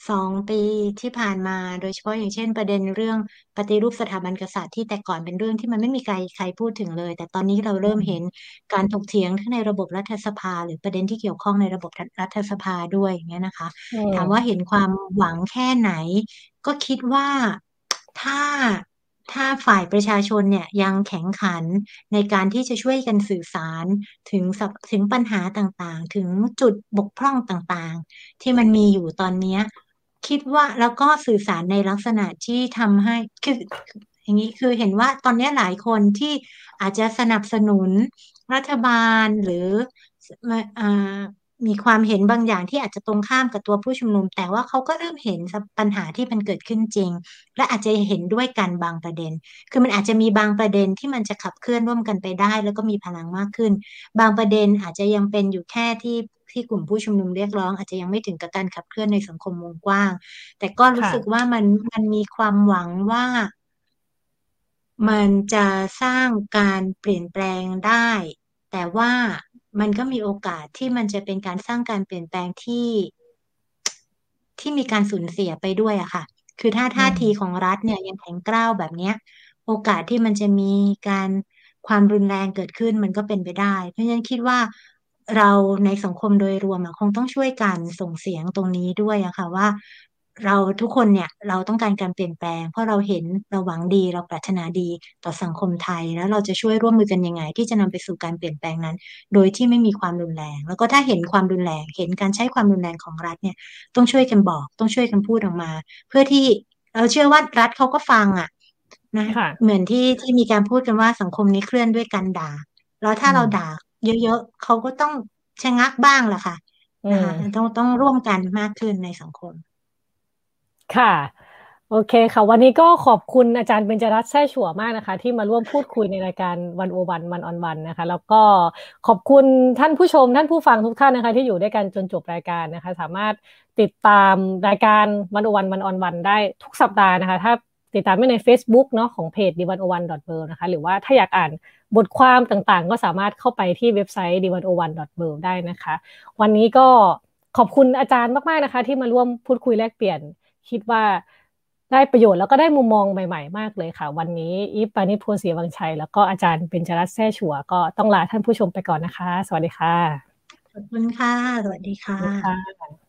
สองปีที่ผ่านมา โดยเฉพาะอย่างเช่นประเด็นเรื่องปฏิรูปสถาบันกษัตริย์ที่แต่ก่อนเป็นเรื่องที่มันไม่มีใครใครพูดถึงเลย แต่ตอนนี้เราอืเริ่มมเห็นการถกเถียงทั้งในระบบรัฐสภา หรือประเด็นที่เกี่ยวข้องในระบบรัฐสภาด้วยอย่างเงี้ยนะคะ อืถามมว่าเห็นความหวังแค่ไหน ก็คิดว่าถ้าถ้าฝ่ายประชาชนเนี่ยยังแข็งขันในการที่จะช่วยกันสื่อสารถึงสับถึงปัญหาต่างๆ ถึงจุดบกพร่องต่างๆ ที่มันมีอยู่ตอนเนี้ยคิดว่าแล้วก็สื่อสารในลักษณะที่ทำให้คืออย่างนี้คือเห็นว่าตอนเนี้ยหลายคนที่อาจจะสนับสนุนรัฐบาลหรือเอ่อ มีความเห็นบางอย่างที่อาจจะตรงข้ามกับตัวผู้ชุมนุม แต่ว่าเขาก็เริ่มเห็นปัญหาที่มันเกิดขึ้นจริง และอาจจะเห็นด้วยกันบางประเด็น คือมันอาจจะมีบางประเด็นที่มันจะขับเคลื่อนร่วมกันไปได้ แล้วก็มีพลังมากขึ้น บางประเด็นอาจจะยังเป็นอยู่แค่ที่ที่กลุ่มผู้ชุมนุมเรียกร้อง อาจจะยังไม่ถึงกับการขับเคลื่อนในสังคมวงกว้าง แต่ก็รู้ค่ะ สึกว่ามันมันมีความหวังว่า มันจะสร้างการเปลี่ยนแปลงได้ แต่ว่ามันก็มีโอกาสที่มันจะเป็นการสร้างการเปลี่ยนแปลงที่ ที่มีการสูญเสียไปด้วยอะค่ะ คือถ้าอืท่ามทีของรัฐเนี่ยยังแข็งกร้าวแบบเนี้ย โอกาสที่มันจะมีการความรุนแรงเกิดขึ้นมันก็เป็นไปได้ เพราะฉะนั้นคิดว่าเราในสังคมโดยรวมอะคงต้องช่วยกันส่งเสียงตรงนี้ด้วยอะค่ะว่า เราทุกคนเนี่ยเราต้องการการเปลี่ยนแปลง เพราะเราเห็นเราหวังดีเราปรารถนาดีต่อสังคมไทย แล้วเราจะช่วยร่วมมือกันยังไง ที่จะนำไปสู่การเปลี่ยนแปลงนั้น โดยที่ไม่มีความรุนแรง แล้วก็ถ้าเห็นความรุนแรงเห็นการใช้ความรุนแรงของรัฐเนี่ย ต้องช่วยกันบอก ต้องช่วยกันพูดออกมา เพื่อที่เราเชื่อว่ารัฐเขาก็ฟังอ่ะนะค่ะ เหมือนที่ที่มีการพูดกันว่าสังคมนี้เคลื่อนด้วยการด่า แล้วอืถ้าเราม ด่า เยอะๆเขาก็ต้องชะงักบ้างล่ะค่ะอืนะคะม ต้องต้องร่วมกันมากขึ้นในสังคมค่ะ โอเคค่ะ วันนี้ก็ขอบคุณอาจารย์เบญจรัตน์แซ่ฉั่วมากนะคะ ที่มาร่วมพูดคุยในรายการวันโอวันวันออนวันนะคะ แล้วก็ขอบคุณท่านผู้ชมท่านผู้ฟังทุกท่านนะคะ ที่อยู่ด้วยกันจนจบรายการนะคะ สามารถติดตามรายการวันโอวันวันออนวันได้ทุกสัปดาห์นะคะ ถ้าติดตามได้ใน Facebook เนาะของเพจ ดี หนึ่งศูนย์หนึ่ง ดอท เวิลด์ นะคะ หรือว่าถ้าอยากอ่านบทความต่างๆ ก็สามารถเข้าไปที่เว็บไซต์ ดี หนึ่งศูนย์หนึ่ง ดอท เวิลด์ ได้นะคะ วันนี้ก็ขอบคุณอาจารย์มากๆนะคะ ที่มาร่วมพูดคุยแลกเปลี่ยน คิดว่าได้ประโยชน์แล้วก็ได้มุมมองใหม่ ๆ มากเลยค่ะ วันนี้อีฟปานิชโพธิ์ศรีวังชัย แล้วก็อาจารย์เบญจรัตน์แซ่ฉั่วก็ต้องลาท่านผู้ชมไปก่อนนะคะ สวัสดีค่ะขอบคุณค่ะ สวัสดีสค่ะวัสดีค่ะ